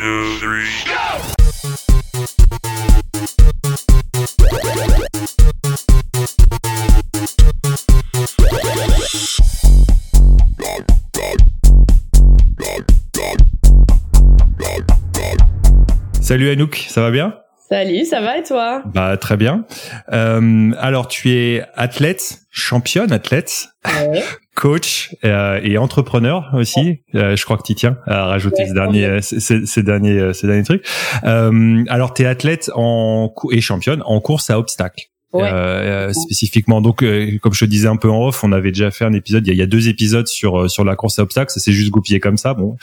1, 2, 3, go! Salut Anouk, ça va bien ? Salut, ça va et toi ? Bah très bien. Alors tu es athlète, championne athlète, ouais. Coach et entrepreneur aussi. Ouais. Je crois que tu tiens à rajouter ces derniers trucs. Alors tu es athlète et championne en course à obstacles. Ouais. Spécifiquement. Donc, comme je te disais un peu en off, on avait déjà fait un épisode. Il y a 2 épisodes sur la course à obstacles. Ça s'est juste goupillé comme ça. Bon,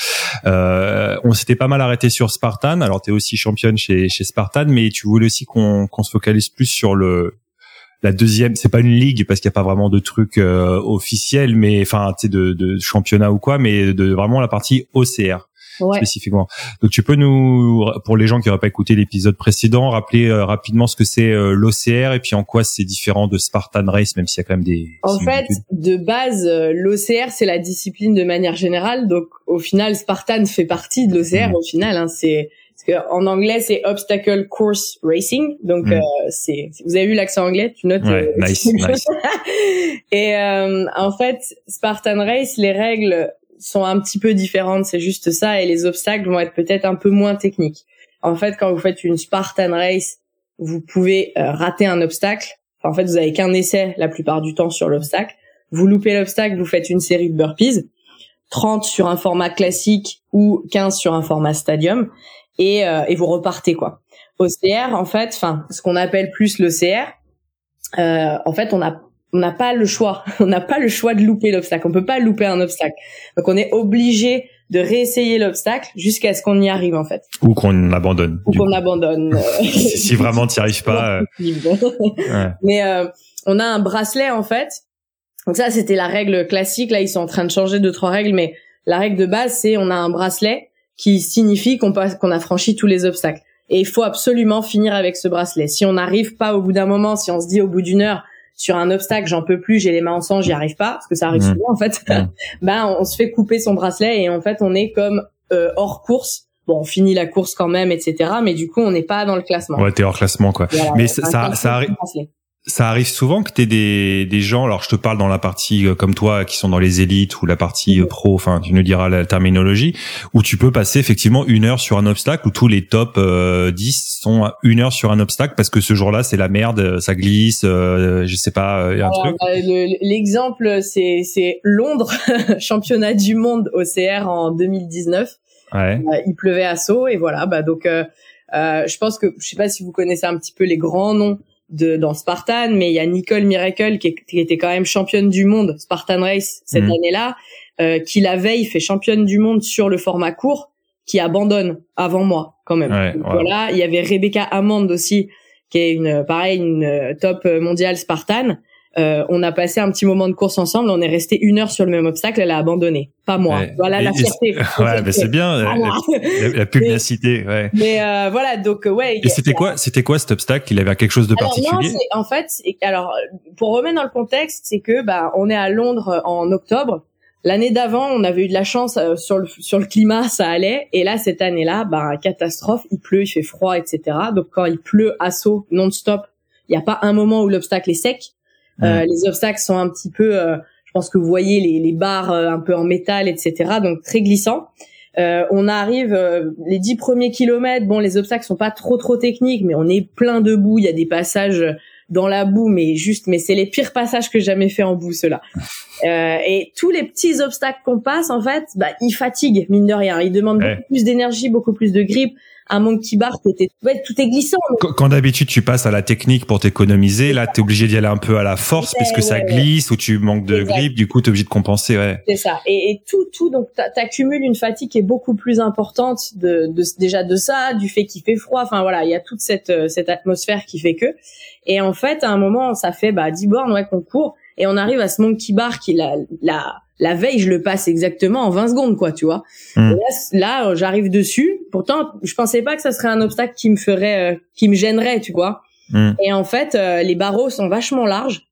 on s'était pas mal arrêté sur Spartan. Alors, t'es aussi championne chez Spartan, mais tu voulais aussi qu'on se focalise plus sur la deuxième. C'est pas une ligue parce qu'il y a pas vraiment de truc officiel, mais enfin, tu sais, de championnat ou quoi, mais de vraiment la partie OCR. Ouais. Spécifiquement. Donc tu peux nous, pour les gens qui n'auraient pas écouté l'épisode précédent, rappeler rapidement ce que c'est l'OCR et puis en quoi c'est différent de Spartan Race, même s'il y a quand même des... En fait, de base, l'OCR, c'est la discipline de manière générale. Donc au final, Spartan fait partie de l'OCR. Au final, hein, c'est... Parce que en anglais, c'est Obstacle Course Racing. Donc, c'est... Vous avez vu l'accent anglais, tu notes. Ouais, nice. Et en fait, Spartan Race, les règles... sont un petit peu différentes, c'est juste ça, et les obstacles vont être peut-être un peu moins techniques. En fait, quand vous faites une Spartan Race, vous pouvez rater un obstacle. Enfin, en fait, vous avez qu'un essai la plupart du temps sur l'obstacle. Vous loupez l'obstacle, vous faites une série de burpees, 30 sur un format classique ou 15 sur un format stadium, et vous repartez, quoi. OCR, en fait, enfin, ce qu'on appelle plus l'OCR, en fait, on n'a pas le choix. On n'a pas le choix de louper l'obstacle. On peut pas louper un obstacle. Donc, on est obligé de réessayer l'obstacle jusqu'à ce qu'on y arrive, en fait. Ou qu'on abandonne. Ou qu'on abandonne. Si vraiment t'y arrives pas. Ouais. Mais, on a un bracelet, en fait. Donc ça, c'était la règle classique. Là, ils sont en train de changer 2-3 règles, mais la règle de base, c'est on a un bracelet qui signifie qu'on a franchi tous les obstacles. Et il faut absolument finir avec ce bracelet. Si on n'arrive pas au bout d'un moment, si on se dit au bout d'une heure, sur un obstacle, j'en peux plus, j'ai les mains en sang, j'y arrive pas, parce que ça arrive souvent, en fait, on se fait couper son bracelet et en fait, on est comme hors course. Bon, on finit la course quand même, etc. Mais du coup, on n'est pas dans le classement. Ouais, t'es hors classement, quoi. Voilà, mais ça arrive. Ça arrive souvent que t'aies des gens, alors je te parle dans la partie comme toi qui sont dans les élites ou la partie pro, enfin tu nous diras la terminologie, où tu peux passer effectivement 1 heure sur un obstacle, où tous les top 10 sont à 1 heure sur un obstacle parce que ce jour-là c'est la merde, ça glisse, je sais pas, un truc. L'exemple c'est Londres, championnat du monde OCR en 2019. Ouais. Il pleuvait à Sceaux et voilà, je pense que je sais pas si vous connaissez un petit peu les grands noms dans Spartan, mais il y a Nicole Miracle qui était quand même championne du monde Spartan Race cette année-là, qui la veille fait championne du monde sur le format court, qui abandonne avant moi quand même. Ouais, donc, voilà, il y avait Rebecca Hammond aussi qui est une top mondiale Spartan. On a passé un petit moment de course ensemble, on est resté 1 heure sur le même obstacle, elle a abandonné, pas moi. Voilà la fierté. Ouais, ben c'est bien la pugnacité, ouais. Mais voilà, donc ouais. Et c'était quoi cet obstacle ? Il avait quelque chose de particulier ? Alors non, pour remettre dans le contexte, c'est que on est à Londres en octobre. L'année d'avant, on avait eu de la chance sur le climat, ça allait. Et là, cette année-là, catastrophe, il pleut, il fait froid, etc. Donc quand il pleut à Sceaux non-stop, il y a pas un moment où l'obstacle est sec. Les obstacles sont un petit peu, je pense que vous voyez les barres un peu en métal, etc. Donc très glissant. On arrive les 10 premiers kilomètres. Bon, les obstacles sont pas trop techniques, mais on est plein de boue. Il y a des passages dans la boue, mais c'est les pires passages que j'ai jamais fait en boue, ceux-là. Et tous les petits obstacles qu'on passe, en fait, ils fatiguent mine de rien. Ils demandent beaucoup plus d'énergie, beaucoup plus de grip. Un monkey bar, tout est glissant. Mais... Quand d'habitude tu passes à la technique pour t'économiser, là t'es obligé d'y aller un peu à la force puisque ça glisse ou tu manques de grip, du coup t'es obligé de compenser. Ouais. C'est ça. Et tout, donc t'accumules une fatigue qui est beaucoup plus importante déjà de ça, du fait qu'il fait froid. Enfin voilà, il y a toute cette atmosphère qui fait que. Et en fait, à un moment, ça fait 10 bornes qu'on court et on arrive à ce monkey bar qui la veille, je le passe exactement en 20 secondes, quoi, tu vois. Là, j'arrive dessus. Pourtant, je pensais pas que ça serait un obstacle qui me ferait, qui me gênerait, tu vois. Et en fait, les barreaux sont vachement larges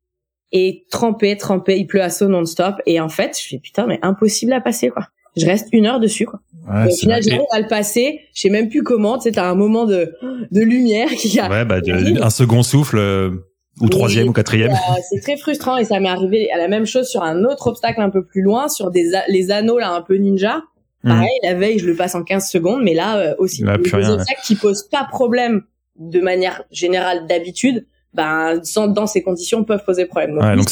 et trempés. Il pleut à Sceaux non-stop. Et en fait, je fais putain, mais impossible à passer, quoi. je reste une heure dessus, quoi. Ouais, au final, j'arrive à le passer, je sais même plus comment, tu sais, t'as un moment de lumière qui a... Ouais, bah, un second souffle, ou troisième, ou quatrième. C'est très frustrant, et ça m'est arrivé à la même chose sur un autre obstacle un peu plus loin, sur les anneaux, là, un peu ninja. Pareil, la veille, je le passe en 15 secondes, mais là, aussi, là, plus rien, des obstacles qui posent pas problème de manière générale d'habitude, ben, dans ces conditions, peuvent poser problème. Donc, ouais, donc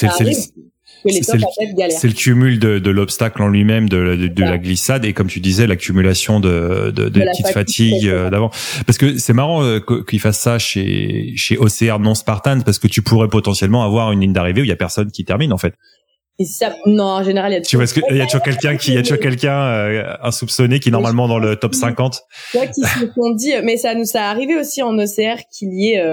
c'est le cumul de l'obstacle en lui-même, de la glissade, et comme tu disais, l'accumulation de petites fatigues d'avant. Parce que c'est marrant qu'ils fassent ça chez OCR non Spartans, parce que tu pourrais potentiellement avoir une ligne d'arrivée où il y a personne qui termine, en fait. Et ça, non, en général, il y a toujours quelqu'un insoupçonné qui est normalement dans le top 50. Toi qui se sont dit, mais ça arrivait aussi en OCR qu'il y ait,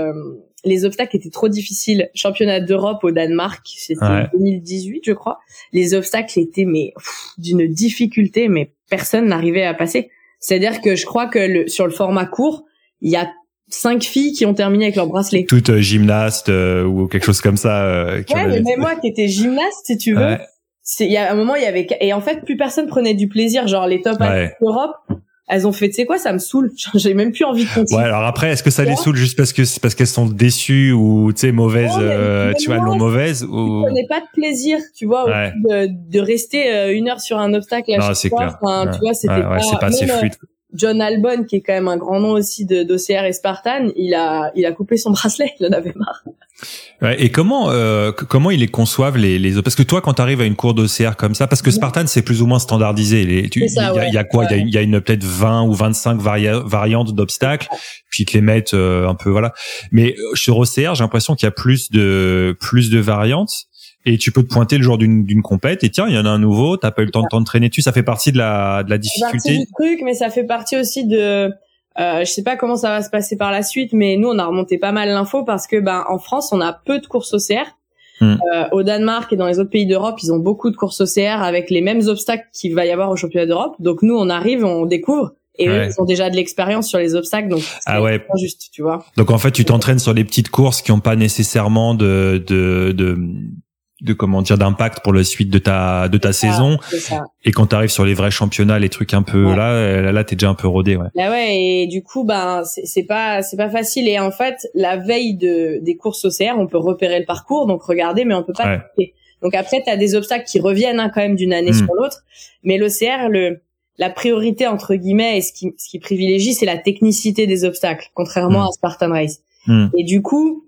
les obstacles étaient trop difficiles. Championnat d'Europe au Danemark, c'était 2018, je crois. Les obstacles étaient, mais, d'une difficulté, mais personne n'arrivait à passer. C'est-à-dire que je crois que sur le format court, il y a 5 filles qui ont terminé avec leur bracelet. Toutes gymnastes ou quelque chose comme ça. Mais moi qui étais gymnaste, si tu veux, il y a un moment, il y avait... Et en fait, plus personne prenait du plaisir. Genre les top d'Europe, elles ont fait, tu sais quoi, ça me saoule. J'ai même plus envie de continuer. Ouais, alors après, est-ce que ça les saoule juste parce qu'elles sont déçues ou, tu sais, mauvaises, elles l'ont mauvaise ou... Tu prenais pas de plaisir, tu vois, de rester une heure sur un obstacle. Non, c'est clair. Enfin, tu vois, c'était pas... c'est pas assez fluide. John Albon, qui est quand même un grand nom aussi d'OCR et Spartan, il a coupé son bracelet, il en avait marre. Ouais, et comment ils les conçoivent les autres? Parce que toi, quand t'arrives à une cour d'OCR comme ça, parce que Spartan, c'est plus ou moins standardisé. Il y a quoi? Il y a peut-être 20 ou 25 variantes d'obstacles, puis ils te les mettent un peu, voilà. Mais sur OCR, j'ai l'impression qu'il y a plus de variantes. Et tu peux te pointer le jour d'une compète et tiens, il y en a un nouveau, t'as pas eu le temps de t'entraîner dessus, ça fait partie de la difficulté. Ça fait partie du truc, mais ça fait partie aussi de, je sais pas comment ça va se passer par la suite, mais nous, on a remonté pas mal l'info parce que, en France, on a peu de courses OCR. Au Danemark et dans les autres pays d'Europe, ils ont beaucoup de courses OCR avec les mêmes obstacles qu'il va y avoir au championnat d'Europe. Donc, nous, on arrive, on découvre. Et eux, ils ont déjà de l'expérience sur les obstacles, donc c'est pas juste, tu vois. Donc, en fait, tu t'entraînes sur les petites courses qui ont pas nécessairement de comment dire d'impact pour la suite de ta saison, et quand t'arrives sur les vrais championnats, les trucs un peu là t'es déjà un peu rodé. Et du coup c'est pas facile, et en fait la veille des courses OCR on peut repérer le parcours, donc regarder, mais on peut pas donc après t'as des obstacles qui reviennent quand même d'une année sur l'autre, mais l'OCR la priorité entre guillemets et ce qui privilégie, c'est la technicité des obstacles, contrairement à Spartan Race. Et du coup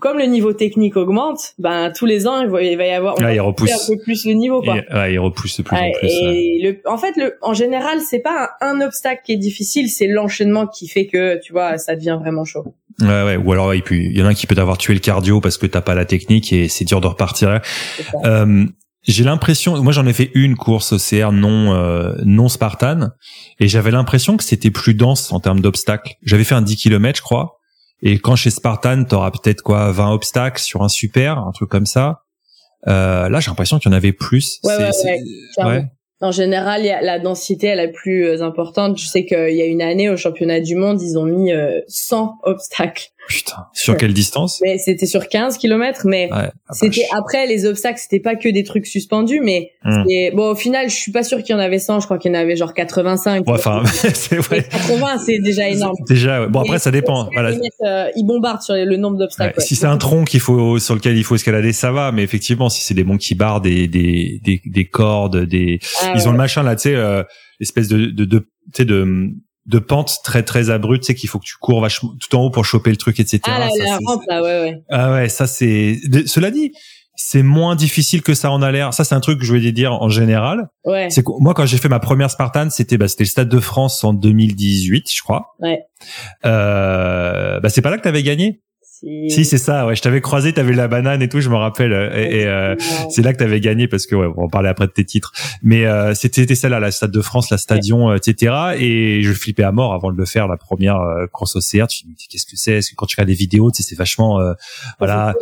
comme le niveau technique augmente, tous les ans, il va y avoir, on repousse un peu plus le niveau, quoi. Il repousse de plus en plus. Et en général, c'est pas un obstacle qui est difficile, c'est l'enchaînement qui fait que, tu vois, ça devient vraiment chaud. Ouais. Ou alors, il y en a un qui peut t'avoir tué le cardio parce que t'as pas la technique et c'est dur de repartir. J'ai l'impression, moi j'en ai fait une course OCR non Spartan, et j'avais l'impression que c'était plus dense en termes d'obstacles. J'avais fait un 10 km, je crois. Et quand chez Spartan, t'auras peut-être 20 obstacles sur un super, un truc comme ça. Là, j'ai l'impression qu'il y en avait plus. En général, la densité est la plus importante. Je sais qu'il y a une année au championnat du monde, ils ont mis 100 obstacles. Putain, sur quelle distance? Mais c'était sur 15 km, mais c'était après les obstacles, c'était pas que des trucs suspendus, mais bon, au final, je suis pas sûr qu'il y en avait 100, je crois qu'il y en avait genre 85. Ouais, enfin, c'est vrai. 80, c'est déjà énorme. Déjà, bon après ça dépend. Voilà. Ils bombardent sur le nombre d'obstacles. Si c'est un tronc sur lequel il faut escalader, ça va, mais effectivement, si c'est des bons qui barrent, des cordes, ils ont le machin là, tu sais, l'espèce de pente très très abrupte, c'est qu'il faut que tu cours vachement tout en haut pour choper le truc, etc. La rampe là, ouais. Ah ouais, ça c'est. Cela dit, c'est moins difficile que ça en a l'air. Ça c'est un truc que je voulais dire en général. Ouais. C'est que moi quand j'ai fait ma première Spartan, c'était le Stade de France en 2018, je crois. Ouais. C'est pas là que t'avais gagné. Si c'est ça, ouais. Je t'avais croisé, t'avais la banane et tout, je me rappelle. Et c'est là que t'avais gagné parce que on va parler après de tes titres. Mais c'était celle-là, la Stade de France, la Stadion, etc. Et je flippais à mort avant de le faire, la première course OCR. Tu me dis qu'est-ce que c'est? Est-ce que quand tu regardes des vidéos, c'est vachement voilà.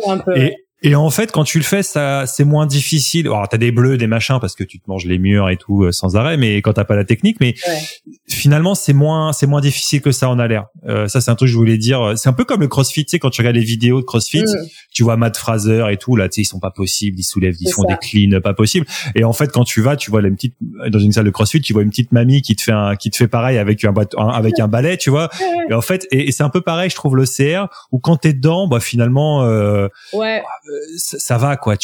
Et en fait, quand tu le fais, ça, c'est moins difficile. Alors, t'as des bleus, des machins, parce que tu te manges les murs et tout sans arrêt. Mais quand t'as pas la technique, mais finalement, c'est moins difficile que ça en a l'air. Ça, c'est un truc que je voulais dire. C'est un peu comme le CrossFit, tu sais, quand tu regardes les vidéos de CrossFit, tu vois Matt Fraser et tout là, tu sais, ils sont pas possibles, ils soulèvent, ils font des cleans pas possibles. Et en fait, quand tu vas, tu vois les petites dans une salle de CrossFit, tu vois une petite mamie qui te fait pareil avec un balai, tu vois. Et en fait, et c'est un peu pareil, je trouve l'OCR où quand t'es dedans, bah finalement. Ça va quoi,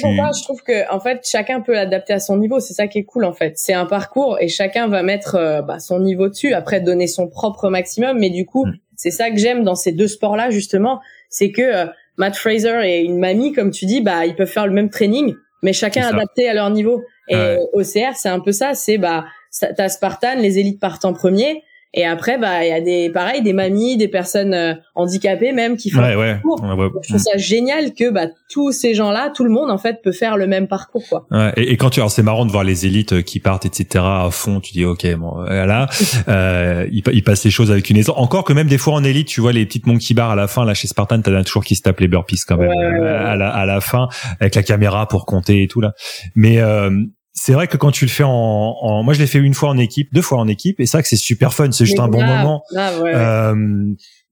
pour moi, je trouve que en fait chacun peut l'adapter à son niveau, c'est ça qui est cool en fait. C'est un parcours et chacun va mettre son niveau dessus, après donner son propre maximum. Mais du coup, c'est ça que j'aime dans ces deux sports là justement, c'est que Matt Fraser et une mamie comme tu dis, bah ils peuvent faire le même training, mais chacun adapté à leur niveau. Et OCR, c'est un peu ça, c'est t'as Spartan, les élites partent en premier. Et après, il y a des mamies, des personnes handicapées même qui font le parcours. Ouais. Je trouve ça génial que tous ces gens-là, tout le monde en fait peut faire le même parcours quoi. Ouais, et quand c'est marrant de voir les élites qui partent etc. à fond, tu dis ok bon là, ils passent les choses avec une aisance. Encore que même des fois en élite, tu vois les petites monkey bars à la fin là chez Spartan, t'as toujours qui se tapent les burpees quand même à la fin avec la caméra pour compter et tout là. Mais c'est vrai que quand tu le fais moi je l'ai fait deux fois en équipe, et c'est vrai que c'est super fun, c'est juste un bon moment.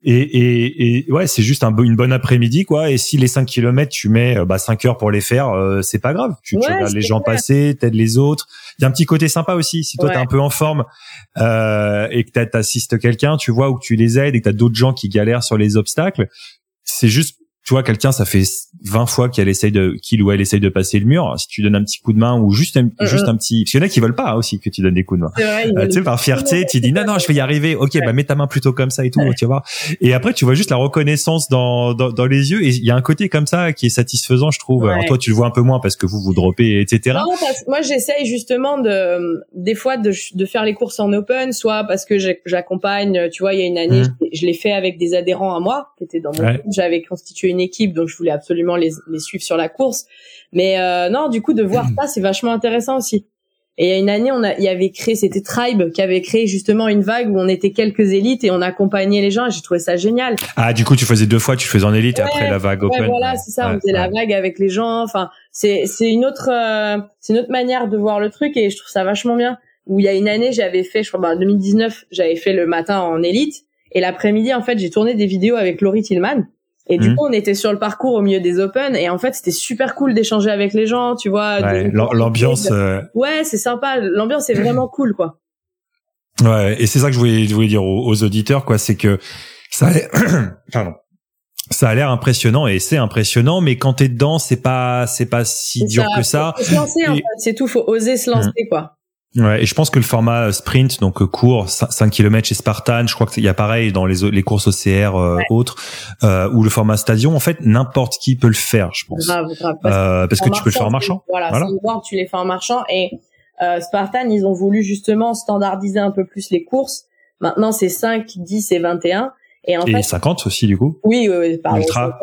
Et c'est juste une bonne après-midi quoi. Et si les 5 kilomètres tu mets 5 heures pour les faire, c'est pas grave. Tu regardes les gens passer, t'aides les autres. Il y a un petit côté sympa aussi. Si toi t'es un peu en forme et que t'assistes quelqu'un, tu vois, ou que tu les aides et que t'as d'autres gens qui galèrent sur les obstacles, c'est juste. Tu vois, quelqu'un, ça fait 20 fois qu'il ou elle essaye de passer le mur. Si tu donnes un petit coup de main ou juste un petit, parce qu'il y en a qui veulent pas aussi que tu donnes des coups de main. Tu sais, par fierté, tu dis, non, je vais y arriver. OK, mets ta main plutôt comme ça et tout, tu vois. Et après, tu vois juste la reconnaissance dans les yeux. Et il y a un côté comme ça qui est satisfaisant, je trouve. Alors, toi, tu le vois un peu moins parce que vous droppez, etc. Non, moi, j'essaye justement des fois de faire les courses en open, soit parce que j'accompagne, tu vois, il y a une année, je l'ai fait avec des adhérents à moi, qui étaient dans mon groupe, j'avais constitué une équipe, donc je voulais absolument les suivre sur la course, mais non, du coup de voir ça, c'est vachement intéressant aussi. Et il y a une année, c'était Tribe qui avait créé justement une vague où on était quelques élites et on accompagnait les gens, et j'ai trouvé ça génial. Ah, du coup tu faisais 2 fois, tu faisais en élite et après la vague open. Voilà, c'est ça, on faisait la vague avec les gens, enfin c'est une autre manière de voir le truc, et je trouve ça vachement bien. Où il y a une année, j'avais fait, je crois en 2019, j'avais fait le matin en élite, et l'après-midi en fait j'ai tourné des vidéos avec Laurie Tillman. Et du coup, on était sur le parcours au milieu des open, et en fait, c'était super cool d'échanger avec les gens, tu vois. L'ambiance. Ouais, c'est sympa. L'ambiance est vraiment cool, quoi. Ouais, et c'est ça que je voulais dire aux auditeurs, quoi. C'est que ça, pardon. Ça a l'air impressionnant, et c'est impressionnant, mais quand t'es dedans, c'est pas si dur que ça. Faut se lancer, en fait. C'est tout. Faut oser se lancer, quoi. Ouais, et je pense que le format sprint, donc court, 5 km chez Spartan, je crois qu'il y a pareil dans les courses OCR autres, ou le format stadion, en fait, n'importe qui peut le faire, je pense. Grave, parce que tu peux le faire en marchant. Voilà. Tu les fais en marchant, et Spartan, ils ont voulu justement standardiser un peu plus les courses. Maintenant, c'est 5, 10 et 21. Et 50 aussi, du coup. Oui, pardon. Ultra.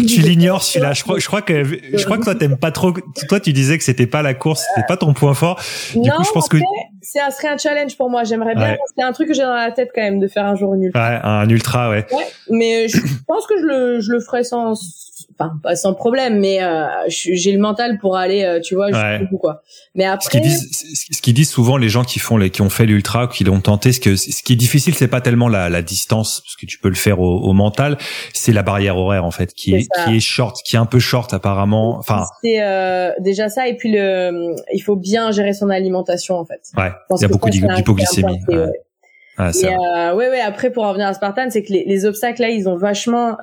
Tu l'ignores, celui-là. Je crois que toi, t'aimes pas trop. Toi, tu disais que c'était pas la course, c'était pas ton point fort. Du coup, je pense que ça serait un challenge pour moi. J'aimerais bien. C'est un truc que j'ai dans la tête quand même de faire un jour une ultra. Ouais, un ultra, ouais. Ouais, mais je pense que je le ferai sans problème, mais j'ai le mental pour aller, tu vois, jusqu'au bout, quoi. Mais après, ce qu'ils disent souvent les gens qui ont fait l'ultra, qui l'ont tenté, ce qui est difficile, c'est pas tellement la distance, parce que tu peux le faire au mental, c'est la barrière horaire en fait, qui est un peu short apparemment. Enfin, c'est déjà ça, et puis il faut bien gérer son alimentation en fait. Ouais. Il y a beaucoup d'hypoglycémie. Ah, c'est vrai. Après, pour en revenir à Spartan, c'est que les obstacles là, ils ont vachement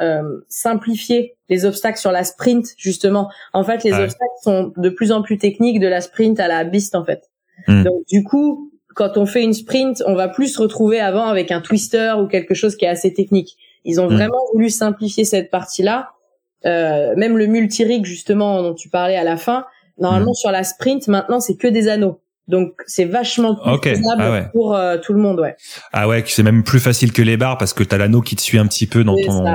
simplifié les obstacles sur la sprint justement. En fait, les obstacles sont de plus en plus techniques, de la sprint à la beast en fait. Donc du coup, quand on fait une sprint, on va plus se retrouver avant avec un twister ou quelque chose qui est assez technique. Ils ont vraiment voulu simplifier cette partie-là. Même le multi-rig justement dont tu parlais à la fin, normalement sur la sprint maintenant, c'est que des anneaux. Donc c'est vachement plus faisable pour tout le monde, ouais. Ah ouais, c'est même plus facile que les barres parce que t'as l'anneau qui te suit un petit peu dans ton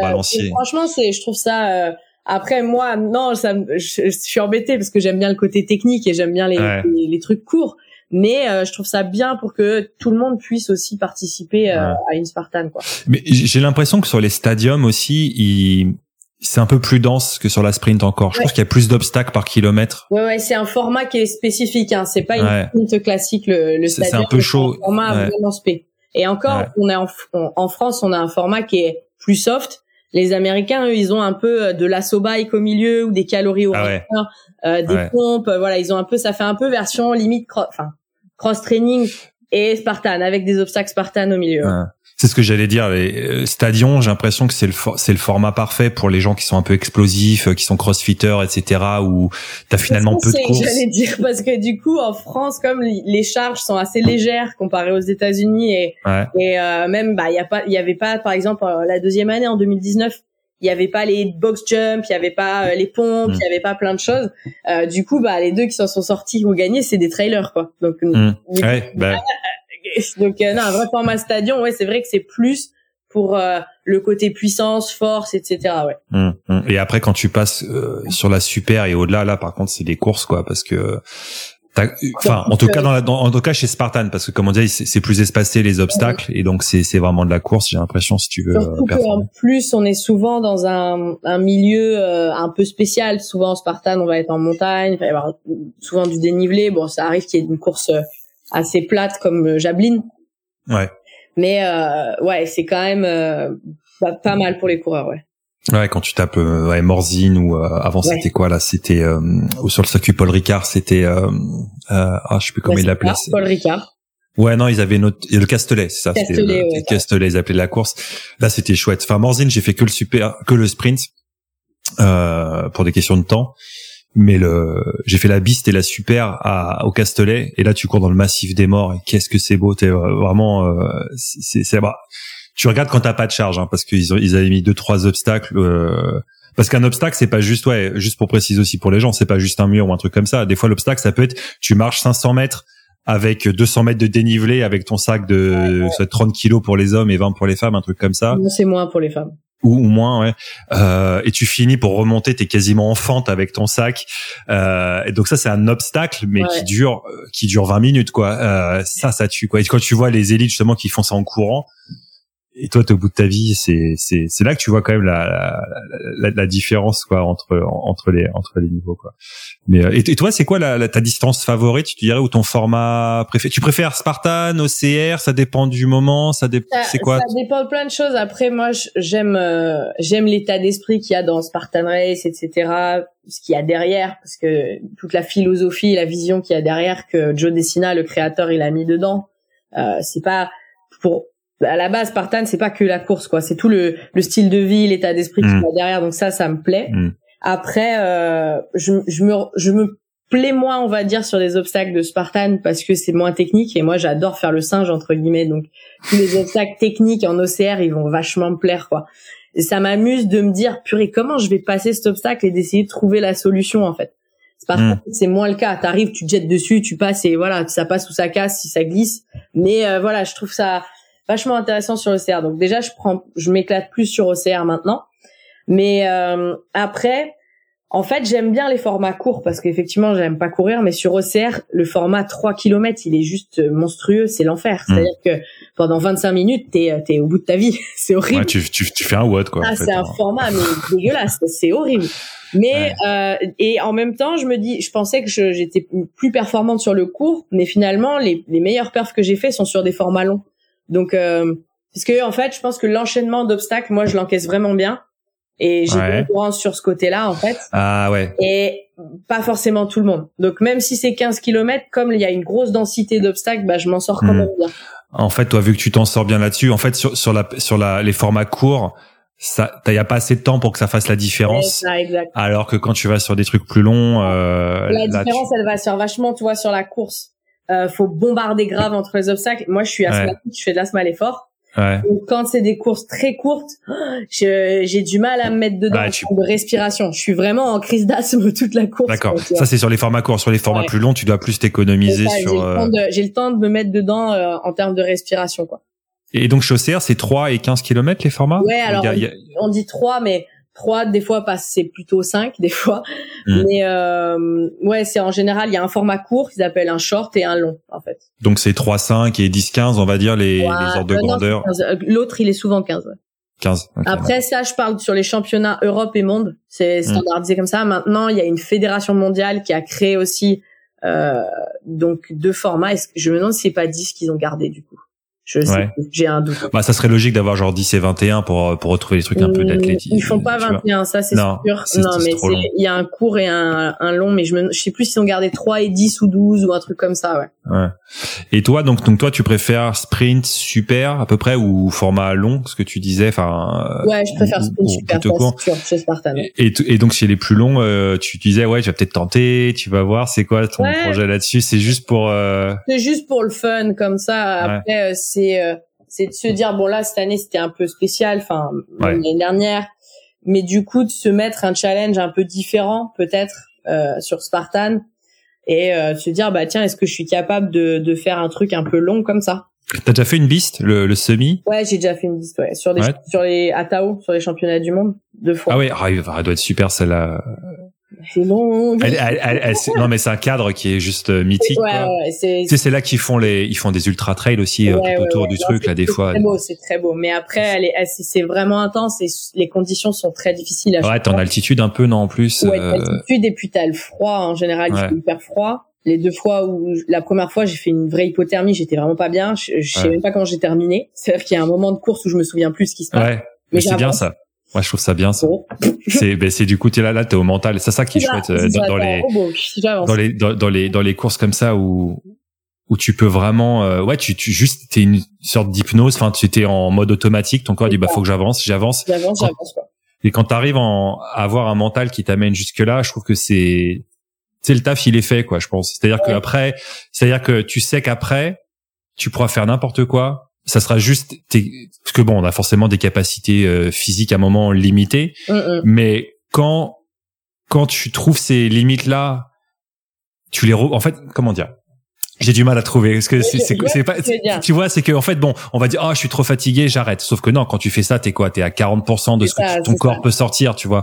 balancier. Franchement, je trouve ça. Après moi, non, je suis embêtée parce que j'aime bien le côté technique et j'aime bien les trucs courts. Mais je trouve ça bien pour que tout le monde puisse aussi participer à une Spartan, quoi. Mais j'ai l'impression que sur les stadiums aussi, C'est un peu plus dense que sur la sprint encore. Je pense qu'il y a plus d'obstacles par kilomètre. Ouais, c'est un format qui est spécifique, hein. C'est pas une sprint classique, le Stade. C'est un peu chaud. Un format vraiment spé. Et encore, on est en France, on a un format qui est plus soft. Les Américains, eux, ils ont un peu de l'assaut bike au milieu ou des calories au record, des pompes. Voilà, ils ont un peu, ça fait un peu version limite cross training et Spartan avec des obstacles Spartan au milieu. Ouais. C'est ce que j'allais dire. Les stadions, j'ai l'impression que c'est le format parfait pour les gens qui sont un peu explosifs, qui sont crossfitters, etc. Où t'as finalement peu de courses. C'est ce que j'allais dire, parce que du coup, en France, comme les charges sont assez légères comparées aux États-Unis et même, il y avait pas, par exemple, la deuxième année en 2019, il y avait pas les box jump, il y avait pas les pompes, il y avait pas plein de choses. Du coup, les deux qui s'en sont sortis ou gagnés, c'est des trailers, quoi. Donc, non, un vrai format stadion, c'est vrai que c'est plus pour le côté puissance, force, etc. Et après, quand tu passes sur la super et au-delà, là, par contre, c'est des courses, quoi, parce que en tout cas chez Spartan, parce que comme on disait, c'est plus espacé les obstacles, et donc c'est vraiment de la course, j'ai l'impression, si tu veux. En plus, on est souvent dans un milieu un peu spécial. Souvent en Spartan, on va être en montagne, il va y avoir souvent du dénivelé. Bon, ça arrive qu'il y ait une course assez plate comme Jabline. Ouais. Mais c'est quand même pas mal pour les coureurs, ouais. Ouais, quand tu tapes Morzine ou avant c'était quoi là, c'était sur le circuit Paul Ricard, c'était je sais plus comment il l'appelait. Paul Ricard. Ouais, non, ils avaient le Castellet, c'est ça, Castellet, c'était Castellet, ils appelaient la course. Là, c'était chouette. Enfin, Morzine, j'ai fait que le sprint pour des questions de temps. Mais j'ai fait la biste et la super au Castellet, et là tu cours dans le massif des morts, et qu'est-ce que c'est beau, t'es vraiment tu regardes quand t'as pas de charge, hein, parce qu'ils avaient mis 2-3 obstacles, parce qu'un obstacle, c'est pas juste juste pour préciser aussi pour les gens, c'est pas juste un mur ou un truc comme ça. Des fois l'obstacle, ça peut être tu marches 500 mètres avec 200 mètres de dénivelé avec ton sac de 30 kilos pour les hommes et 20 pour les femmes, un truc comme ça. Non, c'est moins pour les femmes. Ou moins, et tu finis pour remonter, t'es quasiment en fente avec ton sac, et donc ça, c'est un obstacle, mais qui dure 20 minutes, quoi. Ça tue, quoi. Et quand tu vois les élites, justement, qui font ça en courant, et toi, t'es au bout de ta vie, c'est là que tu vois quand même la différence, quoi, entre les niveaux, quoi. Mais, et toi, c'est quoi ta distance favorite, tu dirais, ou ton format préféré? Tu préfères Spartan, OCR, ça dépend du moment, c'est quoi? Ça dépend de plein de choses. Après, moi, j'aime l'état d'esprit qu'il y a dans Spartan Race, etc., ce qu'il y a derrière, parce que toute la philosophie, la vision qu'il y a derrière, que Joe Dessina, le créateur, il a mis dedans, c'est pas pour, à la base, Spartan, c'est pas que la course, quoi. C'est tout le style de vie, l'état d'esprit qu'il y a derrière. Donc ça me plaît. Après, je me plais moins, on va dire, sur les obstacles de Spartan, parce que c'est moins technique. Et moi, j'adore faire le singe, entre guillemets. Donc, tous les obstacles techniques en OCR, ils vont vachement me plaire, quoi. Et ça m'amuse de me dire, purée, comment je vais passer cet obstacle, et d'essayer de trouver la solution, en fait. Spartan, c'est moins le cas. T'arrives, tu te jettes dessus, tu passes, et voilà, ça passe ou ça casse, si ça glisse. Mais voilà, je trouve ça vachement intéressant sur OCR. Donc déjà, je m'éclate plus sur OCR maintenant. Mais après, en fait, j'aime bien les formats courts, parce qu'effectivement, j'aime pas courir, mais sur OCR, le format 3 km, il est juste monstrueux, c'est l'enfer. C'est-à-dire que pendant 25 minutes, t'es au bout de ta vie. C'est horrible. Ouais, tu fais un WOD, quoi. Ah, en fait, c'est un format mais dégueulasse, c'est horrible. Mais et en même temps, je pensais que j'étais plus performante sur le court, mais finalement, les meilleurs perfs que j'ai fait sont sur des formats longs. Donc, parce que en fait, je pense que l'enchaînement d'obstacles, moi, je l'encaisse vraiment bien, et j'ai une concurrence sur ce côté-là, en fait. Ah ouais. Et pas forcément tout le monde. Donc même si c'est 15 km, comme il y a une grosse densité d'obstacles, je m'en sors quand même bien. En fait, toi, vu que tu t'en sors bien là-dessus, en fait, sur les formats courts, ça, y a pas assez de temps pour que ça fasse la différence. Ouais, ça, exact. Alors que quand tu vas sur des trucs plus longs, la différence, elle va se faire vachement, tu vois, sur la course. Faut bombarder grave entre les obstacles. Moi, je suis asthmatique, je fais de l'asthme à l'effort. Ouais. Donc, quand c'est des courses très courtes, j'ai du mal à me mettre dedans de respiration. Je suis vraiment en crise d'asthme toute la course. D'accord. Quoi, ça, c'est sur les formats courts. Sur les formats plus longs, tu dois plus t'économiser. Ça, sur j'ai le temps de me mettre dedans en termes de respiration, quoi. Et donc, chez OCR, c'est 3 et 15 km, les formats? Ouais, alors, on dit 3, mais 3, des fois, c'est plutôt 5, des fois. Mais c'est en général, il y a un format court qu'ils appellent un short et un long, en fait. Donc, c'est 3, 5 et 10, 15, on va dire, les ordres de grandeur. L'autre, il est souvent 15, 15. Okay, après, ouais. Ça, je parle sur les championnats Europe et monde. C'est standardisé comme ça. Maintenant, il y a une fédération mondiale qui a créé aussi donc deux formats. Est-ce que, je me demande si c'est pas 10 qu'ils ont gardé du coup. Je sais pas, j'ai un doute. Bah, ça serait logique d'avoir genre 10 et 21 pour retrouver les trucs un peu d'athlétisme. Ils font pas 21, ça c'est non, sûr. C'est, non, mais il y a un court et un long, mais je sais plus s'ils ont gardé 3 et 10 ou 12 ou un truc comme ça, ouais. Et toi, donc toi, tu préfères sprint super, à peu près, ou format long, ce que tu disais, enfin. Ouais, je préfère sprint super, c'est sûr, chez Spartan. Et donc, si elle est plus longue, tu disais, ouais, tu vas peut-être tenter, tu vas voir, c'est quoi ton projet là-dessus, c'est juste pour, C'est juste pour le fun, comme ça, après, c'est de se dire bon là cette année c'était un peu spécial enfin l'année dernière, mais du coup de se mettre un challenge un peu différent peut-être sur Spartan et de se dire bah tiens est-ce que je suis capable de faire un truc un peu long comme ça. T'as déjà fait une beast le semi? Ouais, j'ai déjà fait une beast sur les à Tahoe, sur les championnats du monde 2 fois. Elle doit être super celle-là. C'est long. Non, mais c'est un cadre qui est juste mythique. C'est là qu'ils font ils font des ultra trails aussi autour du truc là des fois. C'est très beau, mais après c'est vraiment intense et les conditions sont très difficiles à chaque fois. T'es en altitude un peu non en plus. Ouais, t'es en altitude et puis t'as le froid en général, il fait hyper froid. Les 2 fois où la première fois j'ai fait une vraie hypothermie, j'étais vraiment pas bien, je sais même pas comment j'ai terminé. C'est-à-dire qu'il y a un moment de course où je me souviens plus ce qui se passe. Ouais. Mais c'est bien ça. Moi, je trouve ça bien, ça. C'est du coup, t'es là, t'es au mental. C'est ça qui est chouette dans les courses comme ça où tu peux vraiment, tu juste, t'es une sorte d'hypnose. Enfin, tu t'es en mode automatique. Ton corps dit, faut que j'avance. Et quand t'arrives à avoir un mental qui t'amène jusque là, je trouve que c'est le taf, il est fait, quoi, je pense. C'est-à-dire que après, c'est-à-dire que tu sais qu'après, tu pourras faire n'importe quoi. Ça sera juste parce que on a forcément des capacités physiques à un moment limitées, mais quand tu trouves ces limites là, tu les en fait, comment dire, j'ai du mal à trouver parce que c'est pas, tu vois, c'est que en fait on va dire je suis trop fatigué, j'arrête, sauf que non, quand tu fais ça, t'es quoi, t'es à 40% de ce que ton corps peut sortir, tu vois,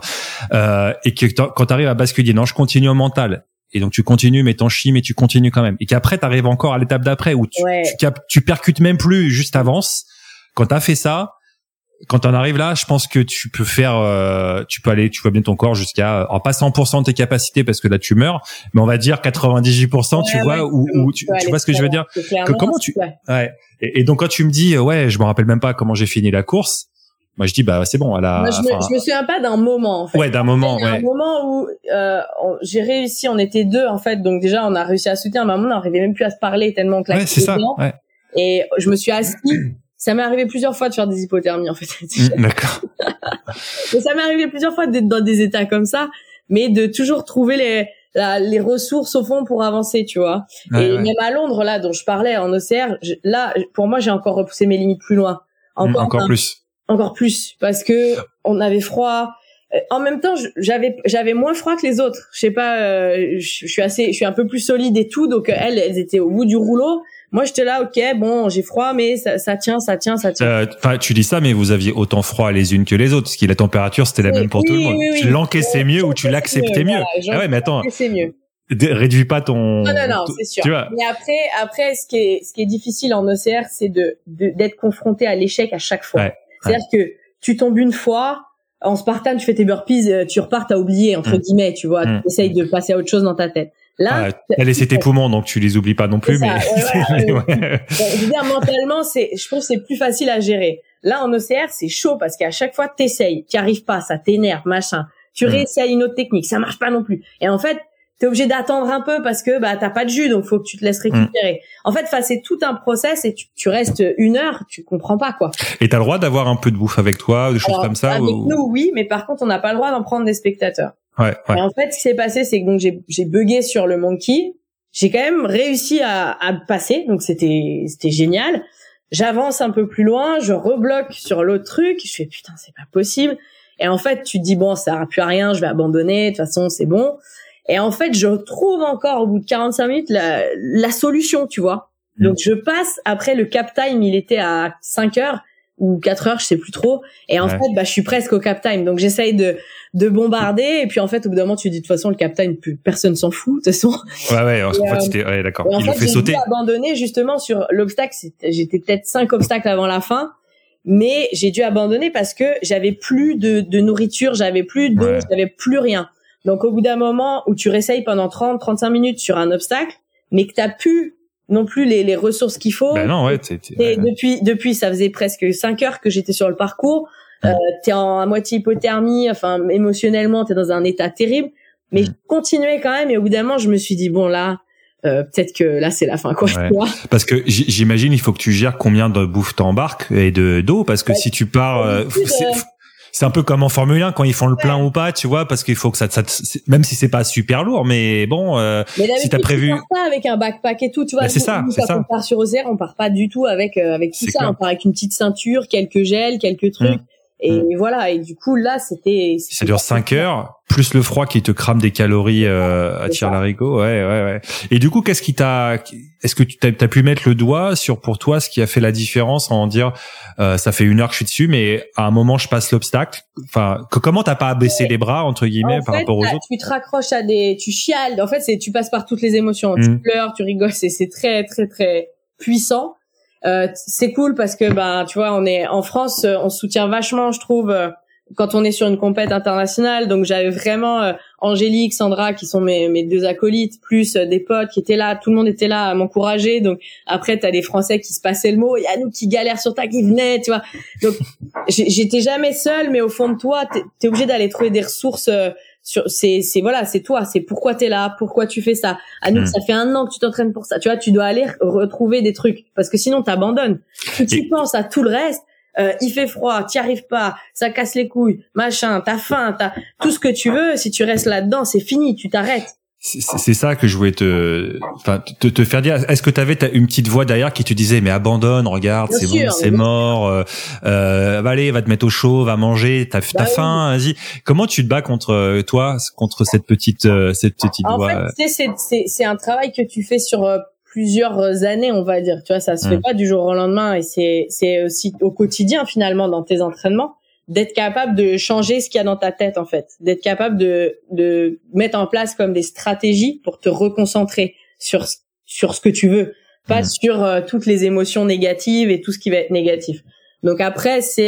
et que quand t'arrives à basculer, non, je continue au mental. Et donc, tu continues, mais t'en chies, mais tu continues quand même. Et qu'après, t'arrives encore à l'étape d'après où tu percutes même plus, juste avances. Quand t'as fait ça, quand t'en arrives là, je pense que tu peux faire, tu vois bien ton corps jusqu'à, en pas 100% de tes capacités parce que là, tu meurs, mais on va dire 98%, tu vois ce que je veux dire? Comment tu, Et donc, quand tu me dis, je me rappelle même pas comment j'ai fini la course. Moi, je dis, c'est bon, je me souviens pas d'un moment, en fait. Ouais, d'un moment, un moment où, j'ai réussi, on était 2, en fait. Donc, déjà, on a réussi à soutenir, mais à un moment, on n'arrivait même plus à se parler tellement que c'est ça. Ouais. Et je me suis assis. Ça m'est arrivé plusieurs fois de faire des hypothermies, en fait. D'accord. Et ça m'est arrivé plusieurs fois d'être dans des états comme ça, mais de toujours trouver les ressources au fond pour avancer, tu vois. Même à Londres, là, dont je parlais, en OCR, là, pour moi, j'ai encore repoussé mes limites plus loin. Encore plus. Encore plus, parce que on avait froid. En même temps, j'avais moins froid que les autres. Je sais pas, je suis un peu plus solide et tout, donc elles étaient au bout du rouleau. Moi, j'étais là, j'ai froid, mais ça tient. Tu dis ça, mais vous aviez autant froid les unes que les autres, parce que la température, c'était la même pour tout le monde. Tu l'encaissais mieux ou tu l'acceptais mieux. Mais attends. C'est mieux. Réduis pas ton... Non, c'est sûr. Tu vois. Mais après, ce qui est difficile en OCR, c'est d'être confronté à l'échec à chaque fois. C'est-à-dire que tu tombes une fois, en Spartan, tu fais tes burpees, tu repars, t'as oublié, entre guillemets, tu vois, tu essayes de passer à autre chose dans ta tête. Là, t'as laissé tes poumons, donc tu les oublies pas non plus. Je veux dire, mentalement, je trouve que c'est plus facile à gérer. Là, en OCR, c'est chaud parce qu'à chaque fois, t'essayes, t'y arrives pas, ça t'énerve, machin. Tu réessayes une autre technique, ça marche pas non plus. Et en fait, t'es obligé d'attendre un peu parce que t'as pas de jus, donc faut que tu te laisses récupérer. En fait, c'est tout un process et tu restes 1 heure, tu comprends pas quoi. Et t'as le droit d'avoir un peu de bouffe avec toi, des choses comme ça. Nous, oui, mais par contre, on n'a pas le droit d'en prendre des spectateurs. Et en fait, ce qui s'est passé, c'est que donc j'ai bugué sur le monkey. J'ai quand même réussi à passer, donc c'était génial. J'avance un peu plus loin, je rebloque sur l'autre truc. Je fais putain, c'est pas possible. Et en fait, tu te dis bon, ça sert plus à rien, je vais abandonner. De toute façon, c'est bon. Et en fait, je trouve encore au bout de 45 minutes la solution, tu vois. Donc, je passe. Après, le cap time, il était à 5 heures ou 4 heures, je sais plus trop. Et en fait, je suis presque au cap time. Donc, j'essaye de bombarder. Et puis, en fait, au bout d'un moment, tu te dis, de toute façon, le cap time, personne s'en fout, de toute façon. D'accord. Il le fait sauter. J'ai dû abandonner, justement, sur l'obstacle. J'étais peut-être 5 obstacles avant la fin. mais j'ai dû abandonner parce que j'avais plus de nourriture, j'avais plus d'eau, j'avais plus rien. Donc, au bout d'un moment où tu réessayes pendant 30-35 minutes sur un obstacle, mais que t'as plus non plus les ressources qu'il faut. Ben non, ouais. Depuis, ça faisait presque 5 heures que j'étais sur le parcours. T'es à moitié hypothermie, enfin, émotionnellement, t'es dans un état terrible. Mais je continuais quand même, et au bout d'un moment, je me suis dit, bon, là, peut-être que là c'est la fin, quoi. Ouais. Parce que j'imagine il faut que tu gères combien de bouffe t'embarques et d'eau, parce que si tu pars, c'est un peu comme en Formule 1 quand ils font le plein ou pas, tu vois, parce qu'il faut que ça, même si c'est pas super lourd, mais bon, mais si t'as prévu. On part pas avec un backpack et tout, tu vois. Bah, c'est ça. On part sur OCR, on part pas du tout avec tout ça. Clair. On part avec une petite ceinture, quelques gels, quelques trucs. Et voilà, et du coup là c'était ça dure 5 heures plus le froid qui te crame des calories à tire-larigot. Ouais. Et du coup, qu'est-ce qui est-ce que tu t'as pu mettre le doigt sur pour toi ce qui a fait la différence en dire ça fait 1 heure que je suis dessus, mais à un moment je passe l'obstacle. Enfin, comment t'as pas abaissé les bras entre guillemets rapport aux autres? Tu te raccroches à tu chiales. En fait, tu passes par toutes les émotions, tu pleures, tu rigoles, c'est très très très puissant. C'est cool parce que tu vois, on est en France, on se soutient vachement, je trouve, quand on est sur une compète internationale. Donc j'avais vraiment Angélique, Sandra qui sont mes 2 acolytes, plus des potes qui étaient là, tout le monde était là à m'encourager. Donc après t'as des Français qui se passaient le mot, il y a nous qui galèrent sur ta qui venaient, tu vois. Donc j'étais jamais seule, mais au fond de toi t'es obligé d'aller trouver des ressources. C'est toi, c'est pourquoi t'es là, pourquoi tu fais ça. Anouk, ça fait 1 an que tu t'entraînes pour ça. Tu vois, tu dois aller retrouver des trucs parce que sinon t'abandonnes. Si tu penses à tout le reste, il fait froid, t'y arrives pas, ça casse les couilles, machin, t'as faim, t'as tout ce que tu veux. Si tu restes là-dedans, c'est fini, tu t'arrêtes. C'est ça que je voulais te faire dire. Est-ce que t'as une petite voix derrière qui te disait mais abandonne, regarde, bien c'est sûr, bon, c'est mort, allez, va te mettre au chaud, va manger, t'as faim, vas-y. Comment tu te bats contre toi, contre cette petite voix? En fait, c'est un travail que tu fais sur plusieurs années, on va dire. Tu vois, ça se fait pas du jour au lendemain, et c'est aussi au quotidien finalement dans tes entraînements, d'être capable de changer ce qu'il y a dans ta tête, en fait, d'être capable de mettre en place comme des stratégies pour te reconcentrer sur ce que tu veux, pas sur toutes les émotions négatives et tout ce qui va être négatif. Donc après c'est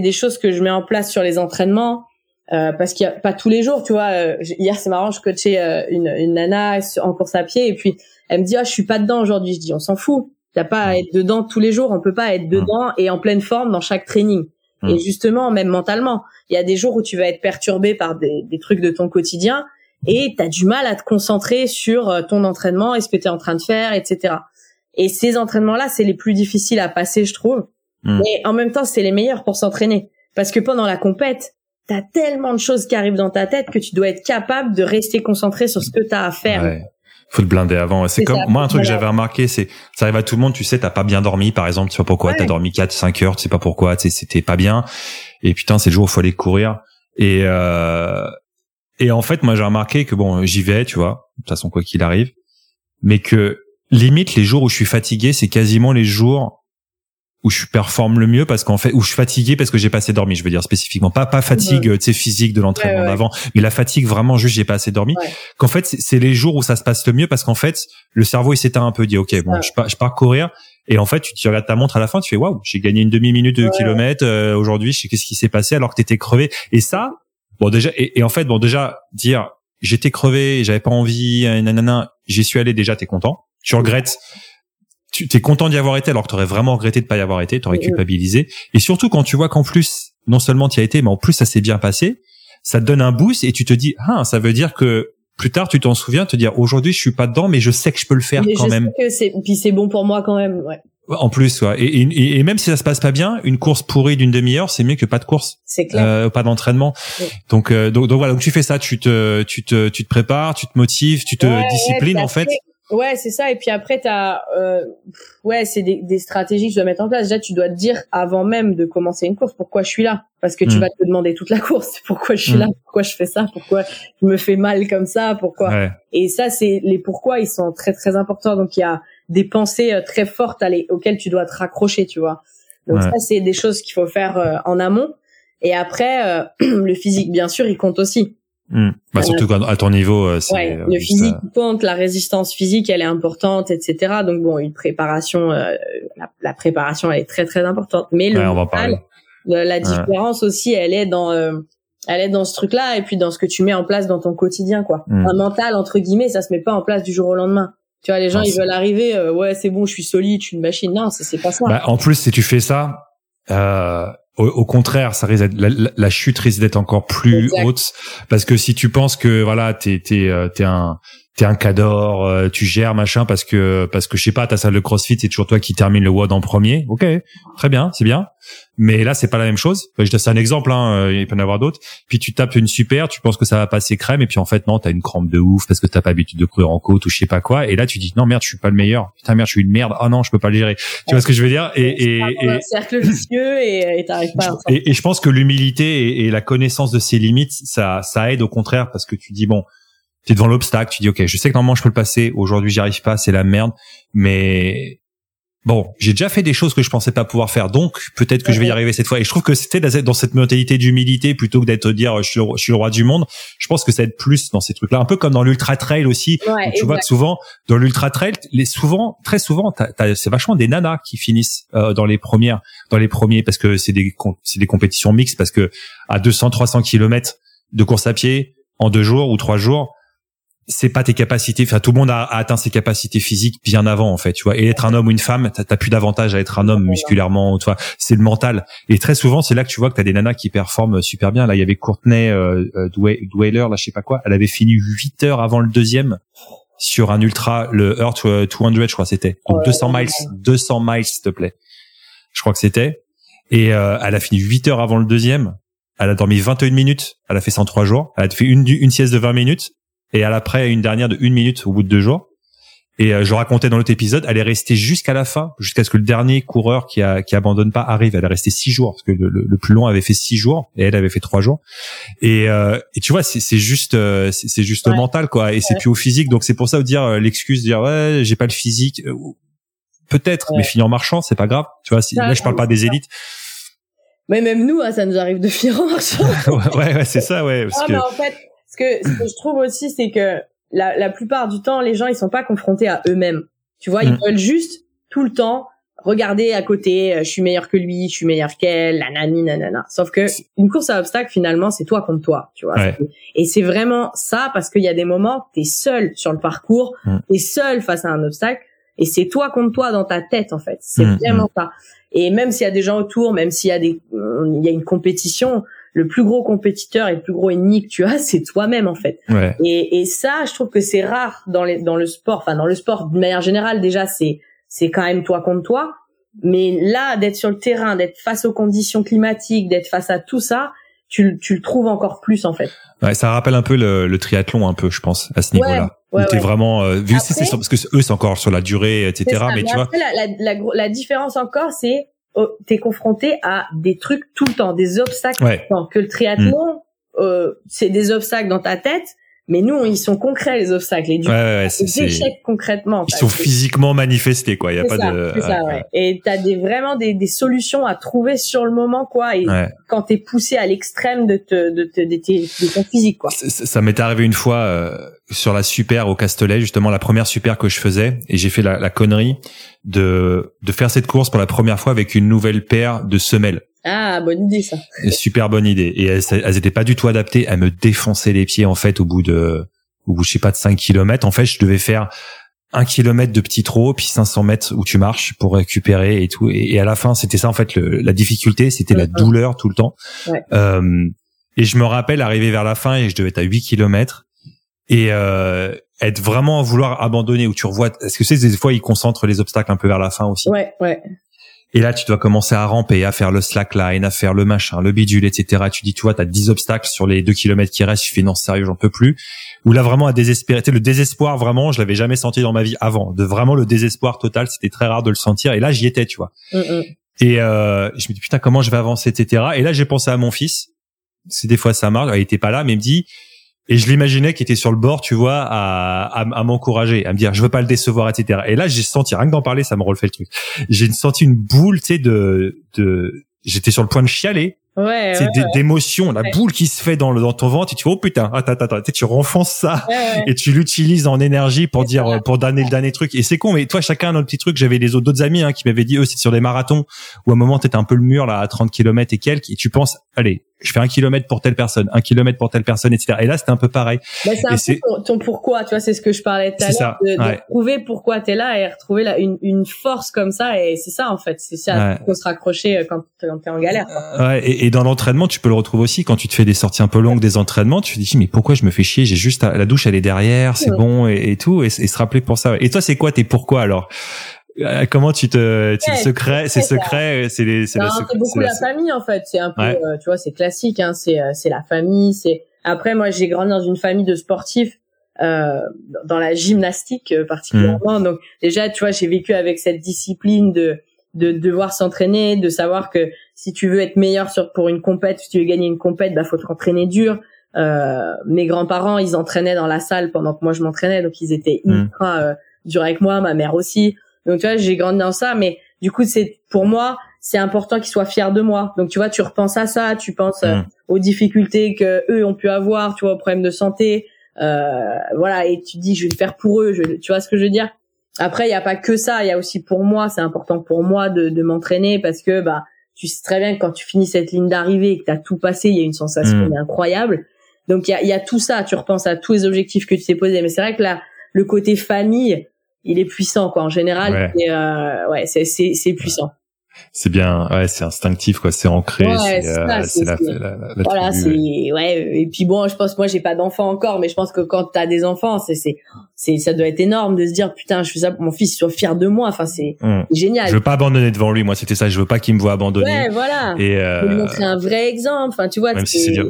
des choses que je mets en place sur les entraînements, parce qu'il y a pas tous les jours, tu vois. Hier, c'est marrant, je coachais une nana en course à pied, et puis elle me dit je suis pas dedans aujourd'hui. Je dis on s'en fout, t'as pas à être dedans tous les jours, on peut pas être dedans et en pleine forme dans chaque training. Et justement, même mentalement, il y a des jours où tu vas être perturbé par des trucs de ton quotidien, et t'as du mal à te concentrer sur ton entraînement et ce que t'es en train de faire, etc. Et ces entraînements-là, c'est les plus difficiles à passer, je trouve. Mais en même temps, c'est les meilleurs pour s'entraîner. Parce que pendant la compète, t'as tellement de choses qui arrivent dans ta tête que tu dois être capable de rester concentré sur ce que t'as à faire. Ouais. Faut te blinder avant. C'est comme, ça, moi, un truc que j'avais remarqué, ça arrive à tout le monde, tu sais, t'as pas bien dormi, par exemple, tu sais pas pourquoi, t'as dormi 4-5 heures, tu sais pas pourquoi, tu sais, c'était pas bien. Et putain, c'est le jour où faut aller courir. Et en fait, moi, j'ai remarqué que bon, j'y vais, tu vois, de toute façon, quoi qu'il arrive. Mais que, limite, les jours où je suis fatigué, c'est quasiment les jours où je performe le mieux, parce qu'en fait, où je suis fatigué parce que j'ai pas assez dormi, je veux dire spécifiquement, pas fatigue, tu sais, physique de l'entraînement d'avant, mais la fatigue vraiment juste j'ai pas assez dormi. Ouais. Qu'en fait, c'est les jours où ça se passe le mieux, parce qu'en fait, le cerveau il s'éteint un peu, dit OK, bon, je pars courir, et en fait, tu regardes ta montre à la fin, tu fais waouh, j'ai gagné une demi-minute de kilomètre aujourd'hui, je sais qu'est-ce qui s'est passé alors que t'étais crevé. Et ça, bon déjà, et en fait, bon déjà dire j'étais crevé, j'avais pas envie, nanana, j'y suis allé, déjà t'es content, tu regrettes. Tu t'es content d'y avoir été alors que t'aurais vraiment regretté de pas y avoir été, t'aurais culpabilisé. Et surtout quand tu vois qu'en plus, non seulement t'y as été, mais en plus ça s'est bien passé, ça te donne un boost, et tu te dis, ça veut dire que plus tard tu t'en souviens, te dire aujourd'hui je suis pas dedans, mais je sais que je peux le faire mais quand même. Je sais que c'est bon pour moi quand même, En plus, et même si ça se passe pas bien, une course pourrie d'une demi-heure, c'est mieux que pas de course, c'est clair. Pas d'entraînement. Ouais. Donc voilà, donc tu fais ça, tu te prépares, tu te motives, tu te disciplines en fait. Ouais, c'est ça. Et puis après, t'as, c'est des stratégies que tu dois mettre en place. Déjà, tu dois te dire avant même de commencer une course pourquoi je suis là, parce que tu vas te demander toute la course pourquoi je suis là, pourquoi je fais ça, pourquoi je me fais mal comme ça, pourquoi. Ouais. Et ça, c'est les pourquoi, ils sont très très importants. Donc il y a des pensées très fortes auxquelles tu dois te raccrocher, tu vois. Donc ça, c'est des choses qu'il faut faire en amont. Et après, le physique, bien sûr, il compte aussi. Bah, surtout quand à ton niveau, c'est le physique compte, la résistance physique elle est importante, etc. Donc bon, une préparation, la préparation elle est très très importante. Mais le mental, la différence aussi, elle est dans ce truc-là et puis dans ce que tu mets en place dans ton quotidien, quoi. Un mental entre guillemets, ça se met pas en place du jour au lendemain. Tu vois, les gens ils veulent arriver, ouais c'est bon, je suis solide, je suis une machine. Non, c'est pas ça. Bah, en plus, si tu fais ça. Au contraire, ça risque d'être, la chute risque d'être encore plus haute, parce que si tu penses que voilà, t'es un cador, tu gères machin, parce que je sais pas, ta salle de CrossFit c'est toujours toi qui termine le WOD en premier. Ok, très bien, c'est bien. Mais là, c'est pas la même chose. Je te donne un exemple, hein, il peut y en avoir d'autres. Puis tu tapes une super, tu penses que ça va passer crème, et puis en fait non, t'as une crampe de ouf parce que t'as pas l'habitude de courir en côte ou je sais pas quoi. Et là, tu dis non merde, je suis pas le meilleur. Putain merde, je suis une merde. Ah oh, non, je peux pas le gérer. Tu vois ce que je veux dire? Et un cercle vicieux et t'arrives pas. Et je pense que l'humilité et la connaissance de ses limites, ça aide au contraire parce que tu dis bon, t'es devant l'obstacle, tu dis ok, je sais que normalement je peux le passer. Aujourd'hui, j'y arrive pas, c'est la merde. Mais bon, j'ai déjà fait des choses que je pensais pas pouvoir faire, donc peut-être que je vais y arriver cette fois. Et je trouve que c'était dans cette mentalité d'humilité plutôt que d'être dire je suis le roi du monde. Je pense que ça aide plus dans ces trucs-là, un peu comme dans l'ultra trail aussi. Ouais, donc, tu vois souvent dans l'ultra trail, très souvent, c'est vachement des nanas qui finissent dans les premiers parce que c'est des compétitions mixtes parce que à 200-300 kilomètres de course à pied en 2 jours ou 3 jours. C'est pas tes capacités, enfin tout le monde a atteint ses capacités physiques bien avant en fait, tu vois. Et être un homme ou une femme, t'as plus d'avantage à être un homme musculairement, tu vois. C'est le mental. Et très souvent, c'est là que tu vois que t'as des nanas qui performent super bien. Là, il y avait Courtney Dweller, là je sais pas quoi. Elle avait fini 8 heures avant le deuxième sur un ultra, le Earth 200, je crois que c'était. Donc 200 miles, s'il te plaît. Je crois que c'était. Et elle a fini 8 heures avant le deuxième. Elle a dormi 21 minutes. Elle a fait ça en 3 jours. Elle a fait une sieste de 20 minutes. Et à l'après, une dernière de 1 minute au bout de 2 jours. Et je racontais dans l'autre épisode, elle est restée jusqu'à la fin, jusqu'à ce que le dernier coureur qui abandonne pas arrive. Elle est restée 6 jours, parce que le plus long avait fait 6 jours et elle avait fait 3 jours. Et tu vois, c'est juste au mental, quoi. Et c'est plus au physique. Donc c'est pour ça de dire l'excuse de dire ouais, j'ai pas le physique. Peut-être, mais finir en marchant, c'est pas grave. Tu vois, là je parle pas des élites. Mais même nous, hein, ça nous arrive de finir en marchant. ouais, c'est ça, ouais. Parce que... mais en fait. Ce que je trouve aussi, c'est que la plupart du temps, les gens, ils sont pas confrontés à eux-mêmes. Tu vois, ils veulent juste, tout le temps, regarder à côté, je suis meilleur que lui, je suis meilleur qu'elle, nanani, nanana. Sauf que une course à obstacles, finalement, c'est toi contre toi, tu vois. Ouais. Et c'est vraiment ça, parce qu'il y a des moments, t'es seul sur le parcours, t'es seul face à un obstacle, et c'est toi contre toi dans ta tête, en fait. C'est vraiment ça. Et même s'il y a des gens autour, même s'il y a il y a une compétition, le plus gros compétiteur et le plus gros ennemi que tu as, c'est toi-même, en fait. Ouais. Et ça, je trouve que c'est rare dans le sport. Enfin, dans le sport, de manière générale, déjà, c'est quand même toi contre toi. Mais là, d'être sur le terrain, d'être face aux conditions climatiques, d'être face à tout ça, tu le trouves encore plus, en fait. Ouais, ça rappelle un peu le triathlon, un peu, je pense, à ce niveau-là. Ouais, t'es vraiment, vu après, c'est parce que eux, c'est encore sur la durée, etc. Ça, mais tu vois. La différence encore, c'est, t'es confronté à des trucs tout le temps, des obstacles tout le temps. Que le triathlon, c'est des obstacles dans ta tête, mais nous, ils sont concrets, les obstacles. Et du coup, des échecs concrètement. Ils sont physiquement manifestés, quoi. Y a pas de... C'est ça, ouais. Et t'as vraiment des solutions à trouver sur le moment, quoi. Et quand t'es poussé à l'extrême de ton physique, quoi. Ça m'est arrivé une fois, sur la super au Castellet, justement la première super que je faisais, et j'ai fait la connerie de faire cette course pour la première fois avec une nouvelle paire de semelles. Ah, bonne idée ça. Super bonne idée. Et elles étaient pas du tout adaptées. Elles me défonçaient les pieds en fait au bout je sais pas de 5 kilomètres. En fait, je devais faire 1 kilomètre de petit trot, puis 500 mètres où tu marches pour récupérer et tout. Et à la fin, c'était ça en fait la difficulté, c'était la douleur tout le temps. Ouais. Et je me rappelle arriver vers la fin et je devais être à 8 kilomètres. Et être vraiment à vouloir abandonner où tu revois, est-ce que des fois ils concentrent les obstacles un peu vers la fin aussi. Ouais. Et là tu dois commencer à ramper, à faire le slackline, à faire le machin, le bidule, etc. Tu dis tu vois t'as 10 obstacles sur les 2 kilomètres qui restent, tu fais non sérieux j'en peux plus. Ou là vraiment à désespérer, le désespoir vraiment je l'avais jamais senti dans ma vie avant, de vraiment le désespoir total, c'était très rare de le sentir et là j'y étais tu vois. Et je me dis putain comment je vais avancer etc. Et là j'ai pensé à mon fils, c'est des fois ça marche, il était pas là mais il me dit. Et je l'imaginais qui était sur le bord, tu vois, à m'encourager, à me dire, je veux pas le décevoir, etc. Et là, j'ai senti, rien que d'en parler, ça me refait le truc. J'ai senti une boule, tu sais, j'étais sur le point de chialer. Ouais, c'est d'émotion, la boule qui se fait dans ton ventre et tu fais, oh putain, attends, tu renfonces ça et tu l'utilises en énergie pour pour donner le dernier truc. Et c'est con, mais toi, chacun a notre petit truc. J'avais les autres, d'autres amis, hein, qui m'avaient dit, eux, c'est sur des marathons où à un moment, t'étais un peu le mur, là, à 30 km et quelques, et tu penses, allez, je fais 1 kilomètre pour telle personne, 1 kilomètre pour telle personne, etc. Et là, c'était un peu pareil. Bah, c'est ton pourquoi, tu vois, c'est ce que je parlais tout à l'heure, de trouver pourquoi t'es là et retrouver là une force comme ça. Et c'est ça, en fait, c'est ça qu'on se raccrocher quand t'es en galère, quoi. Ouais, et dans l'entraînement, tu peux le retrouver aussi quand tu te fais des sorties un peu longues des entraînements. Tu te dis, mais pourquoi je me fais chier? J'ai juste la douche, elle est derrière, c'est bon et tout. Et se rappeler pour ça. Et toi, c'est quoi tes pourquoi alors? Comment c'est beaucoup la famille, en fait. C'est un peu, tu vois, c'est classique, hein. C'est la famille. Après, moi, j'ai grandi dans une famille de sportifs, dans la gymnastique, particulièrement. Donc, déjà, tu vois, j'ai vécu avec cette discipline de devoir s'entraîner, de savoir que si tu veux être meilleur pour une compète, si tu veux gagner une compète, bah, faut t'entraîner dur. Mes grands-parents, ils entraînaient dans la salle pendant que moi je m'entraînais, donc ils étaient ultra durs avec moi, ma mère aussi. Donc, tu vois, j'ai grandi dans ça, mais du coup, pour moi, c'est important qu'ils soient fiers de moi. Donc, tu vois, tu repenses à ça, tu penses aux difficultés que eux ont pu avoir, tu vois, aux problèmes de santé, voilà, et tu te dis, je vais le faire pour eux, tu vois ce que je veux dire? Après, il n'y a pas que ça, il y a aussi pour moi, c'est important pour moi de m'entraîner parce que, bah, tu sais très bien que quand tu finis cette ligne d'arrivée et que t'as tout passé, il y a une sensation incroyable. Donc, il y a tout ça, tu repenses à tous les objectifs que tu t'es posés. Mais c'est vrai que là, le côté famille, il est puissant, quoi. En général, c'est puissant. C'est bien, c'est instinctif, quoi. C'est ancré, c'est la voilà, tribu, Et puis bon, je pense, moi, j'ai pas d'enfant encore, mais je pense que quand t'as des enfants, ça doit être énorme de se dire, putain, je fais ça pour mon fils, il soit fier de moi. Enfin, c'est génial. Je veux pas abandonner devant lui, moi, c'était ça. Je veux pas qu'il me voie abandonner. Ouais, voilà. Et faut lui montrer un vrai exemple. Enfin, tu vois. Même si c'est dur,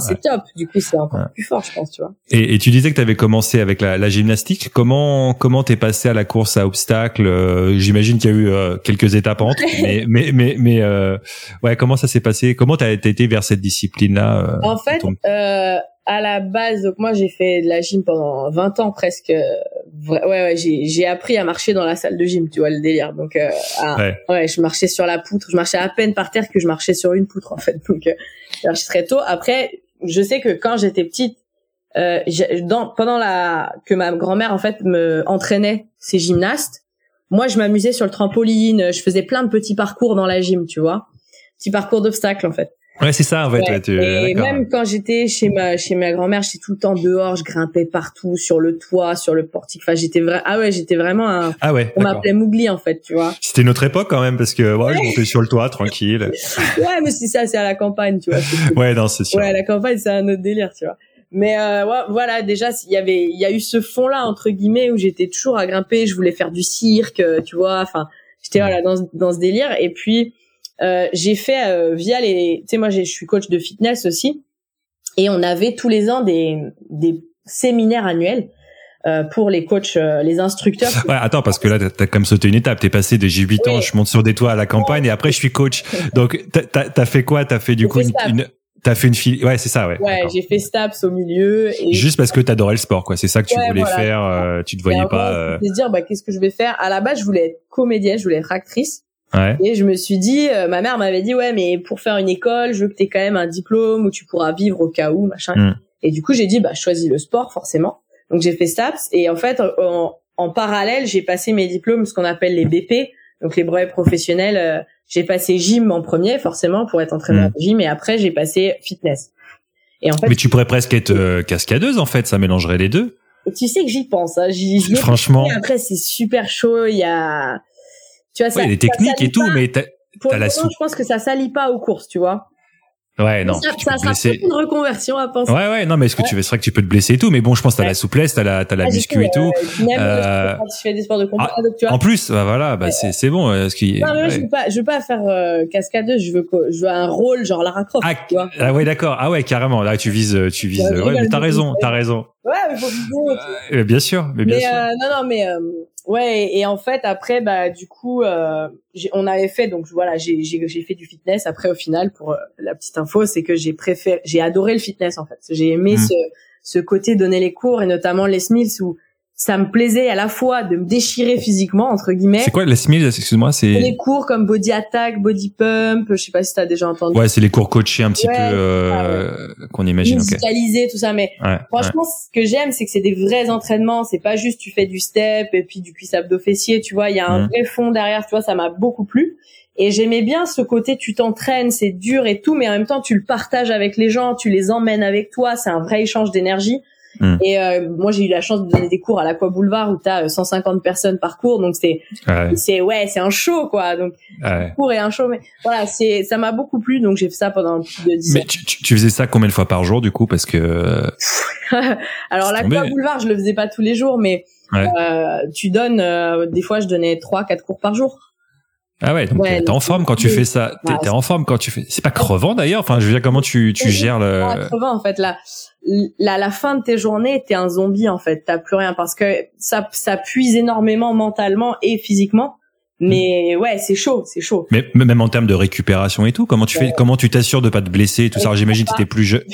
c'est top. Du coup, c'est encore plus fort, je pense, tu vois. Et tu disais que t'avais commencé avec la gymnastique. Comment t'es passé à la course à obstacles? J'imagine qu'il y a eu quelques étapes entre. Mais comment ça s'est passé? Comment t'as été vers cette discipline-là? En fait, à la base, donc moi j'ai fait de la gym pendant 20 ans presque. J'ai appris à marcher dans la salle de gym, tu vois le délire. Donc je marchais sur la poutre, je marchais à peine par terre que je marchais sur une poutre en fait. Donc je marchais très tôt. Après, je sais que quand j'étais petite, pendant que ma grand-mère en fait me entraînait ses gymnastes. Moi, je m'amusais sur le trampoline, je faisais plein de petits parcours dans la gym, tu vois. Petits parcours d'obstacles, en fait. Ouais, c'est ça, en fait. Ouais. Et même quand j'étais chez ma grand-mère, j'étais tout le temps dehors, je grimpais partout, sur le toit, sur le portique. Enfin, j'étais vraiment on m'appelait Mowgli, en fait, tu vois. C'était notre époque, quand même, parce que, je montais sur le toit, tranquille. Ouais, mais c'est ça, c'est à la campagne, tu vois. Ouais, non, c'est sûr. Ouais, à la campagne, c'est un autre délire, tu vois. Mais voilà, déjà il y a eu ce fond là entre guillemets où j'étais toujours à grimper, je voulais faire du cirque, tu vois, enfin, j'étais dans ce délire et puis j'ai fait via les tu sais moi je suis coach de fitness aussi et on avait tous les ans des séminaires annuels pour les coachs, les instructeurs. Ouais, attends, parce que là, t'as quand même sauté une étape. T'es passé de j'ai 8 ans, je monte sur des toits à la campagne et après je suis coach. Donc t'as fait quoi? T'as fait T'as fait une fille, c'est ça, ouais. J'ai fait STAPS au milieu. Et... Juste parce que t'adorais le sport, quoi. C'est ça que tu voulais faire, tu te voyais pas. Je me suis dit, qu'est-ce que je vais faire? À la base, je voulais être comédienne, je voulais être actrice. Ouais. Et je me suis dit, ma mère m'avait dit, mais pour faire une école, je veux que t'aies quand même un diplôme où tu pourras vivre au cas où, machin. Et du coup, j'ai dit, je choisis le sport, forcément. Donc, j'ai fait STAPS. Et en fait, en parallèle, j'ai passé mes diplômes, ce qu'on appelle les BP, donc les brevets professionnels, j'ai passé gym en premier, forcément, pour être entraîneur de gym, et après, j'ai passé fitness. Et en fait, mais tu pourrais presque être cascadeuse, en fait, ça mélangerait les deux. Et tu sais que j'y pense, hein. Franchement. Après, c'est super chaud, il y a, tu vois, les techniques et tout, mais t'as la soupe. Je pense que ça s'allie pas aux courses, tu vois. Ouais, non. Ça sera peut-être une reconversion à penser. Ouais, non, mais est-ce que tu, c'est vrai que tu peux te blesser et tout, mais bon, je pense que t'as la souplesse, t'as la muscu et tout. Quand tu fais des sports de combat, donc tu vois. En plus, c'est bon, Non, mais je veux pas faire, cascadeuse, je veux un rôle, genre Lara Croft, tu vois. Ah, ouais, d'accord. Ah ouais, carrément. Là, tu vises, mais t'as raison. Ouais, mais faut viser. Bien sûr. Et en fait, après, du coup, on avait fait, donc voilà, j'ai fait du fitness. Après, au final, pour la petite info, c'est que j'ai adoré le fitness, en fait. J'ai aimé ce côté donner les cours et notamment les Smiths où ça me plaisait à la fois de me déchirer physiquement, entre guillemets. C'est quoi la simile, excuse-moi, c'est... Les cours comme Body Attack, Body Pump, je sais pas si t'as déjà entendu. Ouais, c'est les cours coachés un petit peu, qu'on imagine. Musicalisés, okay. Tout ça, mais franchement, ce que j'aime, c'est que c'est des vrais entraînements, c'est pas juste tu fais du step et puis du cuisse abdos fessier, tu vois, il y a un vrai fond derrière, tu vois, ça m'a beaucoup plu. Et j'aimais bien ce côté, tu t'entraînes, c'est dur et tout, mais en même temps, tu le partages avec les gens, tu les emmènes avec toi, c'est un vrai échange d'énergie. Et moi j'ai eu la chance de donner des cours à l'Aqua Boulevard où t'as 150 personnes par cours, donc c'est un show quoi, donc un cours et un show, mais voilà, c'est, ça m'a beaucoup plu, donc j'ai fait ça pendant plus de 10 ans. Mais tu faisais ça combien de fois par jour du coup, parce que alors l'Aqua Boulevard je le faisais pas tous les jours, mais tu donnes des fois je donnais 3-4 cours par jour. Ah ouais, donc t'es en forme quand tu fais ça. T'es en forme quand tu fais. C'est pas crevant d'ailleurs. Enfin, je veux dire, comment tu gères le. C'est crevant en fait. La fin de tes journées, t'es un zombie en fait. T'as plus rien parce que ça puise énormément mentalement et physiquement. Mais c'est chaud, c'est chaud. Mais même en termes de récupération et tout, comment tu fais, comment tu t'assures de pas te blesser et tout ça. J'imagine que t'étais plus jeune.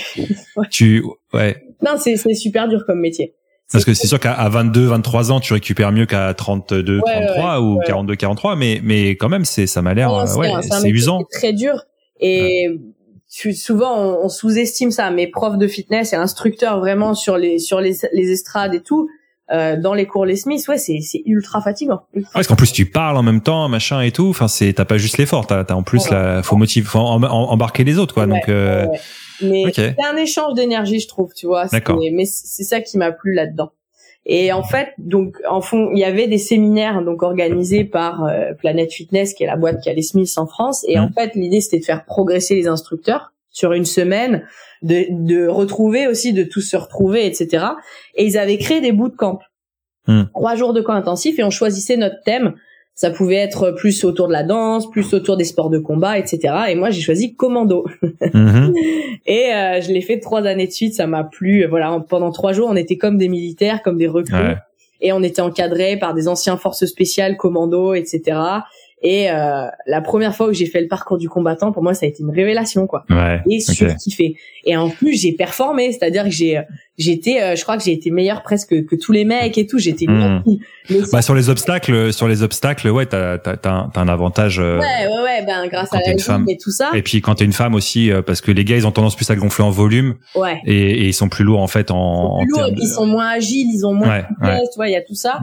Non, c'est super dur comme métier. Parce que c'est sûr qu'à 22, 23 ans, tu récupères mieux qu'à 32, 33 ou 42, 43, mais quand même, ça m'a l'air, c'est usant. C'est très dur. Et souvent, on sous-estime ça. Mes profs de fitness et instructeurs vraiment sur les estrades et tout, dans les cours Les Smiths, c'est ultra fatigant. Parce qu'en plus, tu parles en même temps, machin et tout. Enfin, t'as pas juste l'effort, t'as en plus embarquer les autres, quoi. Donc, mais c'est un échange d'énergie, je trouve, tu vois. Mais c'est ça qui m'a plu là-dedans. Et en fait, donc il y avait des séminaires donc organisés par Planète Fitness, qui est la boîte qui a les Smiths en France. Et en fait, l'idée c'était de faire progresser les instructeurs sur une semaine, de retrouver aussi, de tous se retrouver, etc. Et ils avaient créé des bootcamps, 3 jours de camp intensif, et on choisissait notre thème. Ça pouvait être plus autour de la danse, plus autour des sports de combat, etc. Et moi, j'ai choisi commando. Et je l'ai fait 3 années de suite. Ça m'a plu. Voilà, pendant 3 jours, on était comme des militaires, comme des recrues. Et on était encadrés par des anciens forces spéciales, commando, etc. Et la première fois où j'ai fait le parcours du combattant, pour moi, ça a été une révélation, quoi. Et surkiffé. Et en plus, j'ai performé, c'est-à-dire que je crois que j'ai été meilleure presque que tous les mecs et tout. J'étais sur les obstacles, t'as un avantage. Grâce à la gym et tout ça. Et puis quand t'es une femme aussi, parce que les gars, ils ont tendance plus à gonfler en volume. Et ils sont plus lourds en fait ils sont moins agiles, ils ont moins de vitesse, tu vois, il y a tout ça.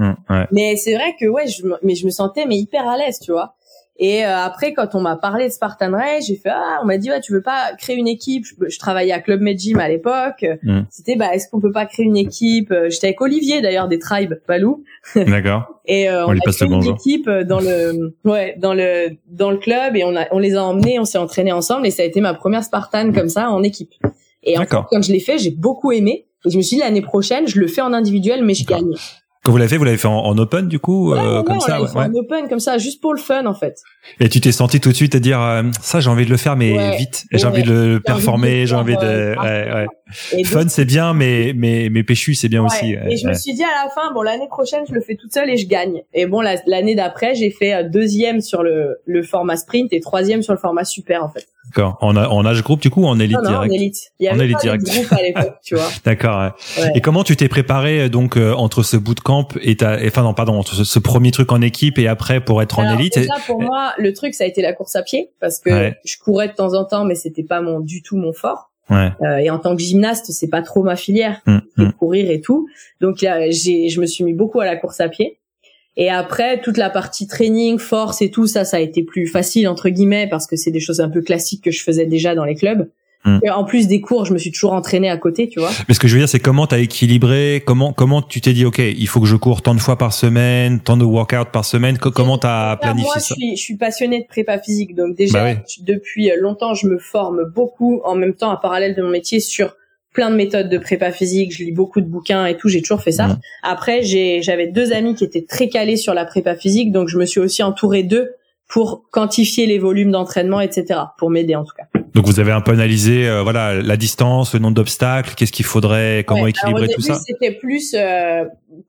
Mais c'est vrai que je me sentais hyper à l'aise, tu vois. Et après, quand on m'a parlé de Spartan Race, j'ai fait on m'a dit tu veux pas créer une équipe. Je travaillais à Club Med Gym à l'époque. C'était est-ce qu'on peut pas créer une équipe. J'étais avec Olivier d'ailleurs des Tribe, Palou. D'accord. Et on a créé une équipe dans le club, et on les a emmenés, on s'est entraînés ensemble, et ça a été ma première Spartan comme ça en équipe. Et en fait, quand je l'ai fait, j'ai beaucoup aimé, et je me suis dit l'année prochaine, je le fais en individuel, mais je gagne. Quand vous l'avez fait en open du coup, en open comme ça, juste pour le fun en fait. Et tu t'es senti tout de suite à dire ça j'ai envie de le faire mais vite, j'ai envie de le performer, j'ai envie de. Fun c'est bien, mais péchu c'est bien aussi. Et je me suis dit à la fin l'année prochaine je le fais toute seule et je gagne. Et l'année d'après j'ai fait 2e sur le format sprint et 3e sur le format super en fait. D'accord. En âge groupe du coup, en élite direct. En élite. Il y avait pas de groupe à l'époque, tu vois. D'accord. Ouais. Et comment tu t'es préparé donc entre ce bootcamp et entre ce premier truc en équipe et après pour être en élite. Déjà, pour moi, le truc ça a été la course à pied parce que je courais de temps en temps mais c'était pas du tout mon fort. Et en tant que gymnaste, c'est pas trop ma filière, courir et tout. Donc là, je me suis mis beaucoup à la course à pied. Et après, toute la partie training, force et tout, ça a été plus facile, entre guillemets, parce que c'est des choses un peu classiques que je faisais déjà dans les clubs. Et en plus des cours, je me suis toujours entraînée à côté, tu vois. Mais ce que je veux dire, c'est comment t'as équilibré, comment tu t'es dit, OK, il faut que je cours tant de fois par semaine, tant de workouts par semaine, comment t'as planifié ça? Moi, je suis passionnée de prépa physique, donc déjà, depuis longtemps, je me forme beaucoup, en même temps, en parallèle de mon métier, sur plein de méthodes de prépa physique, je lis beaucoup de bouquins et tout, j'ai toujours fait ça. Après, j'avais 2 amis qui étaient très calés sur la prépa physique, donc je me suis aussi entourée d'eux pour quantifier les volumes d'entraînement, etc., pour m'aider en tout cas. Donc vous avez un peu analysé la distance, le nombre d'obstacles, qu'est-ce qu'il faudrait, comment équilibrer tout ça. C'était plus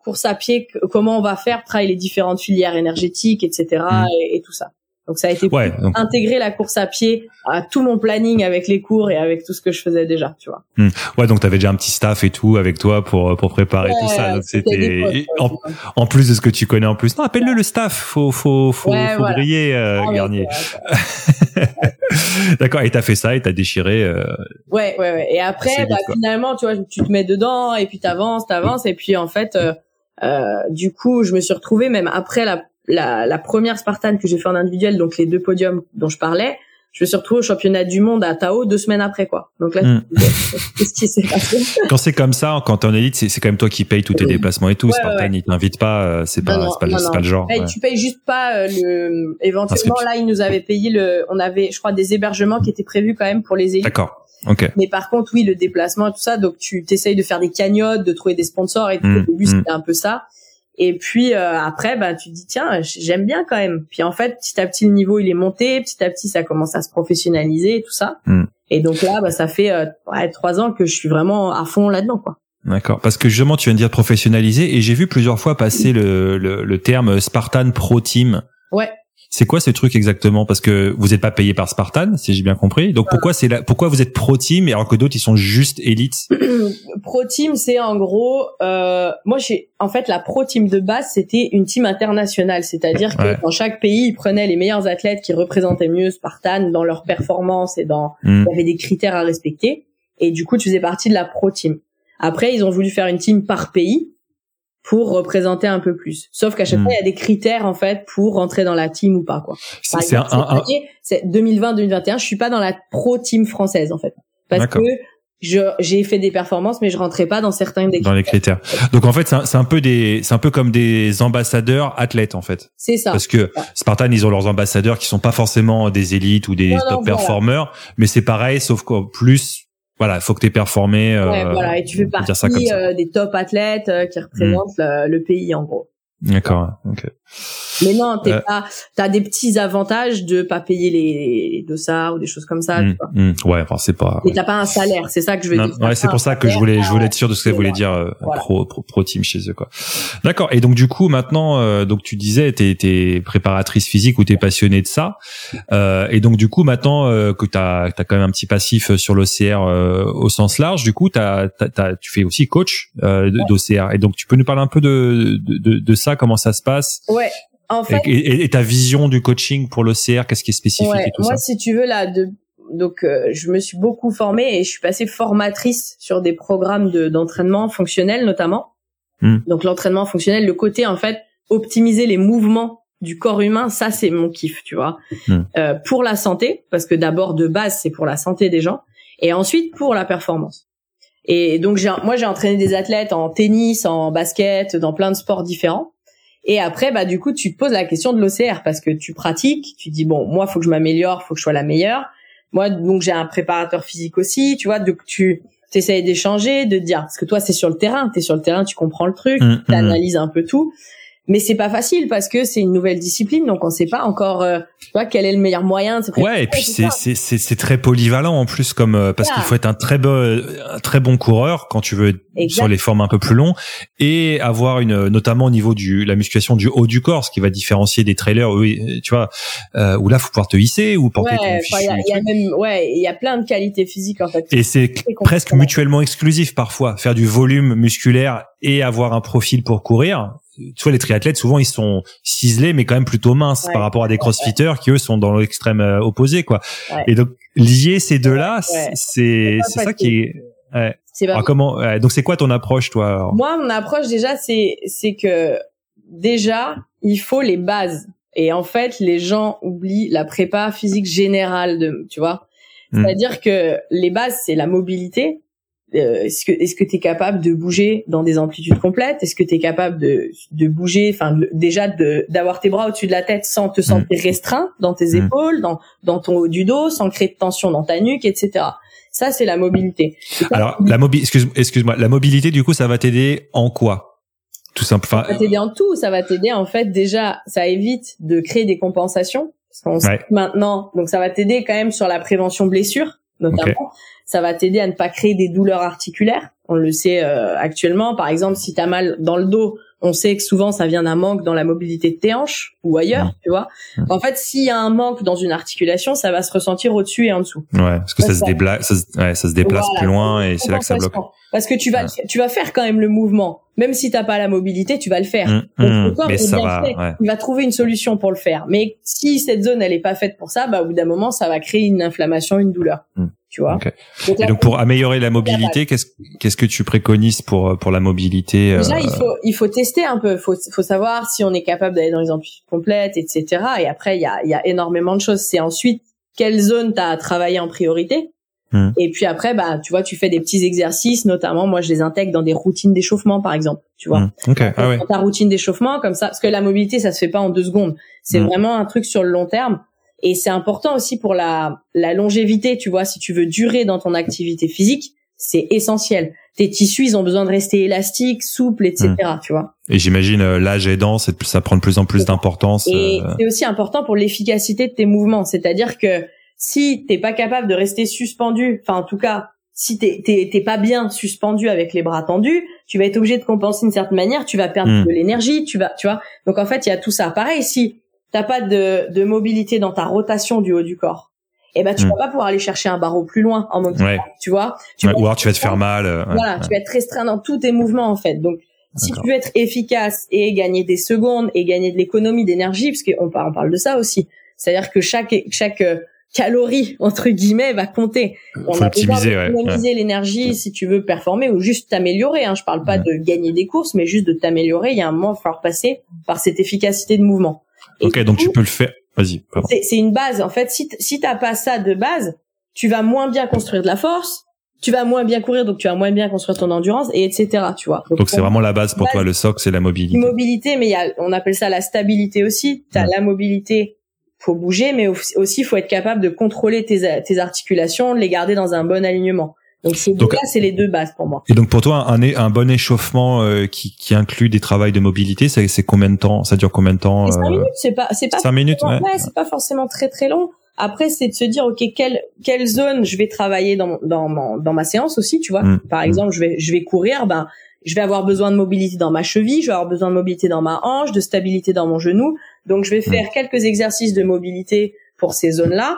course à pied, comment on va faire, travailler les différentes filières énergétiques, etc., et tout ça. Donc ça a été intégrer la course à pied à tout mon planning avec les cours et avec tout ce que je faisais déjà, tu vois. Mmh. Ouais, donc t'avais déjà un petit staff et tout avec toi pour préparer tout ça. Donc c'était potes, en plus de ce que tu connais en plus. Non, appelle-le le staff, faut briller Garnier. D'accord, et t'as fait ça et t'as déchiré. Ouais. Et après, finalement, tu vois, tu te mets dedans et puis t'avances et puis en fait, du coup, je me suis retrouvée même après la première Spartan que j'ai fait en individuel, donc les 2 podiums dont je parlais, je me suis retrouvée au championnat du monde à Tahoe 2 semaines après, quoi. Donc là, qu'est-ce qui s'est passé? Quand c'est comme ça, quand t'es en élite, c'est quand même toi qui payes tous tes déplacements et tout. Ouais, Spartan, ils t'invitent pas, c'est pas le genre. Ouais. Tu payes juste pas le, éventuellement, là, ils nous avaient payé on avait, je crois, des hébergements qui étaient prévus quand même pour les élites. D'accord. Okay. Mais par contre, oui, le déplacement et tout ça, donc tu t'essayes de faire des cagnottes, de trouver des sponsors et tout. Au début, c'était un peu ça. Et puis après, tu te dis tiens, j'aime bien quand même. Puis en fait, petit à petit, le niveau il est monté, petit à petit, ça commence à se professionnaliser et tout ça. Mm. Et donc là, ça fait 3 ans que je suis vraiment à fond là-dedans, quoi. D'accord. Parce que justement, tu viens de dire professionnaliser, et j'ai vu plusieurs fois passer le terme Spartan Pro Team. Ouais. C'est quoi ce truc exactement? Parce que vous n'êtes pas payé par Spartan, si j'ai bien compris. Donc pourquoi pourquoi vous êtes pro team alors que d'autres ils sont juste élites? Pro team, c'est en gros, moi en fait la pro team de base c'était une team internationale, c'est-à-dire que dans chaque pays ils prenaient les meilleurs athlètes qui représentaient mieux Spartan dans leur performance et il y avait des critères à respecter et du coup tu faisais partie de la pro team. Après ils ont voulu faire une team par pays pour représenter un peu plus. Sauf qu'à chaque fois, il y a des critères, en fait, pour rentrer dans la team ou pas, quoi. Par exemple, c'est 2020-2021, je suis pas dans la pro team française, en fait. Parce que j'ai fait des performances, mais je rentrais pas dans certains des critères. Dans les critères. Donc, en fait, c'est un peu comme des ambassadeurs athlètes, en fait. C'est ça. Parce que Spartan, ils ont leurs ambassadeurs qui sont pas forcément des élites ou des top performeurs, mais c'est pareil, sauf qu'en plus, faut que t'aies performé. Et tu fais partie des top athlètes qui représentent le pays, en gros. D'accord, ok. Mais non, t'es pas, t'as des petits avantages de pas payer les dossards ou des choses comme ça, tu vois. C'est pas. Et t'as pas un salaire, c'est ça que je veux dire. Ouais, c'est pour ça que je voulais être sûr de ce que ça voulait dire pro team chez eux, quoi. D'accord. Et donc du coup, maintenant, donc tu disais, t'es préparatrice physique ou t'es passionnée de ça. Et donc du coup, maintenant que t'as quand même un petit passif sur l'OCR au sens large, du coup, tu fais aussi coach d'OCR. Et donc tu peux nous parler un peu de ça, comment ça se passe? Ouais. En fait, et ta vision du coaching pour l'OCR, qu'est-ce qui est spécifique et tout ça? Moi, si tu veux, je me suis beaucoup formée et je suis passée formatrice sur des programmes d'entraînement fonctionnel, notamment. Donc, l'entraînement fonctionnel, le côté, en fait, optimiser les mouvements du corps humain, ça, c'est mon kiff, tu vois. Pour la santé, parce que d'abord, de base, c'est pour la santé des gens. Et ensuite, pour la performance. Et donc, j'ai entraîné des athlètes en tennis, en basket, dans plein de sports différents. Et après, du coup, tu te poses la question de l'OCR parce que tu pratiques, tu dis, bon, moi, faut que je m'améliore, faut que je sois la meilleure. Moi, donc, j'ai un préparateur physique aussi, tu vois, donc tu essayes d'échanger, de te dire, parce que toi, t'es sur le terrain, tu comprends le truc, t'analyses un peu tout. Mais c'est pas facile parce que c'est une nouvelle discipline, donc on sait pas encore, tu vois, quel est le meilleur moyen. Et puis c'est très polyvalent en plus, comme parce qu'il faut être un très bon coureur quand tu veux être sur les formes un peu plus longs et avoir notamment au niveau de la musculation du haut du corps, ce qui va différencier des trailers, tu vois, où là faut pouvoir te hisser ou porter ton fichu. Il y a plein de qualités physiques en fait. Et c'est presque mutuellement exclusif parfois, faire du volume musculaire et avoir un profil pour courir. Tu vois, les triathlètes, souvent, ils sont ciselés, mais quand même plutôt minces par rapport à des crossfitters qui, eux, sont dans l'extrême opposé, quoi. Ouais. Et donc, lier ces deux-là, c'est ça qui est... Ouais. Alors, donc, c'est quoi ton approche, toi alors? Moi, mon approche, déjà, c'est que, déjà, il faut les bases. Et en fait, les gens oublient la prépa physique générale, tu vois. C'est-à-dire que les bases, c'est la mobilité. Est-ce que t'es capable de bouger dans des amplitudes complètes? Est-ce que t'es capable de bouger, enfin, déjà d'avoir tes bras au-dessus de la tête sans te sentir restreint dans tes épaules, dans ton haut du dos, sans créer de tension dans ta nuque, etc. Ça, c'est la mobilité. Alors, excuse-moi, la mobilité, du coup, ça va t'aider en quoi? Tout simplement. Ça va t'aider en tout. Ça va t'aider, en fait, déjà, ça évite de créer des compensations. Parce qu'on sait maintenant. Donc, ça va t'aider quand même sur la prévention blessure, notamment. Okay. Ça va t'aider à ne pas créer des douleurs articulaires. On le sait actuellement. Par exemple, si t'as mal dans le dos, on sait que souvent ça vient d'un manque dans la mobilité de tes hanches ou ailleurs, tu vois. En fait, s'il y a un manque dans une articulation, ça va se ressentir au-dessus et en dessous. Ouais, parce que ça se déplace voilà, plus loin et c'est là que ça bloque. Parce que tu vas faire quand même le mouvement, même si t'as pas la mobilité, tu vas le faire. Donc, ton corps est bien fait, il va trouver une solution pour le faire. Mais si cette zone elle est pas faite pour ça, bah au bout d'un moment, ça va créer une inflammation, une douleur. Tu vois. Okay. Donc pour améliorer la mobilité, qu'est-ce que tu préconises pour la mobilité? Déjà, il faut tester un peu. Faut savoir si on est capable d'aller dans les amplitudes complètes, etc. Et après, il y a énormément de choses. C'est ensuite quelle zone t'as à travailler en priorité. Et puis après, bah, tu vois, tu fais des petits exercices, notamment, moi, je les intègre dans des routines d'échauffement, par exemple, tu vois. Dans ta routine d'échauffement, comme ça, parce que la mobilité, ça se fait pas en 2 secondes. C'est vraiment un truc sur le long terme. Et c'est important aussi pour la longévité, tu vois, si tu veux durer dans ton activité physique, c'est essentiel. Tes tissus, ils ont besoin de rester élastiques, souples, etc., tu vois. Et j'imagine, l'âge aidant, ça prend de plus en plus d'importance. Et c'est aussi important pour l'efficacité de tes mouvements. C'est-à-dire que si t'es pas capable de rester suspendu, enfin, en tout cas, si t'es pas bien suspendu avec les bras tendus, tu vas être obligé de compenser d'une certaine manière, tu vas perdre de l'énergie, tu vois. Donc, en fait, il y a tout ça. Pareil, si t'as pas de mobilité dans ta rotation du haut du corps, eh ben, tu vas pas pouvoir aller chercher un barreau plus loin en même temps, tu vois. Ou alors tu vas te faire mal. Tu vas être restreint dans tous tes mouvements, en fait. Donc, si tu veux être efficace et gagner des secondes et gagner de l'économie d'énergie, parce qu'on parle de ça aussi. C'est-à-dire que chaque calorie, entre guillemets, va compter. On faut optimiser, l'énergie si tu veux performer ou juste t'améliorer, hein. Je parle pas de gagner des courses, mais juste de t'améliorer. Il y a un moment, il va falloir passer par cette efficacité de mouvement. Et ok, donc tu peux le faire. Vas-y. Pardon. C'est une base. En fait, si t'as pas ça de base, tu vas moins bien construire de la force, tu vas moins bien courir, donc tu vas moins bien construire ton endurance, et etc. Tu vois. Donc c'est vraiment la base pour toi, le socle, c'est la mobilité. Mobilité, mais on appelle ça la stabilité aussi. T'as la mobilité, faut bouger, mais aussi faut être capable de contrôler tes articulations, de les garder dans un bon alignement. Donc c'est les deux bases pour moi. Et donc pour toi, un bon échauffement qui inclut des travails de mobilité, c'est combien de temps? Ça dure combien de temps? 5 minutes, c'est pas 5 minutes, c'est pas forcément très très long. Après, c'est de se dire OK, quelle zone je vais travailler dans ma séance aussi, tu vois. Par exemple, je vais courir, ben je vais avoir besoin de mobilité dans ma cheville, je vais avoir besoin de mobilité dans ma hanche, de stabilité dans mon genou. Donc je vais faire quelques exercices de mobilité pour ces zones-là.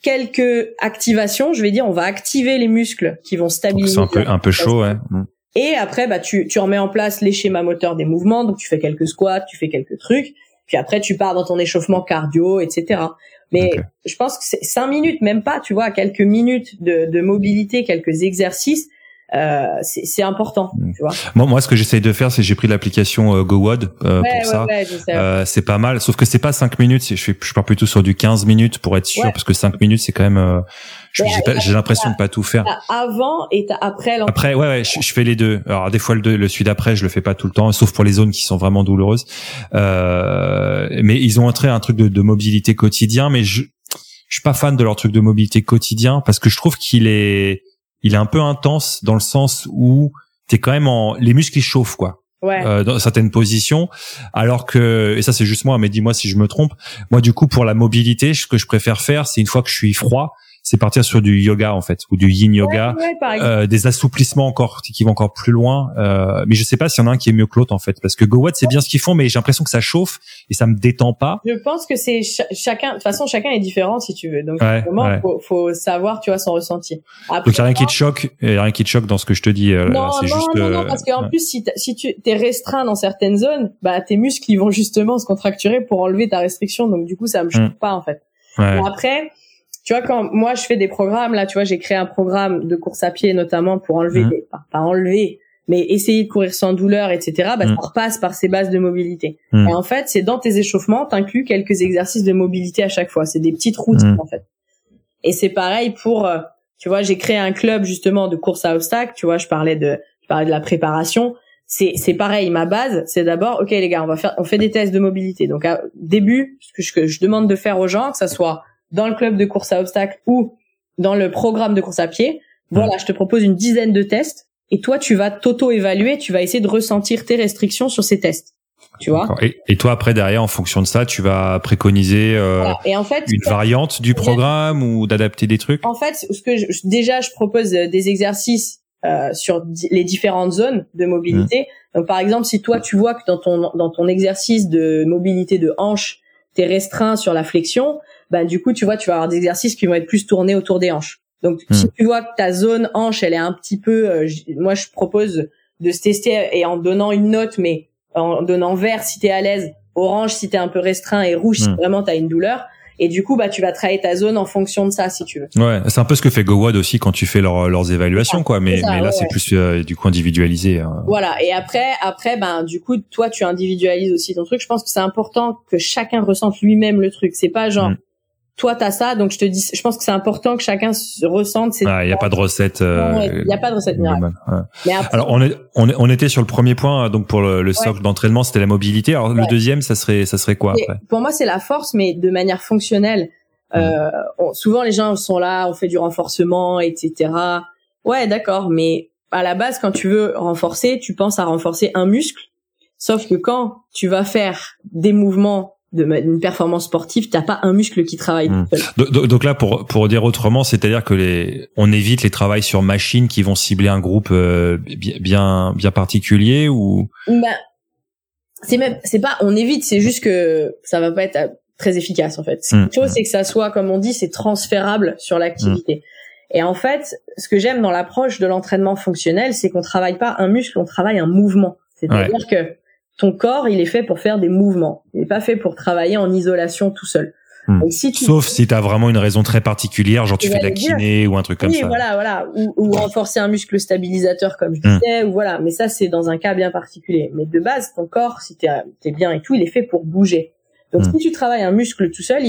Quelques activations, je vais dire, on va activer les muscles qui vont stabiliser. C'est un peu chaud, ouais. Et après, bah, tu remets en place les schémas moteurs des mouvements, donc tu fais quelques squats, tu fais quelques trucs, puis après tu pars dans ton échauffement cardio, etc. Mais je pense que c'est 5 minutes, même pas, tu vois, quelques minutes de mobilité, quelques exercices, c'est important, tu vois. Moi, ce que j'essaye de faire, c'est j'ai pris l'application GoWod pour ça. C'est pas mal, sauf que c'est pas 5 minutes, je pars plutôt sur du 15 minutes pour être sûr, parce que 5 minutes c'est quand même j'ai l'impression de pas tout faire. T'as avant et t'as après l'entraînement. Après je fais les deux. Alors des fois le celui d'après, je le fais pas tout le temps, sauf pour les zones qui sont vraiment douloureuses. Mais ils ont entré un truc de mobilité quotidien, mais je suis pas fan de leur truc de mobilité quotidien parce que je trouve qu'il est un peu intense dans le sens où t'es quand même les muscles ils chauffent quoi. Dans certaines positions, alors que, et ça c'est juste moi, mais dis-moi si je me trompe. Moi du coup pour la mobilité, ce que je préfère faire, c'est une fois que je suis froid, c'est partir sur du yoga en fait, ou du yin yoga, des assouplissements encore qui vont encore plus loin. Mais je sais pas s'il y en a un qui est mieux que l'autre en fait, parce que GoWod c'est bien ce qu'ils font, mais j'ai l'impression que ça chauffe et ça me détend pas. Je pense que c'est chacun, de toute façon chacun est différent si tu veux, donc faut savoir, tu vois, son ressenti. Après, donc y a rien qui te choque dans ce que je te dis. Non, c'est juste non, parce qu'en plus si tu t'es restreint dans certaines zones, bah tes muscles ils vont justement se contracturer pour enlever ta restriction, donc du coup ça me choque pas en fait. Bon, après, tu vois, quand moi je fais des programmes, là, tu vois, j'ai créé un programme de course à pied notamment pour enlever, pas enlever, mais essayer de courir sans douleur, etc. Bah, ça repasse par ces bases de mobilité. Et en fait, c'est dans tes échauffements, t'inclus quelques exercices de mobilité à chaque fois. C'est des petites routines en fait. Et c'est pareil pour, tu vois, j'ai créé un club justement de course à obstacles. Tu vois, je parlais de la préparation. C'est pareil, ma base, c'est d'abord, ok les gars, on fait des tests de mobilité. Donc à début, ce que je demande de faire aux gens, que ça soit dans le club de course à obstacles ou dans le programme de course à pied, voilà, je te propose une dizaine de tests et toi, tu vas t'auto-évaluer, tu vas essayer de ressentir tes restrictions sur ces tests, tu vois. Et toi, après, derrière, en fonction de ça, tu vas préconiser et en fait, une variante du programme ou d'adapter des trucs. En fait, déjà, je propose des exercices sur les différentes zones de mobilité. Donc, par exemple, si toi, tu vois que dans ton exercice de mobilité de hanche, t'es restreint sur la flexion, ben, du coup, tu vois, tu vas avoir des exercices qui vont être plus tournés autour des hanches. Donc, si tu vois que ta zone hanche, elle est un petit peu, moi, je propose de se tester et en donnant une note, mais en donnant vert si t'es à l'aise, orange si t'es un peu restreint et rouge si vraiment t'as une douleur. Et du coup, bah, tu vas travailler ta zone en fonction de ça, si tu veux. Ouais, c'est un peu ce que fait GoWod aussi quand tu fais leurs évaluations, quoi. Mais là, c'est plus, du coup, individualisé. Voilà. Et après, ben, du coup, toi, tu individualises aussi ton truc. Je pense que c'est important que chacun ressente lui-même le truc. C'est pas genre, toi, t'as ça, donc je te dis, je pense que c'est important que chacun ressente ses... Ah, il n'y a pas de recette. Il n'y a pas de recette miracle. Ouais. Mais après, alors, on était sur le premier point, donc pour le socle d'entraînement, c'était la mobilité. Alors, le deuxième, ça serait quoi après? Pour moi, c'est la force, mais de manière fonctionnelle. Souvent, les gens sont là, on fait du renforcement, etc. Ouais, d'accord, mais à la base, quand tu veux renforcer, tu penses à renforcer un muscle. Sauf que quand tu vas faire des mouvements d'une performance sportive, t'as pas un muscle qui travaille. Donc là, pour dire autrement, c'est-à-dire que on évite les travails sur machines qui vont cibler un groupe bien particulier ou. Bah, c'est pas on évite, c'est juste que ça va pas être très efficace en fait. Ce qu'il faut, c'est que ça soit, comme on dit, c'est transférable sur l'activité. Et en fait, ce que j'aime dans l'approche de l'entraînement fonctionnel, c'est qu'on travaille pas un muscle, on travaille un mouvement. C'est-à-dire que ton corps, il est fait pour faire des mouvements. Il n'est pas fait pour travailler en isolation tout seul. Donc, sauf si t'as vraiment une raison très particulière, genre tu fais de la kiné ou un truc comme ça. Oui, voilà. Ou renforcer un muscle stabilisateur, comme je disais, ou voilà. Mais ça, c'est dans un cas bien particulier. Mais de base, ton corps, si t'es bien et tout, il est fait pour bouger. Donc, si tu travailles un muscle tout seul,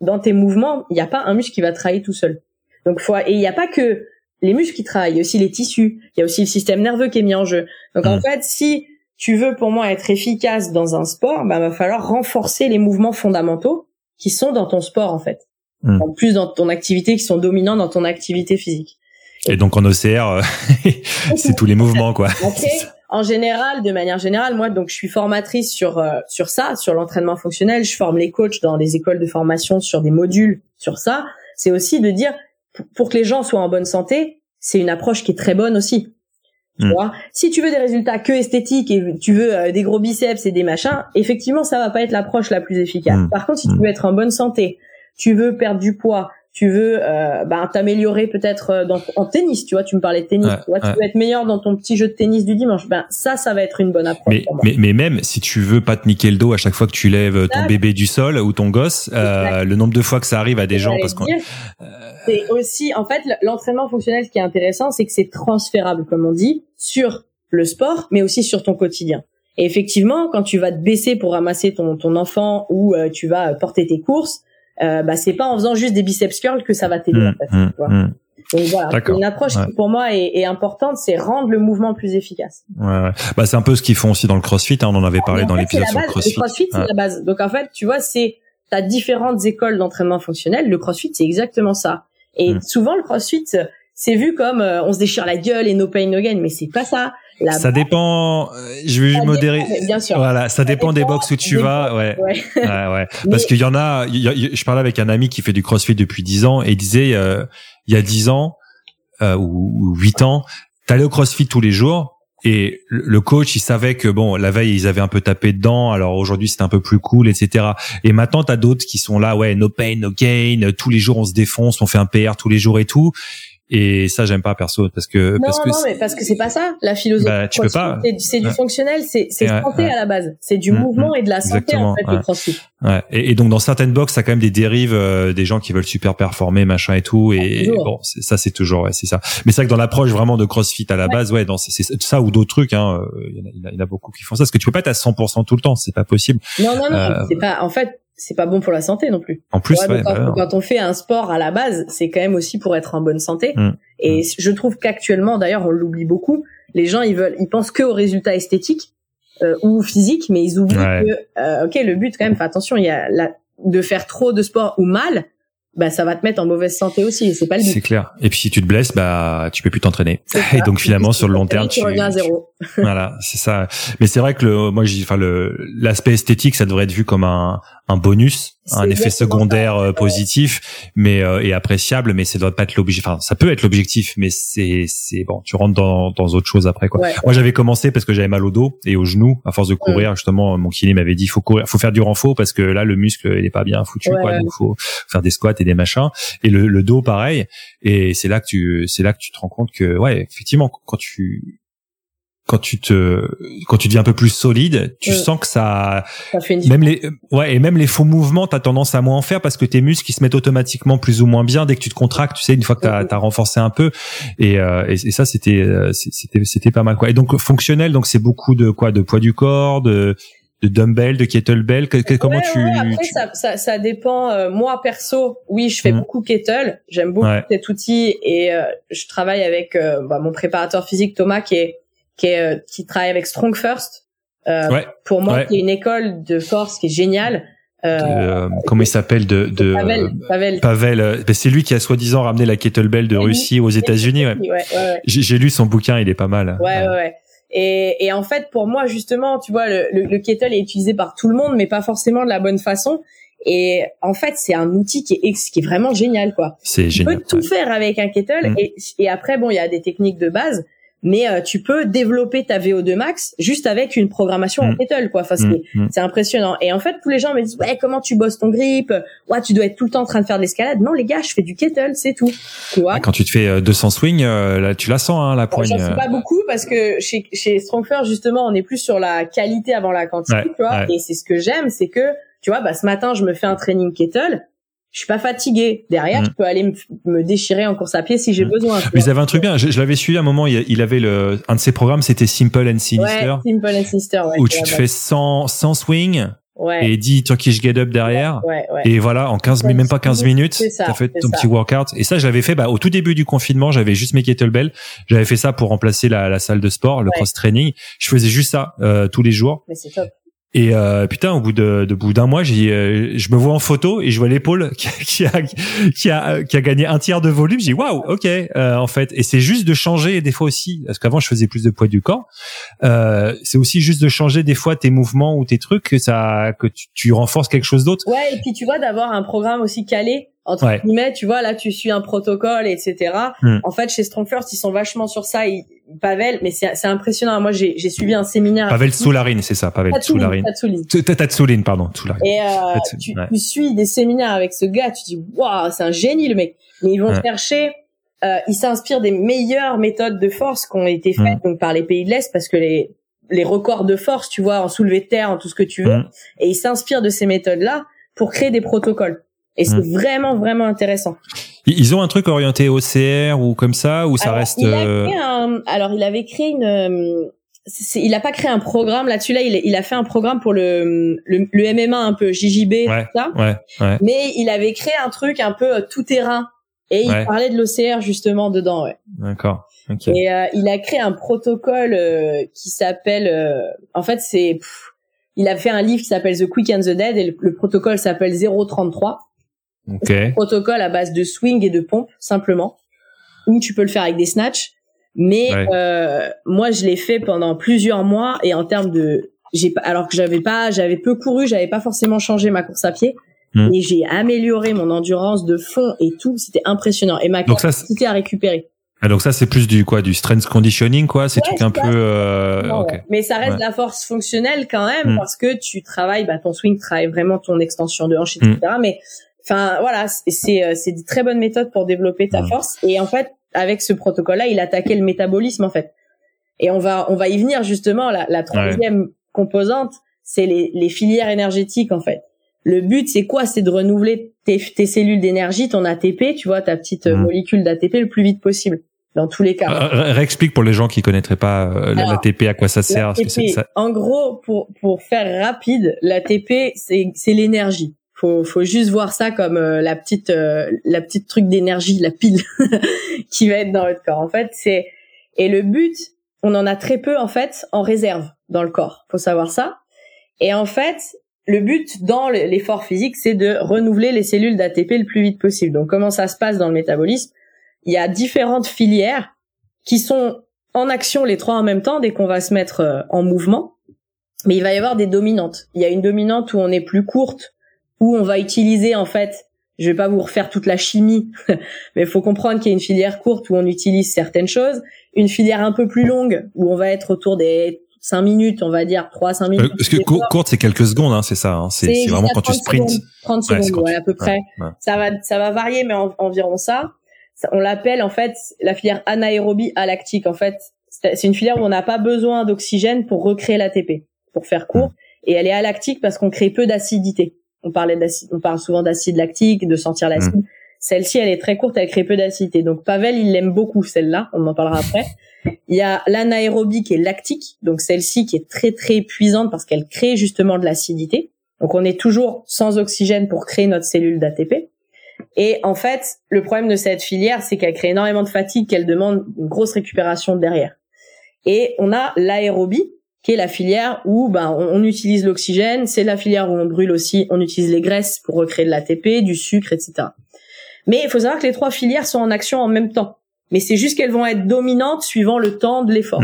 dans tes mouvements, il n'y a pas un muscle qui va travailler tout seul. Donc, et il n'y a pas que les muscles qui travaillent, il y a aussi les tissus, il y a aussi le système nerveux qui est mis en jeu. Donc, en fait, si tu veux pour moi être efficace dans un sport, bah, va falloir renforcer les mouvements fondamentaux qui sont dans ton sport, en fait. En plus, dans ton activité, qui sont dominants dans ton activité physique. Et donc, en OCR, c'est tous les mouvements, quoi. Okay. En général, de manière générale, moi, donc, je suis formatrice sur ça, sur l'entraînement fonctionnel. Je forme les coachs dans les écoles de formation sur des modules sur ça. C'est aussi de dire, pour que les gens soient en bonne santé, c'est une approche qui est très bonne aussi. Tu vois, si tu veux des résultats que esthétiques et tu veux des gros biceps et des machins, effectivement, ça va pas être l'approche la plus efficace. Par contre, si tu veux être en bonne santé, tu veux perdre du poids, tu veux t'améliorer peut-être en tennis, tu vois, tu me parlais de tennis, tu veux être meilleur dans ton petit jeu de tennis du dimanche, ben ça va être une bonne approche. Mais même si tu veux pas te niquer le dos à chaque fois que tu lèves ton bébé du sol ou ton gosse, le nombre de fois que ça arrive à des gens parce qu'on... C'est aussi, en fait, l'entraînement fonctionnel, ce qui est intéressant, c'est que c'est transférable, comme on dit, sur le sport, mais aussi sur ton quotidien. Et effectivement, quand tu vas te baisser pour ramasser ton enfant ou tu vas porter tes courses, c'est pas en faisant juste des biceps curls que ça va t'aider, en fait. Tu vois. Donc voilà, une approche qui pour moi est importante, c'est rendre le mouvement plus efficace. Ouais. Bah, c'est un peu ce qu'ils font aussi dans le CrossFit, hein, on en avait parlé dans l'épisode sur le CrossFit. Le CrossFit, c'est la base. Donc en fait, tu vois, t'as différentes écoles d'entraînement fonctionnel, le CrossFit, c'est exactement ça. Et souvent, le CrossFit, c'est vu comme on se déchire la gueule et no pain, no gain, mais c'est pas ça. Ça dépend, je vais modérer. Bien sûr. Voilà, ça dépend des box où tu vas, ouais. Parce qu'il y en a, je parlais avec un ami qui fait du CrossFit depuis 10 ans et il disait, il y a 10 ans, ou 8 ans, t'allais au CrossFit tous les jours. Et le coach, il savait que bon, la veille, ils avaient un peu tapé dedans. Alors aujourd'hui, c'était un peu plus cool, etc. Et maintenant, t'as d'autres qui sont là, no pain, no gain. Tous les jours, on se défonce, on fait un PR tous les jours et tout. Et ça, j'aime pas perso, parce que c'est pas ça la philosophie. Bah, tu peux pas. C'est du fonctionnel, c'est santé à la base. C'est du mouvement et de la santé en fait le CrossFit. Ouais. Et donc dans certaines box, ça a quand même des dérives, des gens qui veulent super performer, machin et tout. Et bon, c'est ça. Mais c'est vrai que dans l'approche vraiment de CrossFit à la base, c'est ça ou d'autres trucs. Hein, il y en a beaucoup qui font ça. Parce que tu peux pas être à 100% tout le temps, c'est pas possible. Non, c'est pas. En fait, c'est pas bon pour la santé non plus. En plus, quand on fait un sport à la base, c'est quand même aussi pour être en bonne santé. Et je trouve qu'actuellement, d'ailleurs, on l'oublie beaucoup. Les gens, ils pensent que aux résultats esthétiques ou physiques, mais ils oublient que, le but quand même. Attention, il y a de faire trop de sport ou mal, ça va te mettre en mauvaise santé aussi. Et c'est pas le but. C'est clair. Et puis si tu te blesses, tu peux plus t'entraîner. Et donc finalement, sur le long terme, tu reviens à zéro. Voilà, c'est ça. Mais c'est vrai que l'aspect esthétique, ça devrait être vu comme un bonus, un effet secondaire positif, mais et appréciable, mais ça doit pas être l'objectif. Enfin, ça peut être l'objectif, mais c'est bon, tu rentres dans autre chose après, quoi. Ouais. Moi, j'avais commencé parce que j'avais mal au dos et aux genoux à force de courir. Justement, mon kiné m'avait dit faut courir, faut faire du renfort parce que là le muscle il est pas bien foutu, quoi. Donc faut faire des squats et des machins. Et le dos pareil. Et c'est là que tu te rends compte que effectivement quand tu deviens un peu plus solide, tu sens que ça fait une différence. Même les faux mouvements, t'as tendance à moins en faire parce que tes muscles, ils se mettent automatiquement plus ou moins bien dès que tu te contractes, tu sais, une fois que t'as renforcé un peu. Et ça, c'était pas mal, quoi. Et donc, fonctionnel, donc c'est beaucoup de poids du corps, de dumbbell, de kettlebell, ça dépend. Moi perso, oui, je fais beaucoup kettle, j'aime beaucoup cet outil et je travaille avec mon préparateur physique Thomas qui travaille avec Strong First, pour moi qui est une école de force qui est géniale. Comment il s'appelle de Pavel, c'est lui qui a soi-disant ramené la kettlebell de Russie aux États-Unis. J'ai lu son bouquin, il est pas mal. Ouais. Et en fait, pour moi, justement, tu vois, le kettle est utilisé par tout le monde, mais pas forcément de la bonne façon. Et en fait, c'est un outil qui est vraiment génial, quoi. Tu peux tout faire avec un kettle. Et après, bon, il y a des techniques de base, mais tu peux développer ta VO2 max juste avec une programmation en kettle, quoi. Enfin, c'est impressionnant. Et en fait, tous les gens me disent comment tu bosses ton grip, tu dois être tout le temps en train de faire de l'escalade. Non, les gars, je fais du kettle, c'est tout. Tu vois. Quand tu te fais 200 swings, là, tu la sens, hein, la poigne. J'en fais pas beaucoup parce que chez Strong First, justement, on est plus sur la qualité avant la quantité, tu vois. Et c'est ce que j'aime, c'est que tu vois, ce matin, je me fais un training kettle. Je suis pas fatigué. Derrière, je peux aller me déchirer en course à pied si j'ai besoin. Mais ils avaient un truc bien. Je l'avais suivi à un moment. Il avait un de ses programmes, c'était Simple and Sinister. Simple and Sinister, où tu te fais 100 swings. Et 10 Turkish get up derrière. Et voilà, en 15 minutes, t'as fait ton petit workout. Et ça, je l'avais fait, au tout début du confinement, j'avais juste mes kettlebells. J'avais fait ça pour remplacer la salle de sport, le cross training. Je faisais juste ça, tous les jours. Mais c'est top. Et putain, au bout d'un mois, je me vois en photo et je vois l'épaule qui a gagné un tiers de volume. J'ai dit waouh, ok, en fait. Et c'est juste de changer des fois aussi, parce qu'avant je faisais plus de poids du corps. C'est aussi juste de changer des fois tes mouvements ou tes trucs que tu renforces quelque chose d'autre. Ouais, et puis tu vois d'avoir un programme aussi calé entre guillemets. Tu vois là, tu suis un protocole, etc. En fait, chez Strong First, ils sont vachement sur ça. Pavel, mais c'est impressionnant. Moi, j'ai suivi un séminaire. Pavel Tsatsouline, c'est ça. Pavel Tsatsouline. Tsatsouline, pardon. Tsatsouline. Et tu suis des séminaires avec ce gars. Tu dis, waouh, c'est un génie le mec. Mais ils vont chercher. Ils s'inspirent des meilleures méthodes de force qui ont été faites donc par les pays de l'Est, parce que les records de force, tu vois, en soulevé de terre, en tout ce que tu veux, et ils s'inspirent de ces méthodes-là pour créer des protocoles. Et c'est vraiment, vraiment intéressant. Ils ont un truc orienté OCR ou comme ça, ou ça reste... Il a pas créé un programme là-dessus. Là, il a fait un programme pour le MMA un peu, JJB, tout ça. Ouais. Mais il avait créé un truc un peu tout terrain. Et il parlait de l'OCR justement dedans, D'accord. Okay. Et il a créé un protocole qui s'appelle... en fait, il a fait un livre qui s'appelle The Quick and the Dead et le protocole s'appelle 0.33. Okay. Un protocole à base de swing et de pompe simplement, ou tu peux le faire avec des snatchs, mais moi je l'ai fait pendant plusieurs mois et en termes de alors que j'avais peu couru, j'avais pas forcément changé ma course à pied, mais j'ai amélioré mon endurance de fond et tout, c'était impressionnant et ma capacité à récupérer. Ah, donc ça c'est plus du strength conditioning, quoi, c'est truc un peu mais ça reste de la force fonctionnelle quand même, parce que tu travailles ton swing, travaille vraiment ton extension de hanche, etc. Mais enfin voilà, c'est des très bonnes méthodes pour développer ta force. Et en fait, avec ce protocole-là, il attaquait le métabolisme en fait. Et on va y venir justement. La troisième composante, c'est les filières énergétiques en fait. Le but, c'est quoi? C'est de renouveler tes cellules d'énergie, ton ATP, tu vois, ta petite molécule d'ATP le plus vite possible. Dans tous les cas. Réexplique pour les gens qui connaîtraient pas l'ATP, à quoi ça sert. Parce que ça... En gros, pour faire rapide, l'ATP c'est l'énergie. Faut juste voir ça comme la petite truc d'énergie, la pile qui va être dans notre corps. En fait, et le but, on en a très peu en fait en réserve dans le corps. Faut savoir ça. Et en fait, le but dans l'effort physique, c'est de renouveler les cellules d'ATP le plus vite possible. Donc comment ça se passe dans le métabolisme ? Il y a différentes filières qui sont en action les trois en même temps dès qu'on va se mettre en mouvement. Mais il va y avoir des dominantes. Il y a une dominante où on est plus courte, où on va utiliser en fait, je vais pas vous refaire toute la chimie, mais il faut comprendre qu'il y a une filière courte où on utilise certaines choses, une filière un peu plus longue où on va être autour des 5 minutes, on va dire 3-5 minutes. Parce que courte c'est quelques secondes, hein, c'est ça. Hein, c'est vraiment quand tu sprintes. 30 secondes, ouais, à peu près. Ouais, ouais. Ça va varier, mais environ ça. On l'appelle en fait la filière anaérobie alactique. En fait, c'est une filière où on n'a pas besoin d'oxygène pour recréer l'ATP, pour faire court. Et elle est alactique parce qu'on crée peu d'acidité. On parle souvent d'acide lactique, de sentir l'acide. Celle-ci, elle est très courte, elle crée peu d'acidité. Donc Pavel, il l'aime beaucoup, celle-là. On en parlera après. Il y a l'anaérobie qui est lactique. Donc celle-ci qui est très, très puissante parce qu'elle crée justement de l'acidité. Donc on est toujours sans oxygène pour créer notre cellule d'ATP. Et en fait, le problème de cette filière, c'est qu'elle crée énormément de fatigue, qu'elle demande une grosse récupération derrière. Et on a l'aérobie, qui est la filière où on utilise l'oxygène, c'est la filière où on brûle aussi, on utilise les graisses pour recréer de l'ATP, du sucre, etc. Mais il faut savoir que les trois filières sont en action en même temps. Mais c'est juste qu'elles vont être dominantes suivant le temps de l'effort.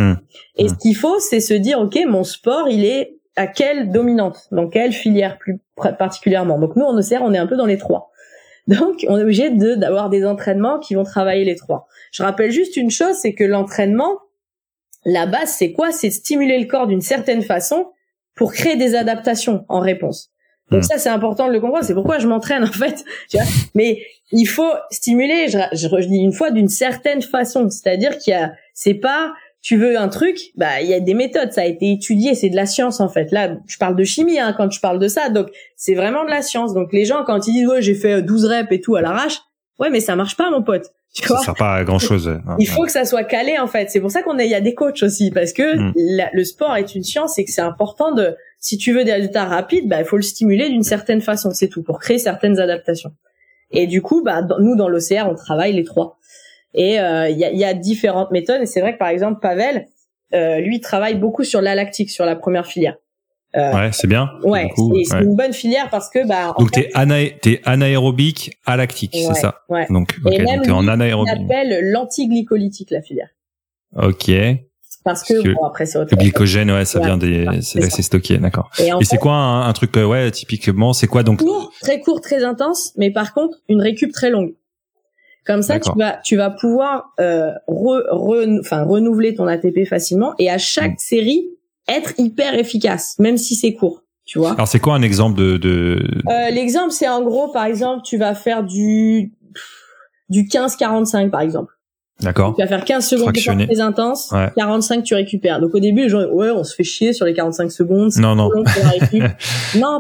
Et ce qu'il faut, c'est se dire, OK, mon sport, il est à quelle dominante ? Dans quelle filière plus particulièrement ? Donc nous, en OCR, on est un peu dans les trois. Donc, on est obligé d'avoir des entraînements qui vont travailler les trois. Je rappelle juste une chose, c'est que l'entraînement, la base, c'est quoi ? C'est stimuler le corps d'une certaine façon pour créer des adaptations en réponse. Donc ça, c'est important de le comprendre. C'est pourquoi je m'entraîne, en fait. Tu vois ? Mais il faut stimuler, je dis une fois, d'une certaine façon. C'est-à-dire c'est pas, tu veux un truc, il y a des méthodes. Ça a été étudié, c'est de la science, en fait. Là, je parle de chimie, hein, quand je parle de ça. Donc, c'est vraiment de la science. Donc, les gens, quand ils disent, ouais, j'ai fait 12 reps et tout à l'arrache. Ouais, mais ça marche pas, mon pote. Ça sert pas à grand chose. Il faut que ça soit calé, en fait. C'est pour ça il y a des coachs aussi, parce que le sport est une science et que c'est important si tu veux des résultats rapides, il faut le stimuler d'une certaine façon, c'est tout, pour créer certaines adaptations. Et du coup, nous, dans l'OCR, on travaille les trois. Et il y a différentes méthodes. Et c'est vrai que, par exemple, Pavel, lui, travaille beaucoup sur la lactique, sur la première filière. Ouais, c'est bien. Ouais, c'est une bonne filière parce que donc t'es anaérobique alactique, ouais, c'est ça. Ouais. Donc okay, et même donc t'es en anaérobie. On appelle l'antiglycolytique la filière. OK. Parce que après c'est autre. Le glycogène, ouais, ça vient des c'est stocké, d'accord. Et c'est quoi un truc typiquement, c'est quoi donc court, très intense, mais par contre une récup très longue. Comme ça, d'accord. tu vas pouvoir renouveler ton ATP facilement et à chaque série être hyper efficace, même si c'est court, tu vois. Alors, c'est quoi un exemple l'exemple, c'est en gros, par exemple, tu vas faire du 15-45, par exemple. D'accord. Donc, tu vas faire 15 secondes de très intense, 45, tu récupères. Donc, au début, les gens disent, on se fait chier sur les 45 secondes. Non. Non,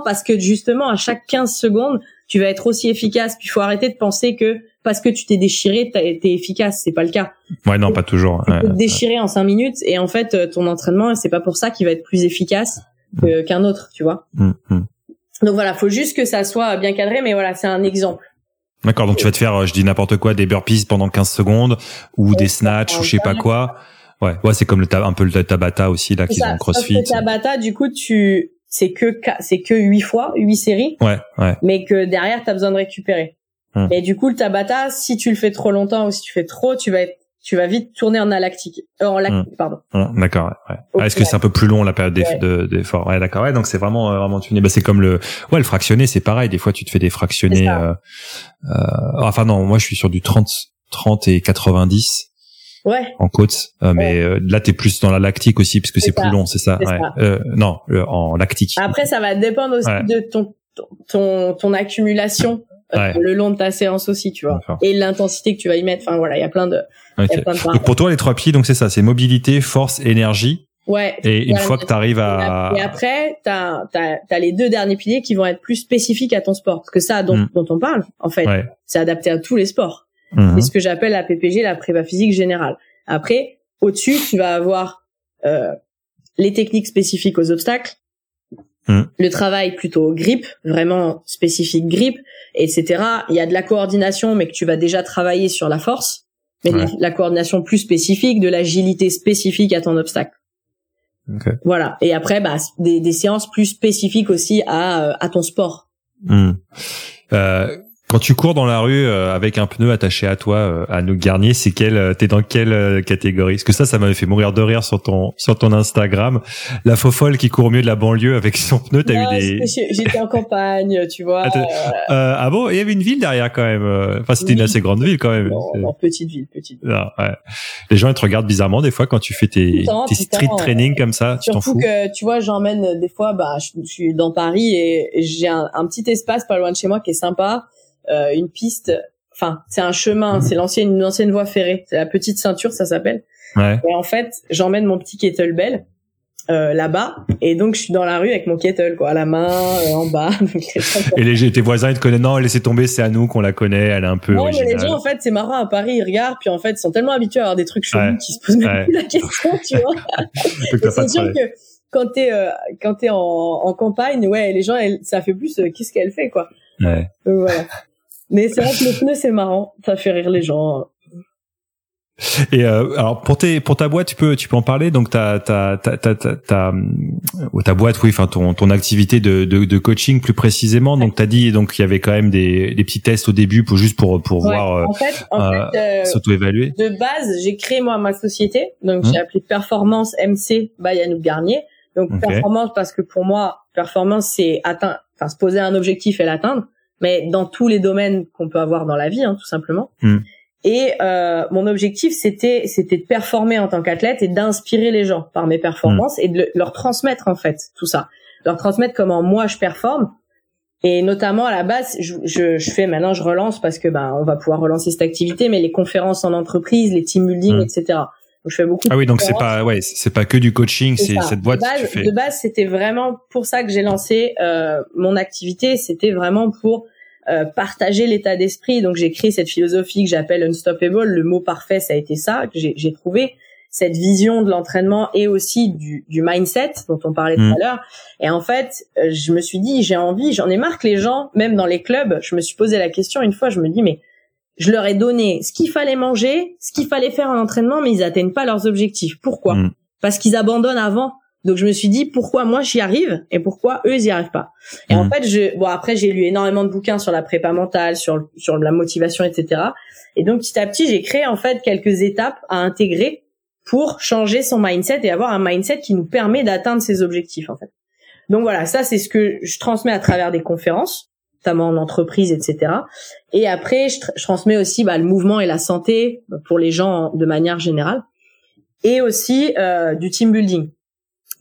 parce que justement, à chaque 15 secondes, tu vas être aussi efficace. Puis, il faut arrêter de penser que parce que tu t'es déchiré, t'es efficace. C'est pas le cas. Ouais, non, pas toujours. Tu peux te déchirer en 5 minutes et en fait, ton entraînement, c'est pas pour ça qu'il va être plus efficace qu'un autre, tu vois. Donc voilà, faut juste que ça soit bien cadré, mais voilà, c'est un exemple. D'accord, donc tu vas te faire, je dis n'importe quoi, des burpees pendant 15 secondes ou des snatchs ou je sais pas quoi. Ouais, c'est comme un peu le Tabata aussi, là, qu'ils ont en CrossFit. Le Tabata, du coup, c'est que 8 fois, 8 séries. Ouais. Mais que derrière, t'as besoin de récupérer. Et du coup, le Tabata, si tu le fais trop longtemps ou si tu fais trop, tu vas vite tourner en alactique. Pardon. D'accord, ouais. Ah, est-ce que c'est un peu plus long, la période d'effort? Ouais, d'accord. Ouais, donc c'est vraiment tuné. C'est comme le fractionné, c'est pareil. Des fois, tu te fais des fractionnés, moi, je suis sur du 30 et 90. Ouais. En côte. Mais là, t'es plus dans la lactique aussi, parce que c'est plus long, c'est ça? C'est ça. Non, en lactique. Après, ça va dépendre aussi de ton accumulation. Le long de ta séance aussi, tu vois. D'accord. Et l'intensité que tu vas y mettre. Enfin, voilà, il y a plein de... Okay. Donc, pour toi, les trois piliers, donc c'est ça, c'est mobilité, force, énergie. Ouais. Et une fois que t'arrives à... Et après, t'as les deux derniers piliers qui vont être plus spécifiques à ton sport. Parce que ça, dont on parle, en fait, c'est adapté à tous les sports. C'est ce que j'appelle la PPG, la prépa physique générale. Après, au-dessus, tu vas avoir les techniques spécifiques aux obstacles, le travail plutôt grip, vraiment spécifique grip, etc. Il y a de la coordination, mais que tu vas déjà travailler sur la force, mais la coordination plus spécifique, de l'agilité spécifique à ton obstacle. Okay. Voilà. Et après, des séances plus spécifiques aussi à ton sport. Quand tu cours dans la rue avec un pneu attaché à toi, Anouk Garnier, c'est t'es dans quelle catégorie? Parce que ça m'avait fait mourir de rire sur ton Instagram. La fofolle qui court au milieu de la banlieue avec son pneu, t'as eu des... J'étais en campagne, tu vois. Ah bon? Il y avait une ville derrière quand même. Enfin, c'était une assez grande ville quand même. Non, petite ville. Non, ouais. Les gens, ils te regardent bizarrement des fois quand tu fais tes street training comme ça. Tu t'en fous? Surtout que, tu vois, j'emmène des fois, je suis dans Paris et j'ai un petit espace pas loin de chez moi qui est sympa. Une piste, enfin c'est un chemin, c'est une ancienne voie ferrée, c'est la petite ceinture, ça s'appelle. Ouais. Et en fait, j'emmène mon petit kettlebell là-bas, et donc je suis dans la rue avec mon kettle, quoi, à la main, en bas. Et tes voisins, ils te connaissent, non, laissez tomber, c'est à nous qu'on la connaît, elle est un peu originale. Mais les gens, en fait, c'est marrant, à Paris, ils regardent, puis en fait, ils sont tellement habitués à avoir des trucs chelous qu'ils se posent même plus la question, tu vois. C'est sûr que quand t'es en campagne, les gens, ça fait plus qu'est-ce qu'elle fait, quoi. Ouais. Donc, voilà. Mais c'est vrai que le pneu, c'est marrant, ça fait rire les gens. Et alors pour ta boîte, tu peux en parler. Donc ta boîte, oui, enfin ton activité de coaching plus précisément. Donc t'as dit donc il y avait quand même des petits tests au début pour voir s'auto-évaluer. De base, j'ai créé moi ma société, donc j'ai appelé Performance MC by Anouk Garnier. Donc performance parce que pour moi performance c'est se poser un objectif et l'atteindre. Mais dans tous les domaines qu'on peut avoir dans la vie, tout simplement. Mmh. Et mon objectif, c'était de performer en tant qu'athlète et d'inspirer les gens par mes performances et de leur transmettre, en fait, tout ça. Leur transmettre comment moi, je performe. Et notamment, à la base, je fais maintenant, je relance parce que on va pouvoir relancer cette activité, mais les conférences en entreprise, les team building, etc. Donc, je fais beaucoup de donc c'est pas que du coaching, c'est cette boîte que tu fais. De base, c'était vraiment pour ça que j'ai lancé mon activité. C'était vraiment pour partager l'état d'esprit. Donc, j'ai créé cette philosophie que j'appelle Unstoppable. Le mot parfait, ça a été ça que j'ai trouvé. Cette vision de l'entraînement et aussi du mindset dont on parlait tout à l'heure. Et en fait, je me suis dit, j'en ai marre que les gens, même dans les clubs, je me suis posé la question une fois, je me dis, mais je leur ai donné ce qu'il fallait manger, ce qu'il fallait faire à l'entraînement, mais ils atteignent pas leurs objectifs. Pourquoi? Parce qu'ils abandonnent avant. Donc, je me suis dit, pourquoi moi j'y arrive et pourquoi eux ils y arrivent pas? Et en fait, après, j'ai lu énormément de bouquins sur la prépa mentale, sur la motivation, etc. Et donc, petit à petit, j'ai créé, en fait, quelques étapes à intégrer pour changer son mindset et avoir un mindset qui nous permet d'atteindre ses objectifs, en fait. Donc, voilà, ça, c'est ce que je transmets à travers des conférences, notamment en entreprise, etc. Et après, je transmets aussi le mouvement et la santé pour les gens de manière générale, et aussi du team building.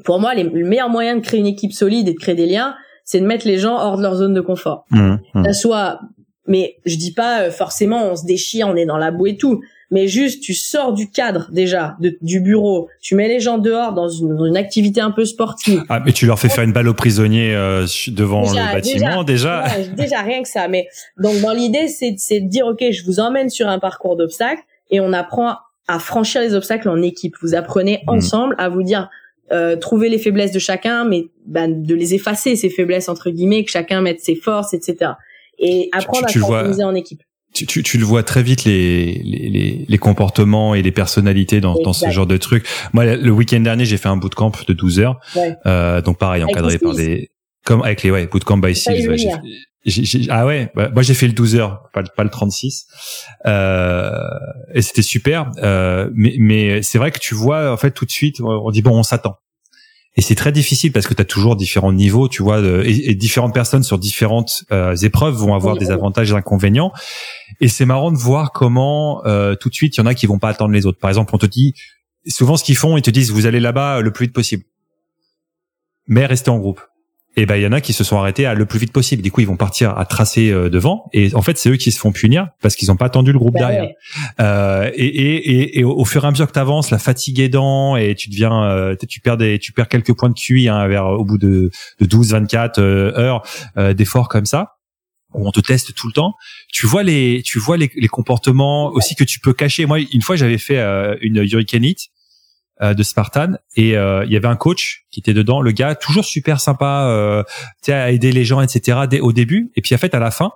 Pour moi, le meilleur moyen de créer une équipe solide et de créer des liens, c'est de mettre les gens hors de leur zone de confort. Ça soit, mais je dis pas forcément on se déchire, on est dans la boue et tout, mais juste tu sors du cadre déjà du bureau, tu mets les gens dehors dans une activité un peu sportive. Ah, mais tu leur fais faire une balle aux prisonniers devant le bâtiment déjà. Ouais, déjà rien que ça. Mais donc dans l'idée, c'est de dire ok, je vous emmène sur un parcours d'obstacles et on apprend à franchir les obstacles en équipe. Vous apprenez ensemble à vous dire trouver les faiblesses de chacun, mais de les effacer, ces faiblesses entre guillemets, que chacun mette ses forces, etc. Et apprendre à s'organiser en équipe. Tu le vois très vite les comportements et les personnalités dans ce genre de truc. Moi, le week-end dernier, j'ai fait un bootcamp de 12 heures. Ouais. Donc pareil, encadré par des comme avec les bootcamp by Sceaux. Moi j'ai fait le 12 heures, pas le 36. Et c'était super. Mais c'est vrai que tu vois en fait tout de suite, on dit bon, on s'attend. Et c'est très difficile parce que t'as toujours différents niveaux, tu vois, et différentes personnes sur différentes épreuves vont avoir des avantages et des inconvénients. Et c'est marrant de voir comment tout de suite il y en a qui vont pas attendre les autres. Par exemple, on te dit souvent ce qu'ils font, ils te disent vous allez là-bas le plus vite possible, mais restez en groupe. Et il y en a qui se sont arrêtés à le plus vite possible. Du coup, ils vont partir à tracer devant. Et en fait, c'est eux qui se font punir parce qu'ils n'ont pas attendu le groupe derrière. Ouais. Et au fur et à mesure que t'avances, la fatigue aidant, et tu deviens, tu perds quelques points de QI, au bout de 12, 24 heures d'efforts comme ça, où on te teste tout le temps. Tu vois les comportements aussi que tu peux cacher. Moi, une fois, j'avais fait une Hurricane Heat de Spartan et il y avait un coach qui était dedans, le gars toujours super sympa, à aider les gens, etc. au début, et puis en fait à la fin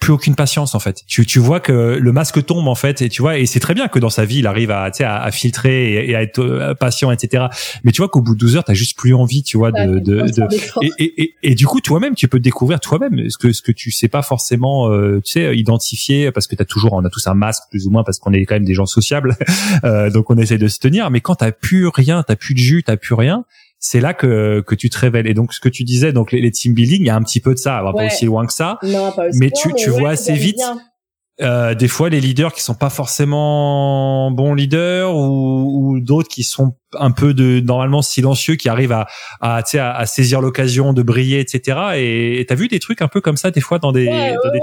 plus aucune patience en fait. Tu vois que le masque tombe en fait, et tu vois, et c'est très bien que dans sa vie il arrive à filtrer et à être patient, etc. Mais tu vois qu'au bout de 12 heures t'as juste plus envie, tu vois, et du coup toi-même tu peux te découvrir toi-même ce que tu sais pas forcément identifier, parce que on a tous un masque plus ou moins, parce qu'on est quand même des gens sociables, donc on essaye de se tenir. Mais quand t'as plus rien, t'as plus de jus, t'as plus rien, c'est là que tu te révèles. Et donc ce que tu disais, donc les team building, il y a un petit peu de ça, pas aussi loin que ça, mais tu vois assez vite des fois les leaders qui sont pas forcément bons leaders, ou d'autres qui sont un peu normalement silencieux, qui arrivent à saisir l'occasion de briller, etc. Et t'as vu des trucs un peu comme ça des fois dans des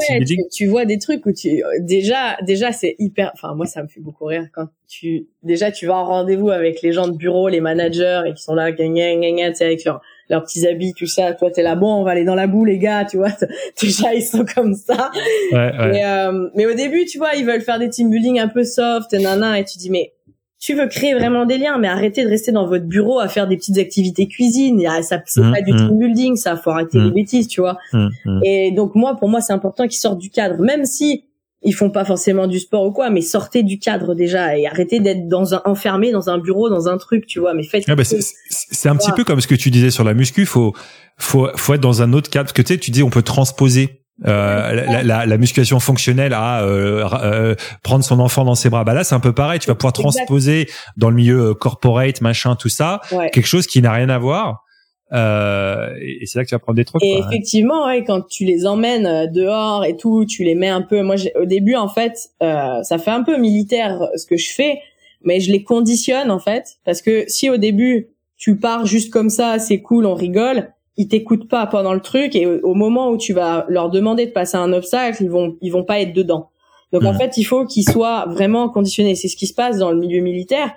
team building. Tu vois des trucs où déjà c'est hyper, moi ça me fait beaucoup rire quand tu vas en rendez-vous avec les gens de bureau, les managers, et qui sont là avec leurs petits habits, tout ça. Toi t'es là, bon, on va aller dans la boue les gars, tu vois, déjà ils sont comme ça. Mais au début, tu vois, ils veulent faire des team building un peu soft et tu dis mais tu veux créer vraiment des liens, mais arrêtez de rester dans votre bureau à faire des petites activités cuisine. Ça, c'est pas du team building, ça. Faut arrêter les bêtises, tu vois. Et donc, pour moi, c'est important qu'ils sortent du cadre, même si ils font pas forcément du sport ou quoi, mais sortez du cadre déjà, et arrêtez d'être enfermé dans un bureau, dans un truc, tu vois. Mais faites. C'est un petit peu comme ce que tu disais sur la muscu. Faut être dans un autre cadre, parce que tu dis, on peut transposer. La musculation fonctionnelle à prendre son enfant dans ses bras, là c'est un peu pareil, tu vas pouvoir transposer dans le milieu corporate, machin, tout ça, quelque chose qui n'a rien à voir, et c'est là que tu vas prendre des trucs effectivement. Quand tu les emmènes dehors et tout, tu les mets un peu, au début en fait ça fait un peu militaire ce que je fais, mais je les conditionne en fait, parce que si au début tu pars juste comme ça, c'est cool, on rigole, ils t'écoutent pas pendant le truc, et au moment où tu vas leur demander de passer un obstacle, ils vont pas être dedans. Donc en fait, il faut qu'ils soient vraiment conditionnés. C'est ce qui se passe dans le milieu militaire.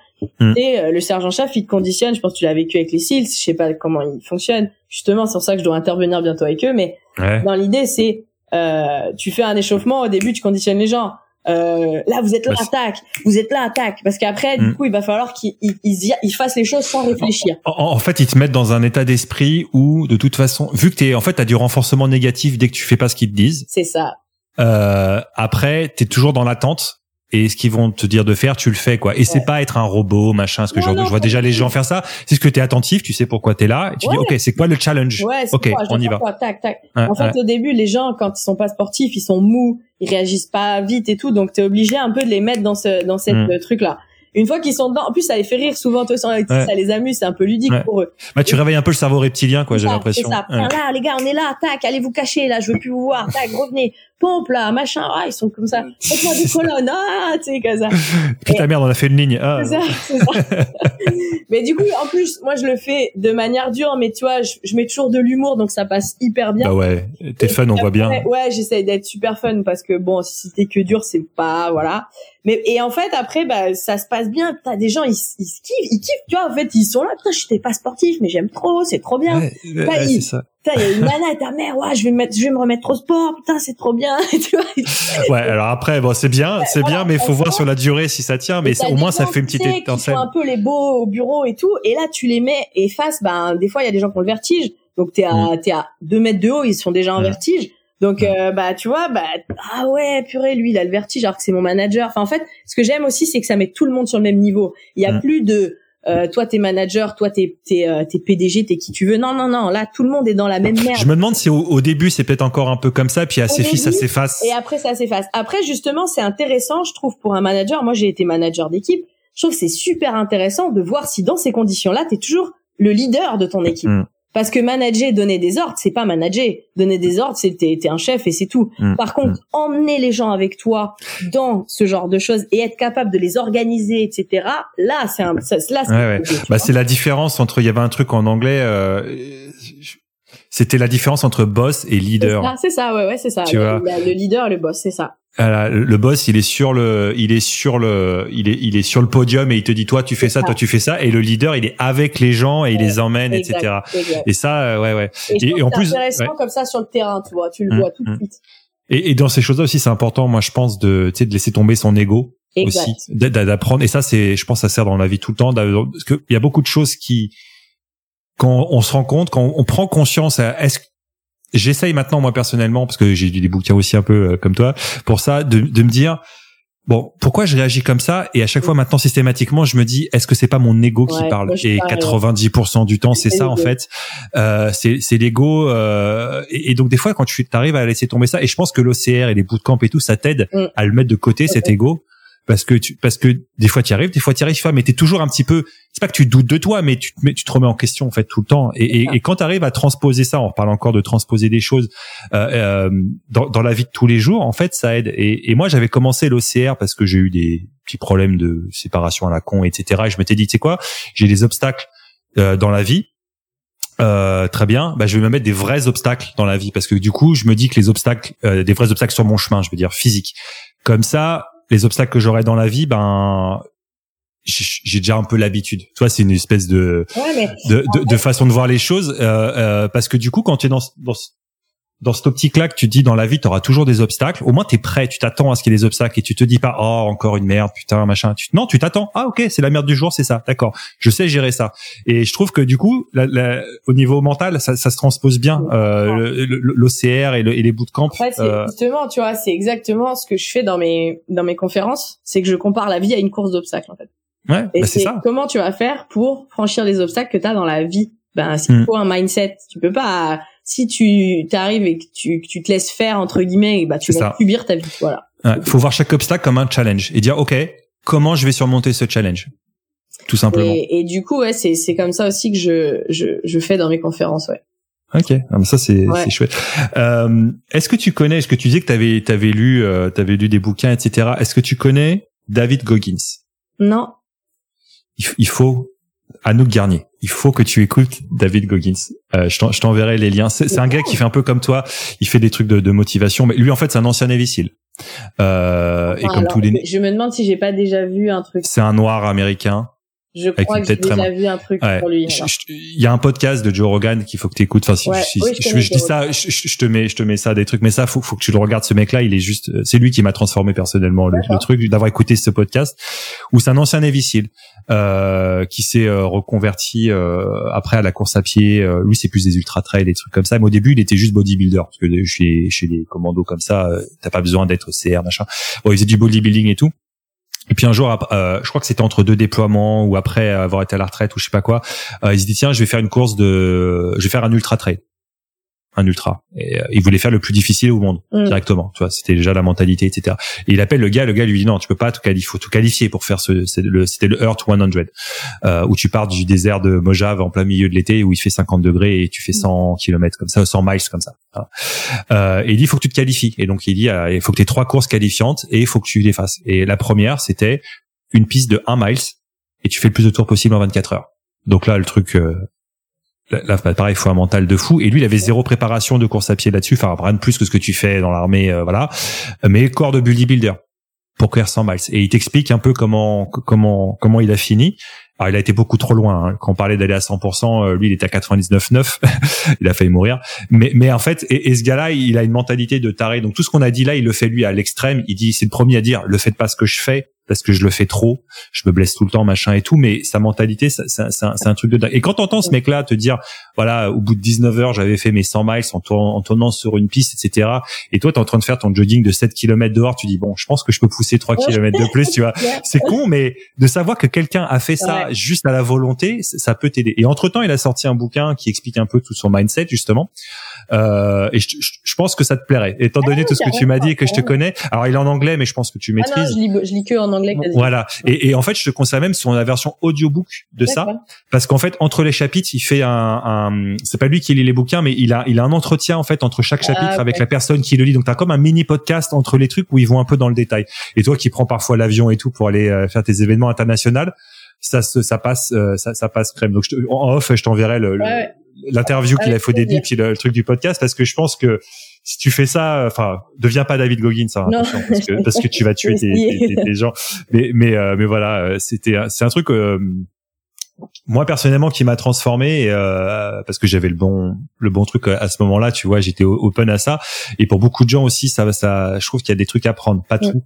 Et le sergent-chef, il te conditionne. Je pense que tu l'as vécu avec les SEALs. Je sais pas comment ils fonctionnent. Justement, c'est pour ça que je dois intervenir bientôt avec eux. Mais dans l'idée, c'est tu fais un échauffement. Au début, tu conditionnes les gens. Là, vous êtes là, attaque. Vous êtes là, attaque. Parce qu'après, du coup, il va falloir qu'ils fassent les choses sans réfléchir. En fait, ils te mettent dans un état d'esprit où, de toute façon, vu que t'as du renforcement négatif dès que tu fais pas ce qu'ils te disent. C'est ça. Après, t'es toujours dans l'attente. Et ce qu'ils vont te dire de faire, tu le fais, quoi. Et c'est pas être un robot, machin, je vois déjà les gens faire ça. C'est ce que t'es attentif, tu sais pourquoi t'es là. Et tu dis, OK, c'est quoi le challenge? On y va. Tac, tac. Au début, les gens, quand ils sont pas sportifs, ils sont mous, ils réagissent pas vite et tout. Donc, t'es obligé un peu de les mettre dans cette truc-là. Une fois qu'ils sont dedans, en plus, ça les fait rire souvent, ça les amuse, c'est un peu ludique pour eux. Tu réveilles un peu le cerveau reptilien, j'ai l'impression. C'est ça. Là, les gars, on est là, tac, allez vous cacher, là, je veux plus vous voir, tac, revenez, pompe, là, machin, ils sont comme ça. Faites-moi des colonnes, comme ça. Putain, merde, on a fait une ligne, C'est ça. Mais du coup, en plus, moi, je le fais de manière dure, mais tu vois, je mets toujours de l'humour, donc ça passe hyper bien. T'es fun, on voit bien. J'essaye d'être super fun, parce que bon, si t'es que dur, c'est pas, voilà. Mais et en fait après ça se passe bien, t'as des gens ils kiffent, tu vois, en fait ils sont là, putain, j'étais pas sportif mais j'aime trop, c'est trop bien. C'est ça. Il y a une nana, ta mère, je vais me remettre au sport, putain, c'est trop bien. Tu vois, alors après, c'est bien, mais faut voir sur la durée si ça tient, mais au moins ça fait une petite étincelle. Un peu les beaux au bureau et tout, et là tu les mets et face, des fois il y a des gens qui ont le vertige, donc t'es à 2 mètres de haut, ils sont déjà en vertige. Donc tu vois, purée, lui il a le vertige alors que c'est mon manager. En fait, ce que j'aime aussi c'est que ça met tout le monde sur le même niveau. Il y a plus de toi t'es manager, toi t'es PDG, t'es qui tu veux. Non, là tout le monde est dans la même merde. Je me demande si au début c'est peut-être encore un peu comme ça, puis à ses fils ça s'efface. Et après ça s'efface. Après justement, c'est intéressant, je trouve, pour un manager. Moi j'ai été manager d'équipe. Je trouve que c'est super intéressant de voir si dans ces conditions-là, t'es toujours le leader de ton équipe. Parce que manager, donner des ordres, c'est pas manager. Donner des ordres, c'est t'es un chef et c'est tout. Par contre, emmener les gens avec toi dans ce genre de choses et être capable de les organiser, etc. Là, c'est la différence entre. Il y avait un truc en anglais. C'était la différence entre boss et leader. C'est ça. Le leader, le boss, c'est ça. Le boss, il est sur le podium et il te dit toi tu fais ça, toi tu fais ça, et le leader il est avec les gens et il les emmène, etc. Et ça, Et en plus, c'est intéressant comme ça sur le terrain, tu vois, tu le vois tout de suite. Et dans ces choses-là aussi, c'est important, moi je pense de laisser tomber son ego aussi, d'apprendre. Et ça, je pense, ça sert dans la vie tout le temps, parce que il y a beaucoup de choses qui, quand on se rend compte, quand on prend conscience, j'essaye maintenant, moi personnellement, parce que j'ai lu des bouquins aussi un peu comme toi, pour ça, de me dire, bon, pourquoi je réagis comme ça? Et à chaque fois maintenant, systématiquement, je me dis, est-ce que c'est pas mon ego qui parle? Moi, et 90% du temps, c'est ça en fait. C'est l'ego. Et donc des fois, quand tu arrives à laisser tomber ça, et je pense que l'OCR et les bootcamps et tout, ça t'aide à le mettre de côté, cet ego. Parce que des fois t'y arrives pas, mais t'es toujours un petit peu, c'est pas que tu doutes de toi, mais tu te remets en question en fait tout le temps. Et quand t'arrives à transposer ça, on parle encore de transposer des choses dans la vie de tous les jours, en fait ça aide. Et moi j'avais commencé l'OCR parce que j'ai eu des petits problèmes de séparation à la con, etc. Et je m'étais dit, tu sais quoi, j'ai des obstacles dans la vie. Très bien, bah je vais me mettre des vrais obstacles dans la vie, parce que du coup je me dis que les obstacles, des vrais obstacles sur mon chemin, je veux dire physique. Comme ça, les obstacles que j'aurai dans la vie, ben j'ai déjà un peu l'habitude. Tu vois, c'est une espèce de façon de voir les choses, parce que du coup, quand tu es dans cette optique-là, que tu te dis dans la vie, t'auras toujours des obstacles. Au moins, t'es prêt, tu t'attends à ce qu'il y ait des obstacles et tu te dis pas, oh, encore une merde, putain, machin. Non, tu t'attends. Ah, ok, c'est la merde du jour, c'est ça. D'accord. Je sais gérer ça. Et je trouve que du coup, au niveau mental, ça se transpose bien, l'OCR et les bootcamps. En fait, justement, tu vois, c'est exactement ce que je fais dans mes conférences. C'est que je compare la vie à une course d'obstacles, en fait. Ouais. Et bah c'est ça. Comment tu vas faire pour franchir les obstacles que t'as dans la vie? Ben, c'est faut un mindset. Tu peux pas, si tu t'arrives et que tu te laisses faire, entre guillemets, bah, tu vas subir ta vie. Voilà. Ouais, faut voir chaque obstacle comme un challenge et dire, OK, comment je vais surmonter ce challenge? Tout simplement. Et du coup, ouais, c'est comme ça aussi que je fais dans mes conférences, ouais. OK. Ah, mais ça, c'est chouette. Est-ce que tu disais que t'avais lu des bouquins, etc. Est-ce que tu connais David Goggins? Non. Il faut Anouk Garnier. Il faut que tu écoutes David Goggins. Je t'enverrai les liens. C'est un gars qui fait un peu comme toi. Il fait des trucs de motivation. Mais lui, en fait, c'est un ancien Navy SEAL. Et comme alors, tous les... Je me demande si j'ai pas déjà vu un truc. C'est un noir américain. Je crois que j'ai déjà vu un truc pour lui. Il y a un podcast de Joe Rogan qu'il faut que tu écoutes. Enfin, je dis ça, je te mets ça des trucs, mais ça faut que tu le regardes. Ce mec-là, il est juste, c'est lui qui m'a transformé personnellement le truc d'avoir écouté ce podcast. Où c'est un ancien Navy SEAL qui s'est reconverti après à la course à pied. Lui, c'est plus des ultra trails, des trucs comme ça. Mais au début, il était juste bodybuilder parce que chez les commandos comme ça, t'as pas besoin d'être OCR machin. Bon, il faisait du bodybuilding et tout. Et puis un jour, je crois que c'était entre deux déploiements ou après avoir été à la retraite ou je sais pas quoi, il se dit tiens, je vais faire une course je vais faire un ultra trail, un ultra. Et il voulait faire le plus difficile au monde directement. Tu vois, c'était déjà la mentalité, etc. Et il appelle le gars lui dit non, tu peux pas, il faut tout qualifier pour faire c'était le Earth 100 où tu pars du désert de Mojave en plein milieu de l'été où il fait 50 degrés et tu fais 100 km comme ça, 100 miles comme ça. Voilà. Et il dit, il faut que tu te qualifies. Et donc, il dit, il faut que tu aies 3 courses qualifiantes et il faut que tu les fasses. Et la première, c'était une piste de 1 mile et tu fais le plus de tours possible en 24 heures. Donc là, le truc, là, pareil, il faut un mental de fou. Et lui, il avait 0 préparation de course à pied là-dessus. Enfin, rien de plus que ce que tu fais dans l'armée, voilà. Mais corps de bodybuilder pour courir 100 miles. Et il t'explique un peu comment il a fini. Alors, il a été beaucoup trop loin, hein. Quand on parlait d'aller à 100%, lui, il était à 99,9. Il a failli mourir. Mais en fait, et ce gars-là, il a une mentalité de taré. Donc, tout ce qu'on a dit là, il le fait lui à l'extrême. Il dit, c'est le premier à dire, le faites pas ce que je fais, parce que je le fais trop. Je me blesse tout le temps, machin et tout. Mais sa mentalité, c'est un truc de dingue. Et quand t'entends ce mec-là te dire, voilà, au bout de 19 heures, j'avais fait mes 100 miles en tournant sur une piste, etc. Et toi, t'es en train de faire ton jogging de 7 km dehors. Tu dis, bon, je pense que je peux pousser 3 km de plus, tu vois. C'est con, mais de savoir que quelqu'un a fait ça, juste à la volonté, ça peut t'aider. Et entre temps, il a sorti un bouquin qui explique un peu tout son mindset, justement. Et je pense que ça te plairait, étant donné tout ce que tu m'as dit et que je te connais. Alors, il est en anglais, mais je pense que tu maîtrises. Ah non, je lis que en anglais. Quasiment. Voilà. Et en fait, je te conseille même sur la version audiobook de ça, parce qu'en fait, entre les chapitres, il fait c'est pas lui qui lit les bouquins, mais il a un entretien en fait entre chaque chapitre avec la personne qui le lit. Donc, t'as comme un mini podcast entre les trucs où ils vont un peu dans le détail. Et toi, qui prends parfois l'avion et tout pour aller faire tes événements internationaux. Ça passe crème. Donc, en off, je t'enverrai l'interview qu'il a fait au début, puis le truc du podcast, parce que je pense que si tu fais ça, enfin, deviens pas David Goggins, hein, parce que tu vas tuer tes gens. Mais voilà, c'est un truc, moi personnellement qui m'a transformé, parce que j'avais le bon truc à ce moment-là, tu vois, j'étais open à ça, et pour beaucoup de gens aussi ça je trouve qu'il y a des trucs à prendre, pas tout,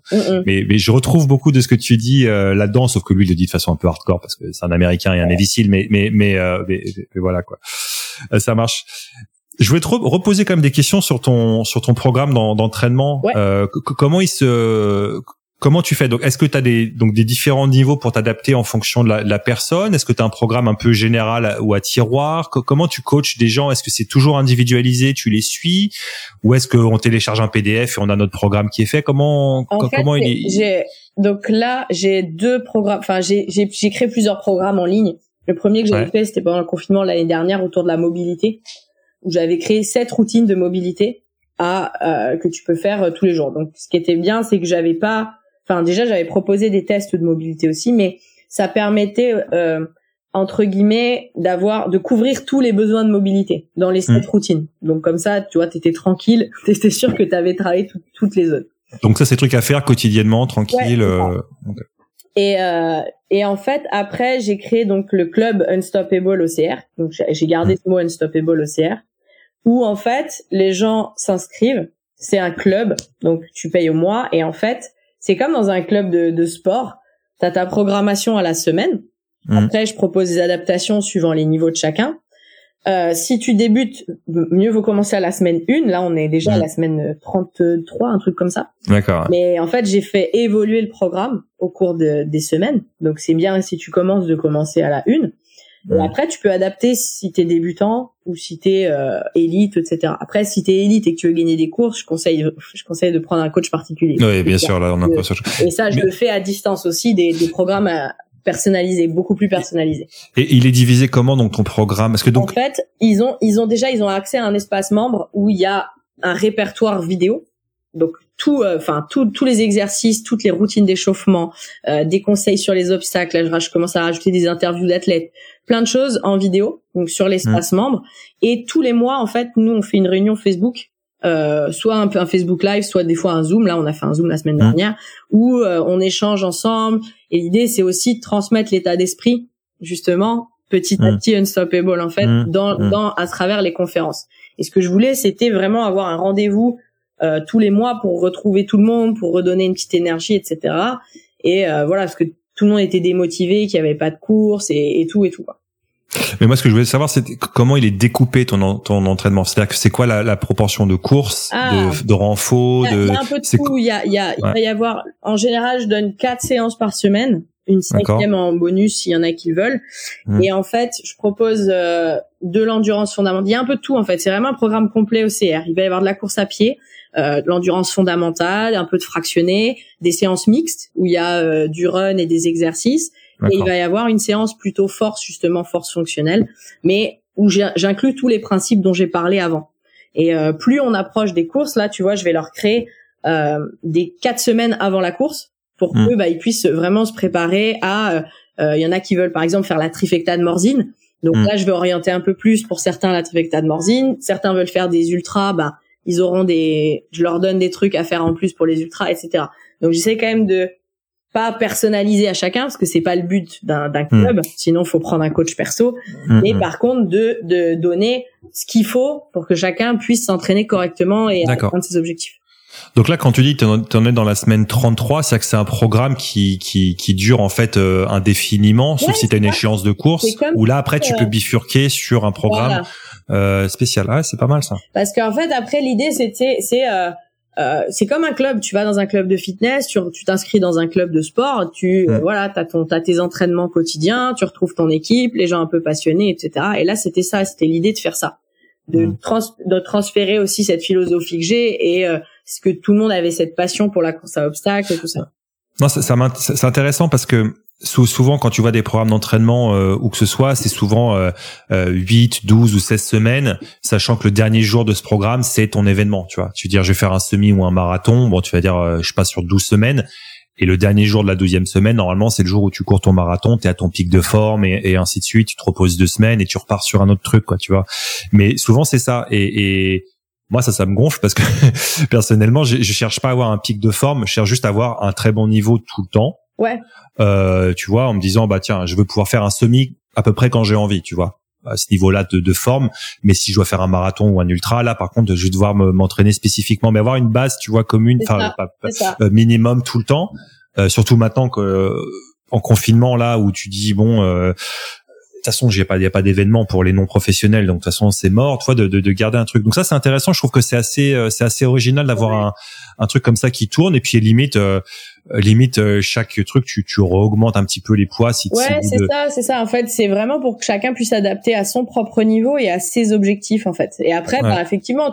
mais je retrouve beaucoup de ce que tu dis là-dedans, sauf que lui il le dit de façon un peu hardcore parce que c'est un américain et un Navy SEAL, mais voilà quoi. Ça marche. Je voulais te reposer quand même des questions sur ton programme d'entraînement. Ouais. Comment tu fais? Donc, est-ce que tu as des différents niveaux pour t'adapter en fonction de la personne? Est-ce que tu as un programme un peu général ou à tiroir? Comment tu coaches des gens? Est-ce que c'est toujours individualisé? Tu les suis? Ou est-ce qu'on télécharge un PDF et on a notre programme qui est fait? Donc là, j'ai deux programmes. Enfin, j'ai créé plusieurs programmes en ligne. Le premier que j'avais fait, c'était pendant le confinement l'année dernière autour de la mobilité, où j'avais créé 7 routines de mobilité que tu peux faire tous les jours. Donc, ce qui était bien, c'est que j'avais pas... Enfin, déjà, j'avais proposé des tests de mobilité aussi, mais ça permettait, entre guillemets, de couvrir tous les besoins de mobilité dans les 7 routines. Donc, comme ça, tu vois, t'étais tranquille, t'étais sûr que t'avais travaillé toutes les zones. Donc, ça, c'est des trucs à faire quotidiennement, tranquille. Okay. Et en fait, après, j'ai créé donc le club Unstoppable OCR. Donc, j'ai gardé ce mot Unstoppable OCR, où, en fait, les gens s'inscrivent. C'est un club, donc tu payes au mois, et en fait... C'est comme dans un club de sport, t'as ta programmation à la semaine. Après, je propose des adaptations suivant les niveaux de chacun. Si tu débutes, mieux vaut commencer à la semaine 1. Là, on est déjà à la semaine 33, un truc comme ça. D'accord. Mais en fait, j'ai fait évoluer le programme au cours des semaines. Donc, c'est bien si tu commences de commencer à la 1. Et après, tu peux adapter si t'es débutant ou si t'es élite, etc. Après, si t'es élite et que tu veux gagner des courses, je conseille de prendre un coach particulier. Oui, bien sûr, là, on a pas ça. Et ça, je le fais à distance aussi, des programmes personnalisés, beaucoup plus personnalisés. Et il est divisé comment, donc, ton programme? Parce que donc. En fait, ils ont accès à un espace membre où il y a un répertoire vidéo. Donc, tous les exercices, toutes les routines d'échauffement, des conseils sur les obstacles. Là, je commence à rajouter des interviews d'athlètes, plein de choses en vidéo, donc sur l'espace membre. Et tous les mois, en fait, nous, on fait une réunion Facebook, soit un Facebook Live, soit des fois un Zoom. Là, on a fait un Zoom la semaine dernière, où on échange ensemble. Et l'idée, c'est aussi de transmettre l'état d'esprit, justement, petit à petit, Unstoppable, en fait, à travers les conférences. Et ce que je voulais, c'était vraiment avoir un rendez-vous tous les mois pour retrouver tout le monde, pour redonner une petite énergie, etc. Et voilà, parce que tout le monde était démotivé, qu'il n'y avait pas de course et tout. Mais moi, ce que je voulais savoir, c'est comment il est découpé ton entraînement. C'est-à-dire que c'est quoi la proportion de courses, de renfaux, Il y a un peu de tout. Il va y avoir, en général, je donne 4 séances par semaine, une 5e en bonus s'il y en a qui veulent. Et en fait, je propose de l'endurance fondamentale. Il y a un peu de tout, en fait. C'est vraiment un programme complet OCR. Il va y avoir de la course à pied, de l'endurance fondamentale, un peu de fractionné, des séances mixtes où il y a du run et des exercices. D'accord. Et il va y avoir une séance plutôt force fonctionnelle, mais où j'inclus tous les principes dont j'ai parlé avant. Et plus on approche des courses, là, tu vois, je vais leur créer des 4 semaines avant la course pour que ils puissent vraiment se préparer à... Il y en a qui veulent, par exemple, faire la trifecta de Morzine. Donc là, je vais orienter un peu plus pour certains la trifecta de Morzine. Certains veulent faire des ultras, ils auront je leur donne des trucs à faire en plus pour les ultras, etc. Donc, j'essaie quand même de pas personnaliser à chacun, parce que c'est pas le but d'un club. Sinon, faut prendre un coach perso. Mais par contre, de donner ce qu'il faut pour que chacun puisse s'entraîner correctement et atteindre ses objectifs. Donc là, quand tu dis que t'en es dans la semaine 33, c'est que c'est un programme qui dure en fait indéfiniment, sauf si t'as une échéance de course, où là après tu peux bifurquer sur un programme spécial. Ah, c'est pas mal ça. Parce qu'en fait après l'idée c'est comme un club. Tu vas dans un club de fitness, tu t'inscris dans un club de sport, t'as tes entraînements quotidiens, tu retrouves ton équipe, les gens un peu passionnés, etc. Et là c'était l'idée de faire ça. De transférer aussi cette philosophie que j'ai et ce que tout le monde avait cette passion pour la course à obstacles et tout ça. Non, c'est intéressant parce que souvent quand tu vois des programmes d'entraînement ou que ce soit, c'est souvent 8, 12 ou 16 semaines, sachant que le dernier jour de ce programme, c'est ton événement, tu vois. Tu veux dire je vais faire un semi ou un marathon, bon tu vas dire je passe sur 12 semaines. Et le dernier jour de la 12e semaine, normalement, c'est le jour où tu cours ton marathon, t'es à ton pic de forme et ainsi de suite. Tu te reposes 2 semaines et tu repars sur un autre truc, quoi, tu vois. Mais souvent, c'est ça. Et moi, ça me gonfle parce que personnellement, je cherche pas à avoir un pic de forme. Je cherche juste à avoir un très bon niveau tout le temps. Ouais. Tu vois, en me disant, tiens, je veux pouvoir faire un semi à peu près quand j'ai envie, tu vois. À ce niveau-là de forme, mais si je dois faire un marathon ou un ultra, là par contre je vais devoir m'entraîner spécifiquement, mais avoir une base tu vois commune, minimum tout le temps, surtout maintenant que en confinement là où tu dis bon toute façon, il y a pas d'événement pour les non professionnels, donc de toute façon c'est mort. Toi, de garder un truc. Donc ça c'est intéressant. Je trouve que c'est assez original d'avoir un truc comme ça qui tourne, et puis limite chaque truc tu réaugmentes un petit peu les poids si c'est ça en fait, c'est vraiment pour que chacun puisse s'adapter à son propre niveau et à ses objectifs en fait. Et après effectivement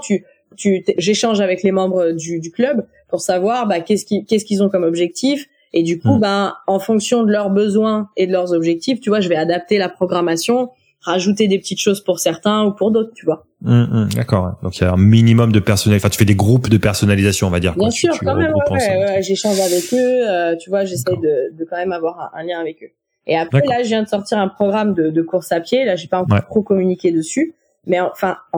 j'échange avec les membres du club pour savoir qu'est-ce qu'ils ont comme objectif, et du coup en fonction de leurs besoins et de leurs objectifs, tu vois, je vais adapter la programmation, rajouter des petites choses pour certains ou pour d'autres, tu vois. D'accord. Donc il y a un minimum de personnalisation. Enfin, tu fais des groupes de personnalisation, on va dire. Bien sûr, quand même. Ouais. J'échange avec eux. Tu vois, j'essaie de quand même avoir un lien avec eux. Et après, là, je viens de sortir un programme de course à pied. Là, j'ai pas encore trop communiqué dessus, mais en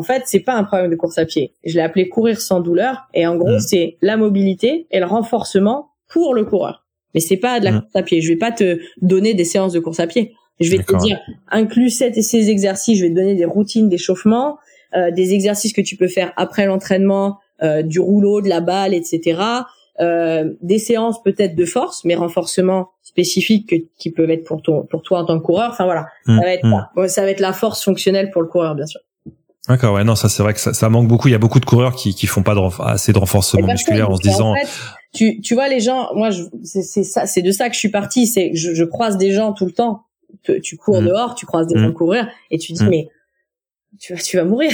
fait, c'est pas un programme de course à pied. Je l'ai appelé courir sans douleur. Et en gros, c'est la mobilité et le renforcement pour le coureur. Mais c'est pas de la course à pied. Je vais pas te donner des séances de course à pied. Je vais te dire, inclus ces exercices, je vais te donner des routines d'échauffement, des exercices que tu peux faire après l'entraînement, du rouleau, de la balle, etc. Des séances peut-être de force, mais renforcement spécifique qui peuvent être pour toi en tant que coureur. Enfin voilà, ça va être la force fonctionnelle pour le coureur, bien sûr. D'accord, ouais, non, ça c'est vrai que ça manque beaucoup. Il y a beaucoup de coureurs qui font pas assez de renforcement musculaire en se disant. En fait, tu vois les gens, moi c'est de ça que je suis partie, c'est que je croise des gens tout le temps. Tu cours dehors, tu croises des gens courir et tu dis mais tu vas mourir.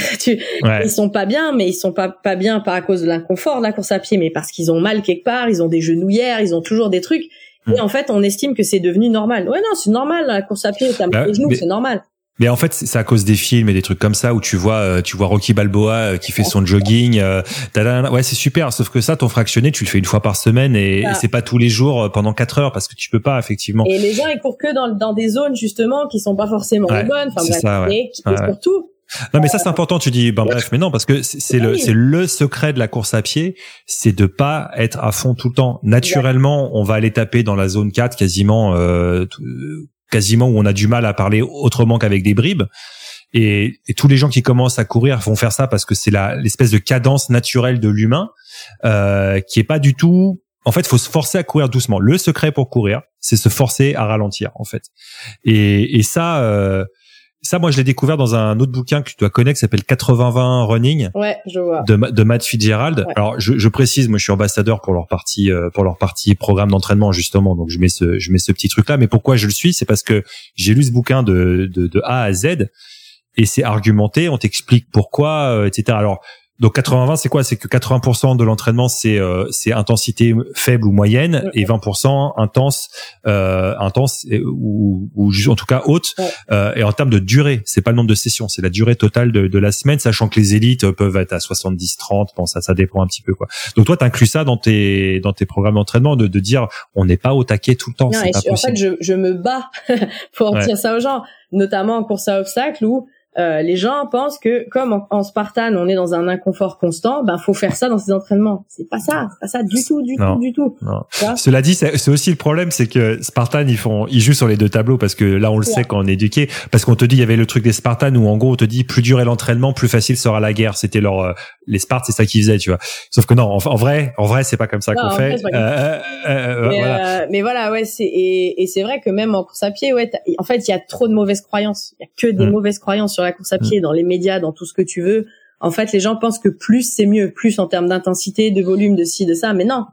Ils sont pas bien, mais ils sont pas bien pas à cause de l'inconfort de la course à pied, mais parce qu'ils ont mal quelque part, ils ont des genouillères, ils ont toujours des trucs. Et en fait, on estime que c'est devenu normal. Ouais, non, c'est normal la course à pied, t'as mal les genoux, c'est normal. Mais en fait, c'est à cause des films et des trucs comme ça où tu vois Rocky Balboa qui fait son jogging. Ouais, c'est super. Sauf que ça, ton fractionné, tu le fais une fois par semaine et c'est pas tous les jours pendant 4 heures parce que tu peux pas, effectivement. Et les gens, ils courent que dans des zones, justement, qui sont pas forcément les bonnes. Enfin, bref, surtout. Non, mais ça, c'est important. Tu dis, bref, mais non, parce que c'est le secret de la course à pied, c'est de pas être à fond tout le temps. Naturellement, on va aller taper dans la zone 4 quasiment où on a du mal à parler autrement qu'avec des bribes. Et tous les gens qui commencent à courir vont faire ça parce que c'est l'espèce de cadence naturelle de l'humain, qui est pas du tout. En fait, faut se forcer à courir doucement. Le secret pour courir, c'est se forcer à ralentir, en fait. Et ça, moi, je l'ai découvert dans un autre bouquin que tu dois connaître, qui s'appelle 80/20 Running. Ouais, je vois. De Matt Fitzgerald. Ouais. Alors, je précise, moi, je suis ambassadeur pour leur partie programme d'entraînement, justement. Donc, je mets ce petit truc-là. Mais pourquoi je le suis? C'est parce que j'ai lu ce bouquin de A à Z et c'est argumenté. On t'explique pourquoi, etc. Alors, donc, 80-20, c'est quoi? C'est que 80% de l'entraînement, c'est intensité faible ou moyenne, et 20% intense ou en tout cas haute, et en termes de durée. C'est pas le nombre de sessions, c'est la durée totale de la semaine, sachant que les élites peuvent être à 70-30, bon, ça dépend un petit peu, quoi. Donc, toi, t'inclus ça dans tes programmes d'entraînement, de dire, on n'est pas au taquet tout le temps. Non, en fait, je me bats pour dire ça aux gens, notamment en course à obstacles où, les gens pensent que comme en Spartan on est dans un inconfort constant, faut faire ça dans ses entraînements. C'est pas ça du tout. Cela dit, c'est aussi le problème, c'est que Spartan ils jouent sur les deux tableaux, parce que là on le sait quand on est éduqué, parce qu'on te dit, il y avait le truc des Spartans où en gros on te dit plus dur est l'entraînement, plus facile sera la guerre. C'était les Spartes, c'est ça qu'ils faisaient, tu vois. Sauf que non, en vrai c'est pas comme ça qu'on fait. Mais voilà, ouais, et c'est vrai que même en course à pied, en fait il y a trop de mauvaises croyances. Il y a que des mauvaises croyances sur la course à pied, dans les médias, dans tout ce que tu veux. En fait, les gens pensent que plus c'est mieux, plus en termes d'intensité, de volume, de ci, de ça. Mais non.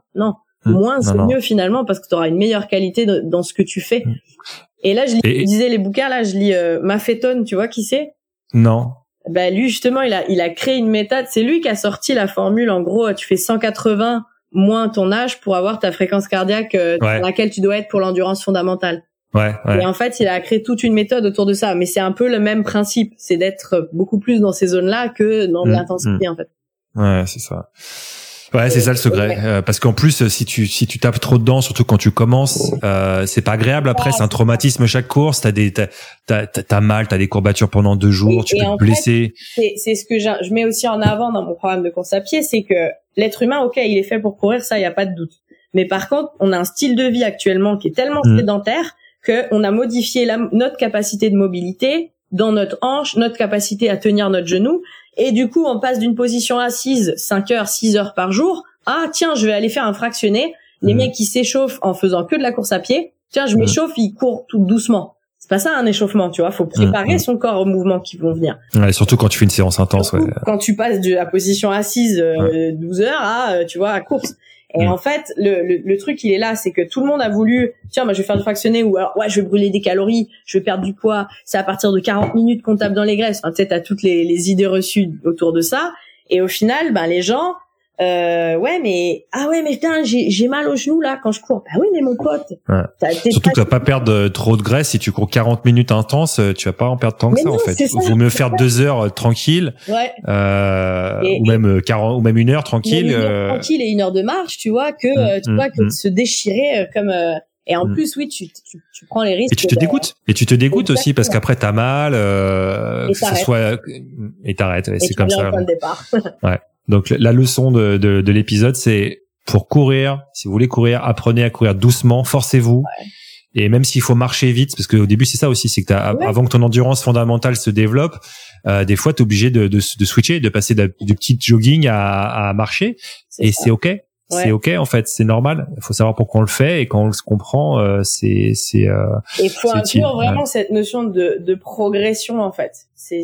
Moins c'est mieux finalement, parce que tu auras une meilleure qualité dans ce que tu fais. Et là, je disais les bouquins, là, je lis Maffeton, tu vois qui c'est? Non. Lui, justement, il a créé une méthode. C'est lui qui a sorti la formule. En gros, tu fais 180 moins ton âge pour avoir ta fréquence cardiaque dans laquelle tu dois être pour l'endurance fondamentale. Ouais. Et en fait, il a créé toute une méthode autour de ça. Mais c'est un peu le même principe. C'est d'être beaucoup plus dans ces zones-là que dans l'intensité, en fait. Ouais, c'est ça. Ouais, c'est ça le secret. Ouais. Parce qu'en plus, si tu tapes trop dedans, surtout quand tu commences, c'est pas agréable. Après, c'est un traumatisme chaque course. T'as mal, t'as des courbatures pendant 2 jours, tu peux te blesser. C'est ce que je mets aussi en avant dans mon programme de course à pied, c'est que l'être humain, il est fait pour courir, ça, y a pas de doute. Mais par contre, on a un style de vie actuellement qui est tellement sédentaire qu'on a modifié notre capacité de mobilité dans notre hanche, notre capacité à tenir notre genou. Et du coup, on passe d'une position assise 5 heures, 6 heures par jour à « tiens, je vais aller faire un fractionné ». Les mecs qui s'échauffent en faisant que de la course à pied, « tiens, je m'échauffe », ils courent tout doucement. C'est pas ça un échauffement, tu vois. Faut préparer son corps aux mouvements qui vont venir. Ouais, surtout quand tu fais une séance intense. Surtout, quand tu passes de la position assise 12 heures à, tu vois, à course. Et en fait, le truc, il est là, c'est que tout le monde a voulu, tiens, moi, je vais faire du fractionné, ou alors, ouais, je vais brûler des calories, je vais perdre du poids, c'est à partir de 40 minutes qu'on tape dans les graisses. Enfin, peut-être à toutes les idées reçues autour de ça. Et au final, ben, les gens, ouais, mais putain, j'ai mal au genou, là, quand je cours. Ben oui, mais mon pote. Ouais. Surtout que tu vas pas perdre trop de graisse. Si tu cours 40 minutes intense, tu vas pas en perdre tant que ça, en fait. Il vaut mieux faire 2 heures tranquille. Ouais. Ou même 1 heure tranquille. Tranquille et 1 heure de marche, tu vois, que se déchirer comme, et en plus, oui, tu prends les risques. Et tu te dégoûtes. Et tu te dégoûtes aussi parce qu'après t'as mal, et t'arrêtes. Et c'est comme ça. Ouais. Donc la leçon de l'épisode, c'est pour courir. Si vous voulez courir, apprenez à courir doucement, forcez-vous. Ouais. Et même s'il faut marcher vite, parce qu'au début c'est ça aussi, c'est que avant que ton endurance fondamentale se développe, des fois t'es obligé de switcher, de passer du petit jogging à marcher. C'est ok. Ouais. C'est ok en fait, c'est normal. Il faut savoir pourquoi on le fait et quand on le comprend, il faut inclure vraiment cette notion de progression en fait. C'est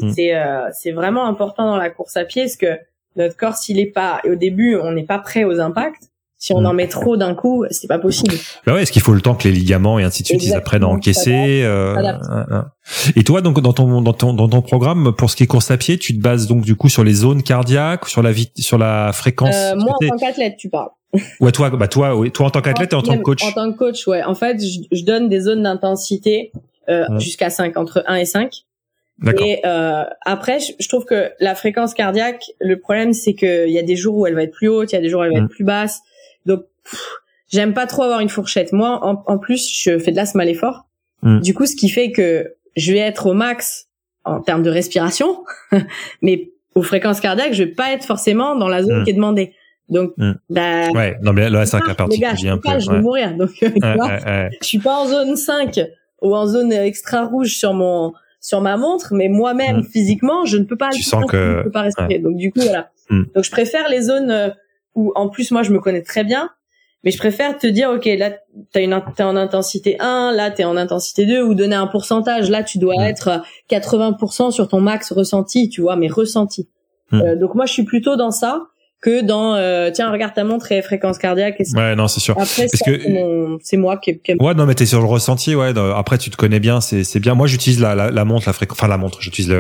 vraiment important dans la course à pied, parce que notre corps, s'il est pas, et au début, on n'est pas prêt aux impacts. Si on en met trop d'un coup, c'est pas possible. Bah ouais, est-ce qu'il faut le temps que les ligaments et ainsi de suite, exactement, ils apprennent à encaisser. Et toi, donc, dans ton programme, pour ce qui est course à pied, tu te bases donc, du coup, sur les zones cardiaques, sur la fréquence. Moi, en tant qu'athlète, tu parles. Ouais, toi, en tant qu'athlète et en tant que coach. En tant que coach, ouais. En fait, je donne des zones d'intensité, jusqu'à 5, entre 1 et 5. D'accord. Et après, je trouve que la fréquence cardiaque, le problème, c'est qu'il y a des jours où elle va être plus haute, il y a des jours où elle va être plus basse. Donc, j'aime pas trop avoir une fourchette. Moi, en plus, je fais de l'asthme à l'effort. Du coup, ce qui fait que je vais être au max en termes de respiration, mais aux fréquences cardiaques, je vais pas être forcément dans la zone qui est demandée. Donc, bah, ouais, non, mais là, c'est un cas particulier un peu. Je vais mourir. Donc, je suis pas en zone 5 ou en zone extra rouge sur ma montre, mais moi-même, physiquement, je ne peux pas je ne peux pas respirer. Ouais. Donc, du coup, voilà. Donc, je préfère les zones où, en plus, moi, je me connais très bien, mais je préfère te dire, OK, là, t'es en intensité 1, là, t'es en intensité 2, ou donner un pourcentage. Là, tu dois être 80% sur ton max ressenti, tu vois, mais ressenti. Donc, moi, je suis plutôt dans ça que dans tiens, regarde ta montre et fréquence cardiaque. Et ouais, non, c'est sûr. Après, c'est moi qui ouais, non, mais t'es sur le ressenti, ouais. Après, tu te connais bien, c'est bien. Moi, j'utilise la montre, j'utilise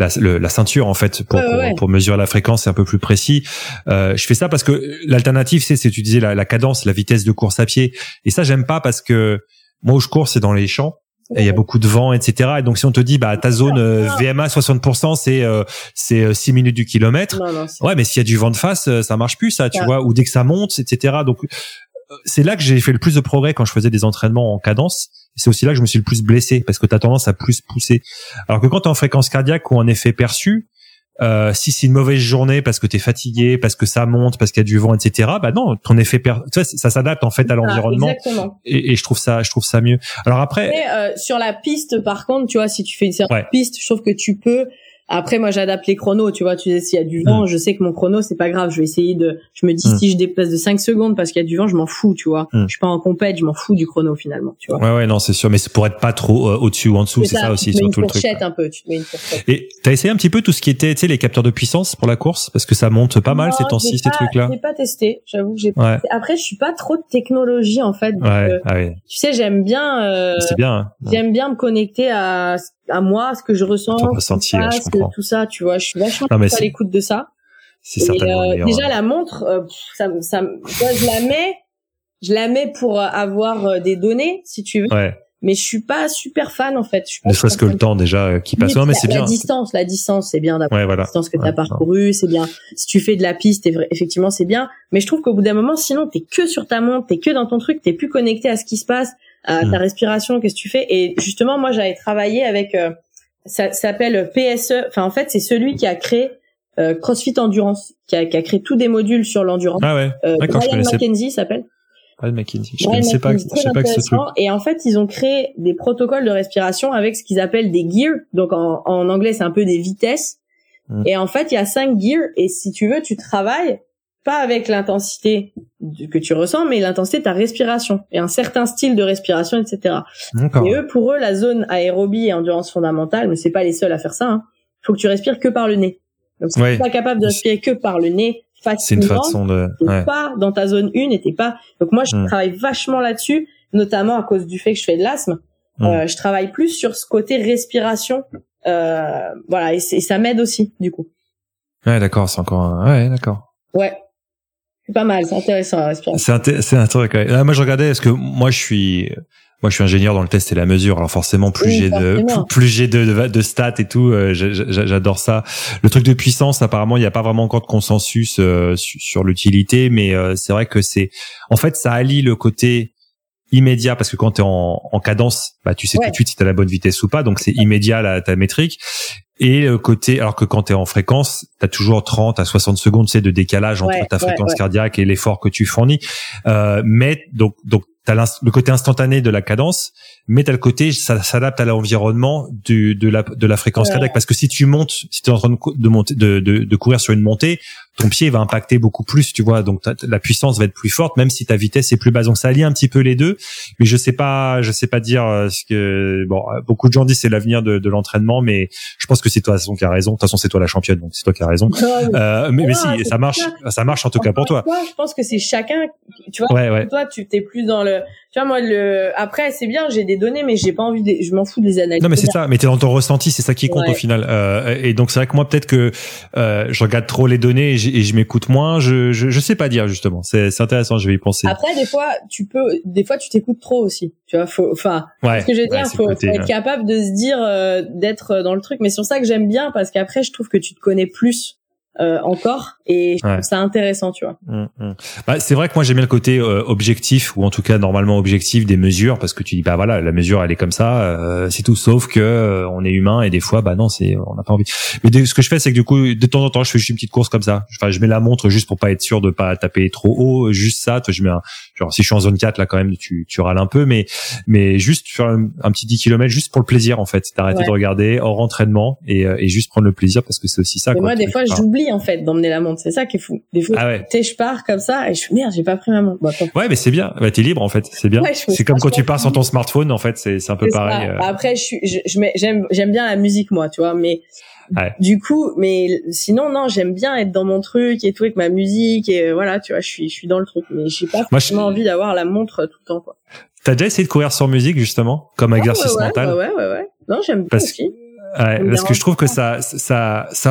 la ceinture en fait pour mesurer la fréquence, c'est un peu plus précis. Je fais ça parce que l'alternative, c'est utiliser la cadence, la vitesse de course à pied. Et ça, j'aime pas parce que moi où je cours, c'est dans les champs. Et il y a beaucoup de vent, etc. Et donc, si on te dit, bah, ta zone VMA 60%, c'est 6 minutes du kilomètre. Ouais, mais s'il y a du vent de face, ça marche plus, ça, tu vois, ou dès que ça monte, etc. Donc, c'est là que j'ai fait le plus de progrès quand je faisais des entraînements en cadence. C'est aussi là que je me suis le plus blessé parce que t'as tendance à plus pousser. Alors que quand t'es en fréquence cardiaque ou en effet perçu, si c'est une mauvaise journée parce que t'es fatigué, parce que ça monte, parce qu'il y a du vent, etc. Bah non, ton effet ça s'adapte en fait à l'environnement. Exactement. Et je trouve ça mieux. Alors après, sur la piste, par contre, tu vois, si tu fais une séance de piste, je trouve que tu peux. Après, moi, j'adapte les chronos. Tu vois, tu sais, s'il y a du vent, je sais que mon chrono, c'est pas grave. Je vais essayer je me dis, si je déplace de 5 secondes parce qu'il y a du vent, je m'en fous, tu vois. Je suis pas en compète, je m'en fous du chrono finalement, tu vois. Ouais, non, c'est sûr, mais c'est pour être pas trop au-dessus ou en dessous, c'est ça aussi, surtout le truc. Tu te mets une fourchette un peu, tu te mets une fourchette. Et t'as essayé un petit peu tout ce qui était, tu sais, les capteurs de puissance pour la course, parce que ça monte pas mal ces temps-ci, ces trucs-là. J'ai pas testé, j'avoue que j'ai pas testé. Après, je suis pas trop de technologie, en fait. Tu sais, j'aime bien, c'est bien, j'aime bien me connecter à moi, ce que je ressens, tout ça, tu vois, je suis vachement à l'écoute de ça. C'est certainement meilleur. Déjà, la montre, moi, je la mets pour avoir des données, si tu veux. Ouais. Mais je suis pas super fan, en fait. Ne serait-ce que le temps, déjà, qui passe. Non, mais c'est bien. La distance, c'est bien d'avoir la distance que t'as parcourue, c'est bien. Si tu fais de la piste, effectivement, c'est bien. Mais je trouve qu'au bout d'un moment, sinon, t'es que sur ta montre, t'es que dans ton truc, t'es plus connecté à ce qui se passe, à ta respiration, qu'est-ce que tu fais. Et justement, moi, j'avais travaillé avec, ça s'appelle PSE. Enfin, en fait, c'est celui qui a créé CrossFit Endurance, qui a créé tous des modules sur l'endurance. Ah ouais. D'accord, Brian McKenzie s'appelle. Brian McKenzie. Je ne sais pas que ce truc. Et en fait, ils ont créé des protocoles de respiration avec ce qu'ils appellent des gears. Donc, en anglais, c'est un peu des vitesses. Et en fait, il y a 5 gears. Et si tu veux, tu travailles pas avec l'intensité que tu ressens, mais l'intensité de ta respiration et un certain style de respiration, etc. D'accord. Et eux, pour eux, la zone aérobie et endurance fondamentale, mais c'est pas les seuls à faire ça, hein. Faut que tu respires que par le nez. Donc, si t'es pas capable de respirer que par le nez, facilement, c'est une façon de... t'es pas dans ta zone 1 et t'es pas... Donc, moi, je travaille vachement là-dessus, notamment à cause du fait que je fais de l'asthme. Je travaille plus sur ce côté respiration. Voilà, et ça m'aide aussi, du coup. Ouais, d'accord, c'est encore un... Ouais, d'accord. Ouais. C'est pas mal, c'est intéressant la respiration. C'est intéressant. Là, moi, je regardais, parce que moi, je suis ingénieur dans le test et la mesure. Alors forcément, plus j'ai de stats et tout, j'adore ça. Le truc de puissance, apparemment, il n'y a pas vraiment encore de consensus sur l'utilité, mais c'est vrai que c'est... En fait, ça allie le côté immédiat, parce que quand t'es en cadence, bah tu sais tout de suite si t'as la bonne vitesse ou pas, donc c'est immédiat ta métrique. Et côté, alors que quand t'es en fréquence, t'as toujours 30 à 60 secondes, c'est de décalage entre ta fréquence cardiaque et l'effort que tu fournis. Mais donc t'as le côté instantané de la cadence, mais t'as le côté ça s'adapte à l'environnement de la fréquence cardiaque, parce que si tu montes, si t'es en train de monter, de courir sur une montée, ton pied va impacter beaucoup plus, tu vois, donc la puissance va être plus forte, même si ta vitesse est plus basse. Donc ça allie un petit peu les deux, mais je sais pas dire ce que bon, beaucoup de gens disent c'est l'avenir de l'entraînement, mais je pense que c'est toi de toute façon qui a raison. De toute façon c'est toi la championne, donc c'est toi qui a raison. Mais si ça marche en tout cas pour toi. Je pense que c'est chacun, tu vois. Toi tu t'es plus dans le... Tu vois, moi, après, c'est bien, j'ai des données, mais j'ai pas envie je m'en fous des analyses. Non, mais c'est ça, mais t'es dans ton ressenti, c'est ça qui compte au final. Et donc, c'est vrai que moi, peut-être que, je regarde trop les données et je m'écoute moins, je sais pas dire, justement. C'est intéressant, je vais y penser. Après, des fois, tu t'écoutes trop aussi. Tu vois, ce que je veux dire, faut être capable de se dire, d'être dans le truc. Mais c'est pour ça que j'aime bien, parce qu'après, je trouve que tu te connais plus. Encore, et je trouve ça intéressant, tu vois. Bah, c'est vrai que moi j'aime bien le côté objectif, ou en tout cas normalement objectif des mesures, parce que tu dis bah voilà, la mesure elle est comme ça, c'est tout, sauf que on est humain et des fois bah non, c'est on n'a pas envie. Mais ce que je fais, c'est que du coup de temps en temps je fais juste une petite course comme ça, enfin je mets la montre juste pour pas être sûr de pas taper trop haut, juste ça, tu vois, je mets genre si je suis en zone 4 là quand même tu râles un peu, mais juste faire un petit 10 km juste pour le plaisir en fait, t'arrêter de regarder hors entraînement et juste prendre le plaisir, parce que c'est aussi ça. Mais quoi, moi des fois j'oublie en fait d'emmener la montre, c'est ça qui est fou. Des fois je pars comme ça et je suis merde, j'ai pas pris ma montre. Bon, mais c'est bien. Bah t'es libre en fait, c'est bien. Ouais, c'est comme quand tu pars sans ton smartphone en fait, c'est un peu pareil. Bah, après j'aime bien la musique moi, tu vois, mais du coup, mais sinon non, j'aime bien être dans mon truc et tout avec ma musique et voilà, tu vois, je suis dans le truc, mais j'ai pas forcément envie d'avoir la montre tout le temps quoi. T'as déjà essayé de courir sans musique justement comme exercice mental? Ouais. Non, j'aime bien aussi. Ouais, parce que je trouve que ça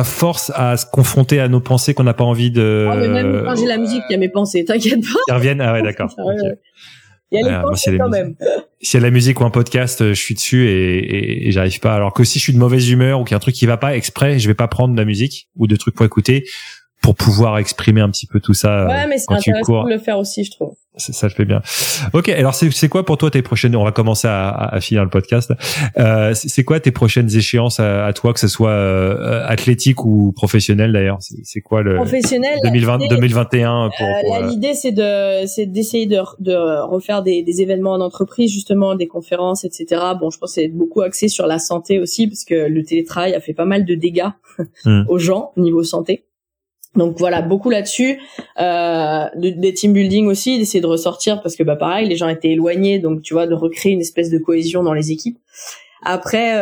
force à se confronter à nos pensées qu'on n'a pas envie de... Ah, mais même quand j'ai la musique, il y a mes pensées, t'inquiète pas. Ils reviennent, ah ouais, d'accord. Okay. Il y a les pensées quand même. S'il y a de la musique ou un podcast, je suis dessus et j'arrive pas. Alors que si je suis de mauvaise humeur ou qu'il y a un truc qui va pas exprès, je vais pas prendre de la musique ou de trucs pour écouter pour pouvoir exprimer un petit peu tout ça. Ouais, mais c'est intéressant de le faire aussi, je trouve. Ça le fait bien. Ok, alors c'est quoi pour toi tes prochaines... On va commencer à finir le podcast. C'est quoi tes prochaines échéances à toi, que ce soit athlétique ou professionnelle d'ailleurs? C'est quoi le... Professionnel, 2021 pour... L'idée, c'est d'essayer de refaire des événements en entreprise, justement, des conférences, etc. Bon, je pense que c'est beaucoup axé sur la santé aussi, parce que le télétravail a fait pas mal de dégâts aux gens, niveau santé. Donc voilà, beaucoup là-dessus, des team building aussi, d'essayer de ressortir, parce que bah pareil, les gens étaient éloignés, donc tu vois, de recréer une espèce de cohésion dans les équipes. Après,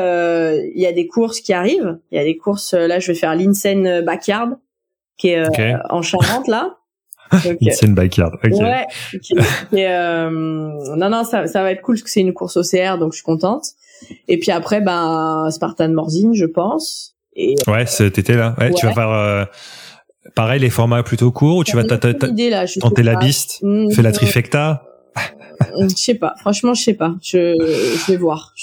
il y a des courses qui arrivent, il y a des courses, là je vais faire l'Insen Backyard, qui est en Charente là. L'Insen Backyard, ok. Ouais, et, non, ça va être cool, parce que c'est une course OCR, donc je suis contente. Et puis après, Spartan Morzine, je pense. Et, cet été là, tu vas faire... Pareil, les formats plutôt courts, ou tu vas tenter la piste, fais la trifecta. Je sais pas, franchement, je sais pas. Je vais voir,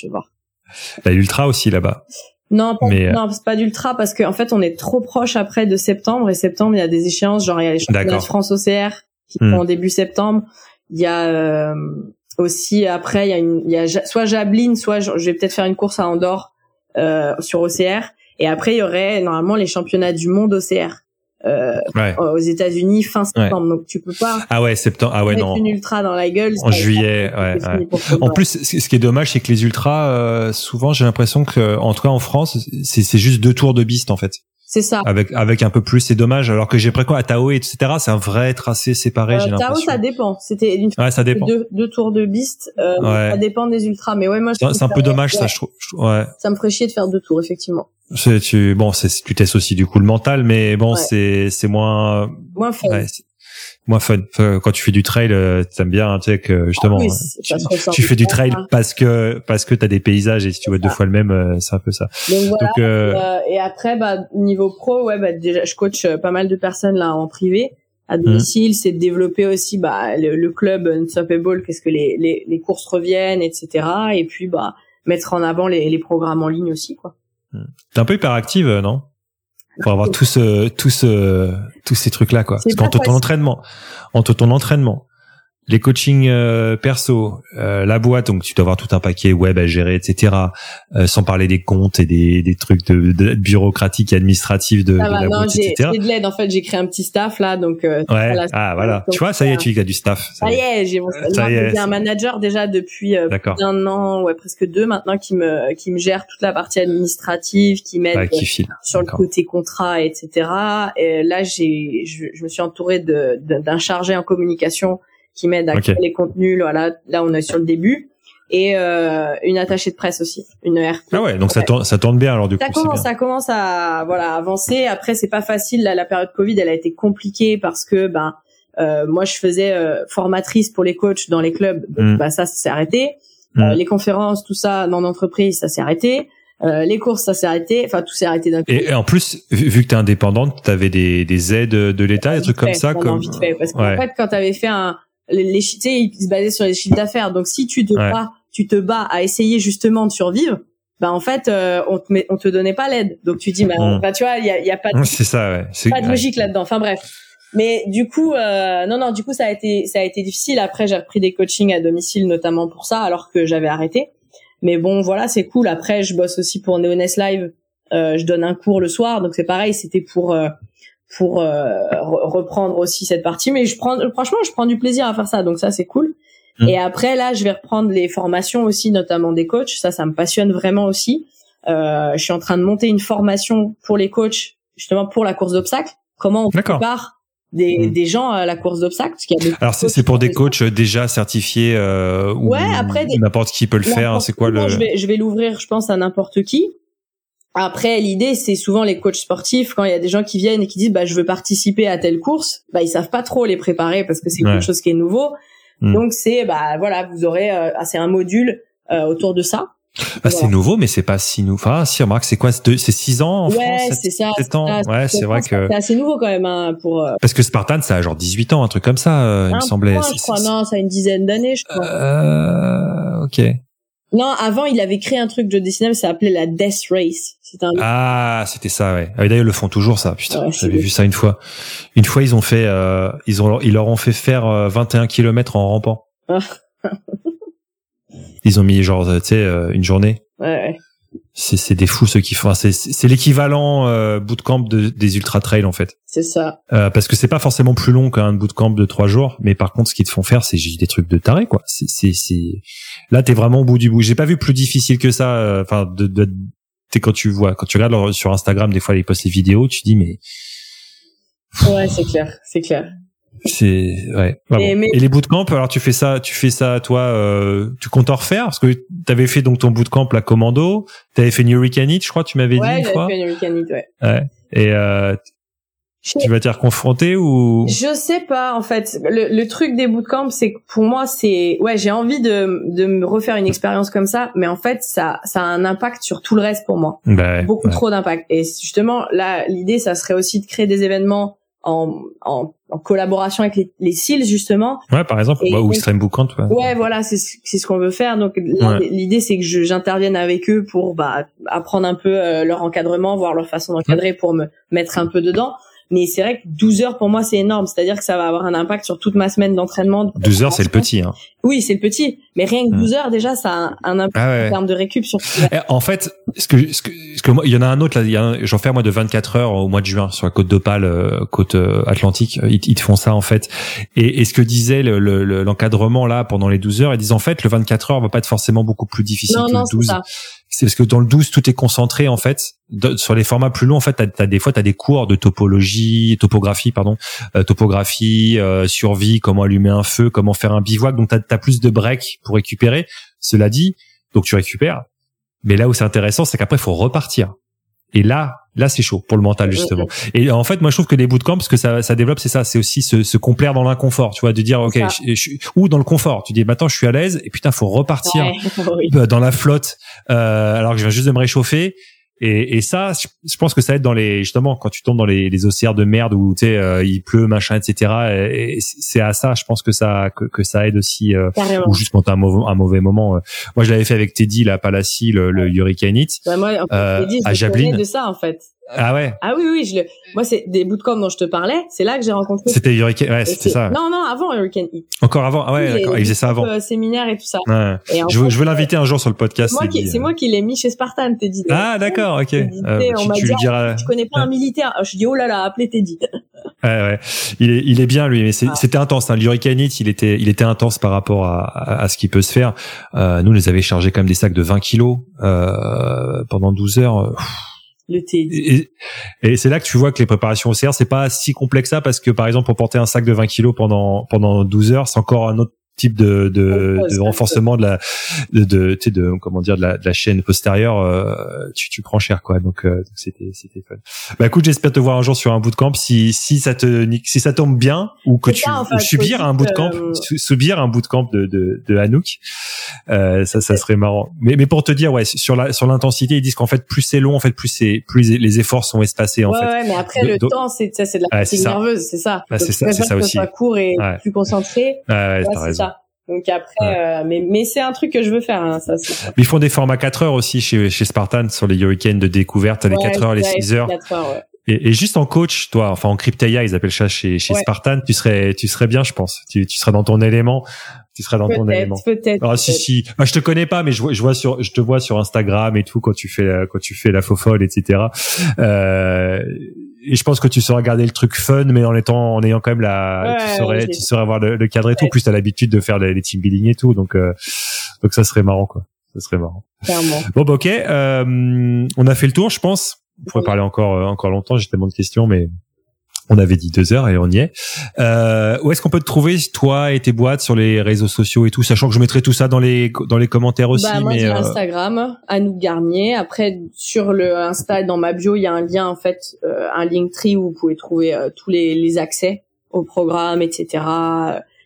Bah, l'ultra aussi là-bas. Non, c'est pas d'ultra, parce qu'en fait, on est trop proche après de septembre, et septembre, il y a des échéances, genre il y a les championnats de France OCR qui sont en début septembre. Il y a aussi après, il y a soit Jabline, soit je vais peut-être faire une course à Andorre sur OCR, et après il y aurait normalement les championnats du monde OCR. Aux États-Unis fin septembre, donc tu peux pas septembre non, une ultra dans la gueule en juillet en plus. Ce qui est dommage, c'est que les ultras souvent j'ai l'impression que en tout cas en France c'est juste 2 tours de piste en fait. C'est ça. Avec un peu plus, c'est dommage. Alors que j'ai préconisé à Tahoe, etc. C'est un vrai tracé séparé, j'ai l'impression. Tahoe, ça dépend. C'était une ça dépend. Deux tours de piste. Ça dépend des ultras. Mais ouais, moi, c'est un peu dommage, ça, je trouve. Ouais. Ça me ferait chier de faire deux tours, effectivement. Tu testes aussi, du coup, le mental, mais bon, c'est moins. Moins fun. Ouais, moins fun. Quand tu fais du trail, t'aimes bien, tu sais, que justement, tu fais du trail parce que t'as des paysages, et si tu vois deux fois le même, c'est un peu ça. Donc, voilà. Donc, et après, niveau pro, déjà, je coach pas mal de personnes, là, en privé, à domicile, c'est de développer aussi, le club Unstoppable, qu'est-ce que les courses reviennent, etc. Et puis, mettre en avant les programmes en ligne aussi, quoi. T'es un peu hyperactive, non? Pour avoir tous ces trucs-là, quoi. C'est parce qu'entre ton entraînement, les coachings perso, la boîte, donc tu dois avoir tout un paquet web à gérer, etc. Sans parler des comptes et des trucs de bureaucratiques et administratifs de la boîte, etc. J'ai de l'aide, en fait, j'ai créé un petit staff, là, donc... voilà. Tu vois, ça y est, tu as du staff. Ça y est, j'ai un manager déjà depuis un an, presque deux maintenant, qui me gère toute la partie administrative, qui m'aide sur le côté contrat, etc. Et là, je me suis entourée d'un chargé en communication qui m'aide à créer les contenus, là on est sur le début, et une attachée de presse aussi, une RP. Ah ouais, donc ça tourne bien alors, du coup. Ça commence à avancer. Après, c'est pas facile, la période Covid, elle a été compliquée parce que moi je faisais formatrice pour les coachs dans les clubs, donc ça s'est arrêté. Les conférences, tout ça dans l'entreprise, ça s'est arrêté. Les courses, ça s'est arrêté, tout s'est arrêté d'un coup. Et en plus, vu que t'es indépendante, t'avais des aides de l'État, des trucs comme ça, parce qu'en fait, quand t'avais fait les tu sais, ils se basaient sur les chiffres d'affaires, donc si tu te bats à essayer justement de survivre, en fait on te donnait pas l'aide, donc tu dis tu vois, il y a pas de, c'est ça, c'est pas de logique là-dedans, enfin bref. Mais du coup du coup ça a été difficile. Après, j'ai repris des coachings à domicile, notamment pour ça, alors que j'avais arrêté, mais bon, voilà, c'est cool. Après, je bosse aussi pour Neoness Live, je donne un cours le soir, donc c'est pareil, c'était pour reprendre aussi cette partie, mais franchement je prends du plaisir à faire ça, donc ça, c'est cool. Et après, là, je vais reprendre les formations aussi, notamment des coachs, ça me passionne vraiment aussi. Je suis en train de monter une formation pour les coachs, justement pour la course d'obstacles, comment on prépare des gens à la course d'obstacles, parce qu'il y a alors c'est pour des coachs déjà certifiés, ou n'importe qui peut le faire, c'est quoi le... je vais l'ouvrir, je pense, à n'importe qui. Après, l'idée, c'est souvent les coachs sportifs, quand il y a des gens qui viennent et qui disent je veux participer à telle course, ils savent pas trop les préparer parce que c'est quelque chose qui est nouveau. Donc c'est vous aurez c'est un module autour de ça. C'est nouveau, mais c'est pas si nouveau. Enfin, si, remarque, c'est quoi, c'est 6 ans en France, c'est ça, 7 ans. C'est vrai que c'est assez nouveau quand même, pour parce que Spartan, ça a genre 18 ans, un truc comme ça, il me semblait. Je crois, non, ça a une dizaine d'années, je crois. OK. Non, avant, il avait créé un truc de dessinable, ça s'appelait la Death Race. C'était ça, ouais. Ah, d'ailleurs, ils le font toujours, ça. Putain, j'avais vu ça une fois. Une fois, ils ont fait, ils leur ont fait faire 21 kilomètres en rampant. Ils ont mis genre, tu sais, une journée. Ouais. C'est des fous, ceux qui font. C'est l'équivalent bootcamp des ultra trails, en fait. C'est ça. Parce que c'est pas forcément plus long qu'un bootcamp de 3 jours, mais par contre, ce qu'ils te font faire, c'est juste des trucs de taré, quoi. C'est là, t'es vraiment au bout du bout. J'ai pas vu plus difficile que ça. Enfin, quand tu regardes sur Instagram, des fois, ils postent les vidéos, tu dis mais. Ouais, c'est clair. Et les bootcamps, alors tu fais ça toi, tu comptes en refaire, parce que t'avais fait donc ton bootcamp la commando, t'avais fait une Hurricane Heat, je crois, tu m'avais dit une fois. Ouais, j'avais fait une Hurricane Heat, ouais. Et tu vas te reconfronter ou... Je sais pas, en fait. Le truc des bootcamps, c'est que pour moi, j'ai envie de me refaire une expérience comme ça, mais en fait, ça a un impact sur tout le reste pour moi. Beaucoup trop d'impact. Et justement, là, l'idée, ça serait aussi de créer des événements en collaboration avec les SEALs, justement. Ouais, par exemple, ou Extreme Bootcamp. Ouais, voilà, c'est ce qu'on veut faire. Donc, l'idée, c'est que j'intervienne avec eux pour, apprendre un peu leur encadrement, voir leur façon d'encadrer pour me mettre un peu dedans. Mais c'est vrai que 12 heures, pour moi, c'est énorme. C'est-à-dire que ça va avoir un impact sur toute ma semaine d'entraînement. 12 heures, c'est le petit, hein. Oui, c'est le petit. Mais rien que 12 heures, déjà, ça a un impact en termes de récup sur tout. En fait, ce que moi, il y en a un autre, là, j'en fais, moi, de 24 heures au mois de juin sur la côte d'Opale, côte atlantique. Ils te font ça, en fait. Et ce que disait l'encadrement, là, pendant les 12 heures, ils disent, en fait, le 24 heures va pas être forcément beaucoup plus difficile que le 12. c'est parce que dans le 12, tout est concentré, en fait. Sur les formats plus longs, en fait, t'as des fois, t'as des cours de topographie, survie, comment allumer un feu, comment faire un bivouac. Donc, t'as plus de breaks pour récupérer. Cela dit, donc tu récupères. Mais là où c'est intéressant, c'est qu'après, il faut repartir. Et là, c'est chaud pour le mental, justement. Et en fait, moi, je trouve que les bootcamps, ce que ça développe, c'est ça. C'est aussi se complaire dans l'inconfort, tu vois, de dire, OK, ou dans le confort. Tu dis, maintenant, je suis à l'aise et putain, faut repartir dans la flotte, alors que je viens juste de me réchauffer. Et ça, je pense que ça aide dans justement, quand tu tombes dans les OCR de merde où, tu sais, il pleut, machin, etc. Et c'est à ça, je pense que ça aide aussi, ou juste quand t'as un mauvais moment. Moi, je l'avais fait avec Teddy, la Palassi, le Hurricane Heat. Bah, moi, en fait, Teddy, je me connais de ça, en fait. Ah ouais? Ah oui, moi, c'est des bootcamps dont je te parlais. C'est là que j'ai rencontré. C'était Hurricane, ouais, c'était ça. Non, avant Hurricane Heat. Encore avant? Ah ouais, d'accord. Il faisait ça avant. Séminaire et tout ça. Ouais. Et je veux l'inviter un jour sur le podcast. C'est moi qui l'ai mis chez Spartan, Teddy. Ah, d'accord, ok. On m'a dit, tu connais pas un militaire. Je dis, oh là là, appelez Teddy. Ouais. Il est bien, lui, mais c'était intense, hein. L'Hurricane Heat, il était intense par rapport à ce qui peut se faire. Nous, on les avait chargés quand même des sacs de 20 kilos, pendant 12 heures. Le Teddy. Et c'est là que tu vois que les préparations OCR, c'est pas si complexe ça, parce que par exemple, pour porter un sac de 20 kilos pendant 12 heures, c'est encore un autre type de renforcement de la chaîne postérieure, tu prends cher, quoi. Donc c'était fun. Bah écoute, j'espère te voir un jour sur un bootcamp si ça tombe bien, ou que subir un bootcamp, subir un bootcamp de Anouk. Ça serait marrant. Mais pour te dire, ouais, sur l'intensité, ils disent qu'en fait plus c'est long, en fait plus les efforts sont espacés, en fait. Ouais, mais après le temps, c'est de la fatigue nerveuse, c'est ça. Bah, c'est ça aussi. Soit court et plus concentré. Ouais, t'as raison. Donc après, mais c'est un truc que je veux faire, hein, ça. C'est ça. Ils font des formats 4 heures aussi chez Spartan sur les week-ends de découverte, les 4 heures, les 6 heures. 4 heures, ouais. Et juste en coach, toi, enfin en cryptéia, ils appellent ça chez Spartan, tu serais bien, je pense. Tu serais dans ton élément. Tu serais dans ton élément. Peut-être. Ah, si. Moi, je te connais pas, mais je te vois sur Instagram et tout, quand tu fais la faux folle, etc. Et je pense que tu sauras garder le truc fun, mais en ayant quand même tu sauras avoir le cadre et tout. Plus t'as l'habitude de faire les team building et tout. Donc ça serait marrant, quoi. Ça serait marrant. Clairement. Bon, bah, ok. On a fait le tour, je pense. On pourrait parler encore longtemps. J'ai tellement de questions, mais on avait dit 2 heures et on y est. Où est-ce qu'on peut te trouver, toi et tes boîtes, sur les réseaux sociaux et tout, sachant que je mettrai tout ça dans les commentaires aussi. Bah, moi, j'ai Instagram, Anouk Garnier. Après, sur le Insta, dans ma bio, il y a un lien, en fait, un Linktree où vous pouvez trouver tous les accès au programme, etc.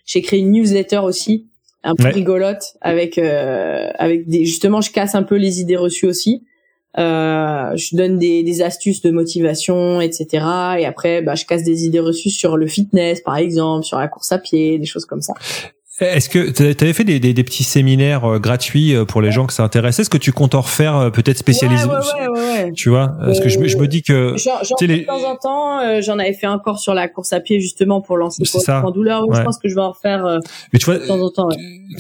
J'ai créé une newsletter aussi, un peu rigolote, avec justement, je casse un peu les idées reçues aussi. Je donne des astuces de motivation, etc. Et après, je casse des idées reçues sur le fitness, par exemple, sur la course à pied, des choses comme ça. Est-ce que tu avais fait des petits séminaires gratuits pour les gens que ça intéressait? Est-ce que tu comptes en refaire, peut-être spécialisé? Ouais. Tu vois, parce que je me dis que de temps en temps, j'en avais fait encore sur la course à pied, justement pour lancer en douleur. Ouais. Je pense que je vais en refaire. Mais tu vois, de temps en temps. Ouais.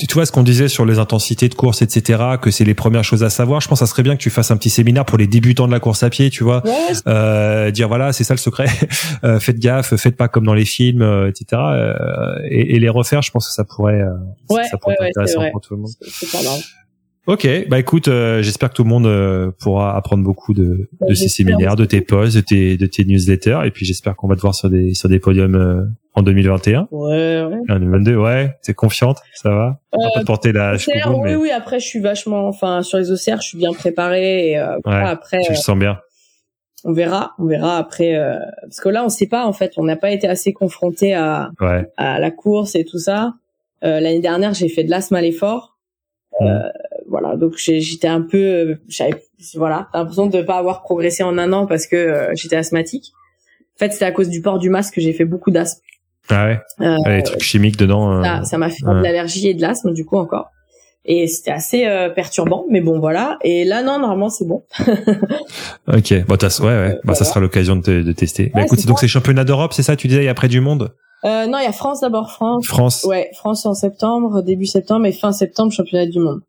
Tu vois ce qu'on disait sur les intensités de course, etc. Que c'est les premières choses à savoir. Je pense que ça serait bien que tu fasses un petit séminaire pour les débutants de la course à pied. Tu vois, dire voilà, c'est ça le secret. Faites gaffe, faites pas comme dans les films, etc. Et les refaire, je pense que ça pourrait. Ça pourrait être intéressant pour tout le monde. C'est pas grave. Ok, bah écoute, j'espère que tout le monde pourra apprendre beaucoup de ces séminaires, de tes posts, de tes newsletters, et puis j'espère qu'on va te voir sur des podiums en 2021. Ouais. 2022, ouais. T'es confiante, ça va. On va pas te porter la choucroute, mais... Oui. Après, je suis vachement, sur les OCR, je suis bien préparée. Et, après, je le sens bien. On verra après, parce que là, on sait pas, en fait, on n'a pas été assez confronté à la course et tout ça. L'année dernière, j'ai fait de l'asthme à l'effort. Voilà, donc j'étais un peu... t'as l'impression de ne pas avoir progressé en un an parce que j'étais asthmatique. En fait, c'était à cause du port du masque que j'ai fait beaucoup d'asthme. Ah ouais, les trucs chimiques dedans. Ça m'a fait de l'allergie et de l'asthme, du coup, encore. Et c'était assez perturbant, mais bon, voilà. Et là, non, normalement, c'est bon. Ok, bon, ça sera l'occasion de tester. Ouais, écoute, donc c'est championnat d'Europe, c'est ça, tu disais, et après du monde? Non, il y a France d'abord, France. Ouais, France en septembre, début septembre et fin septembre, championnat du monde.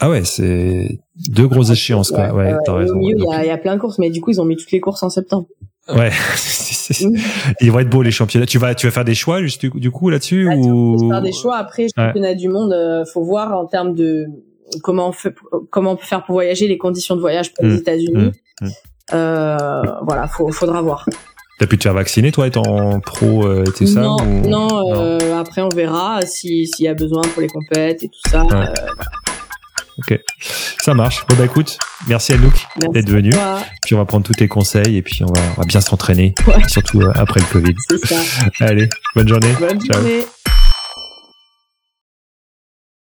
Ah ouais, c'est 2 grosses échéances, quoi. Ouais, t'as raison. Au milieu, il y a plein de courses, mais du coup, ils ont mis toutes les courses en septembre. Ouais, ils vont être beaux, les championnats. Tu vas faire des choix, juste, du coup, là-dessus, ou? Je vais faire des choix. Après, championnat du monde, faut voir en termes de, comment on peut faire pour voyager, les conditions de voyage pour les États-Unis. Voilà, faudra voir. T'as pu te faire vacciner, toi, étant pro, t'es ça? Non, après on verra s'il y a besoin pour les compètes et tout ça. Ouais. Ok, ça marche. Bon, bah écoute, merci Anouk d'être venue. Puis on va prendre tous tes conseils et puis on va bien s'entraîner, surtout après le Covid. C'est ça. Allez, bonne journée. Bonne journée.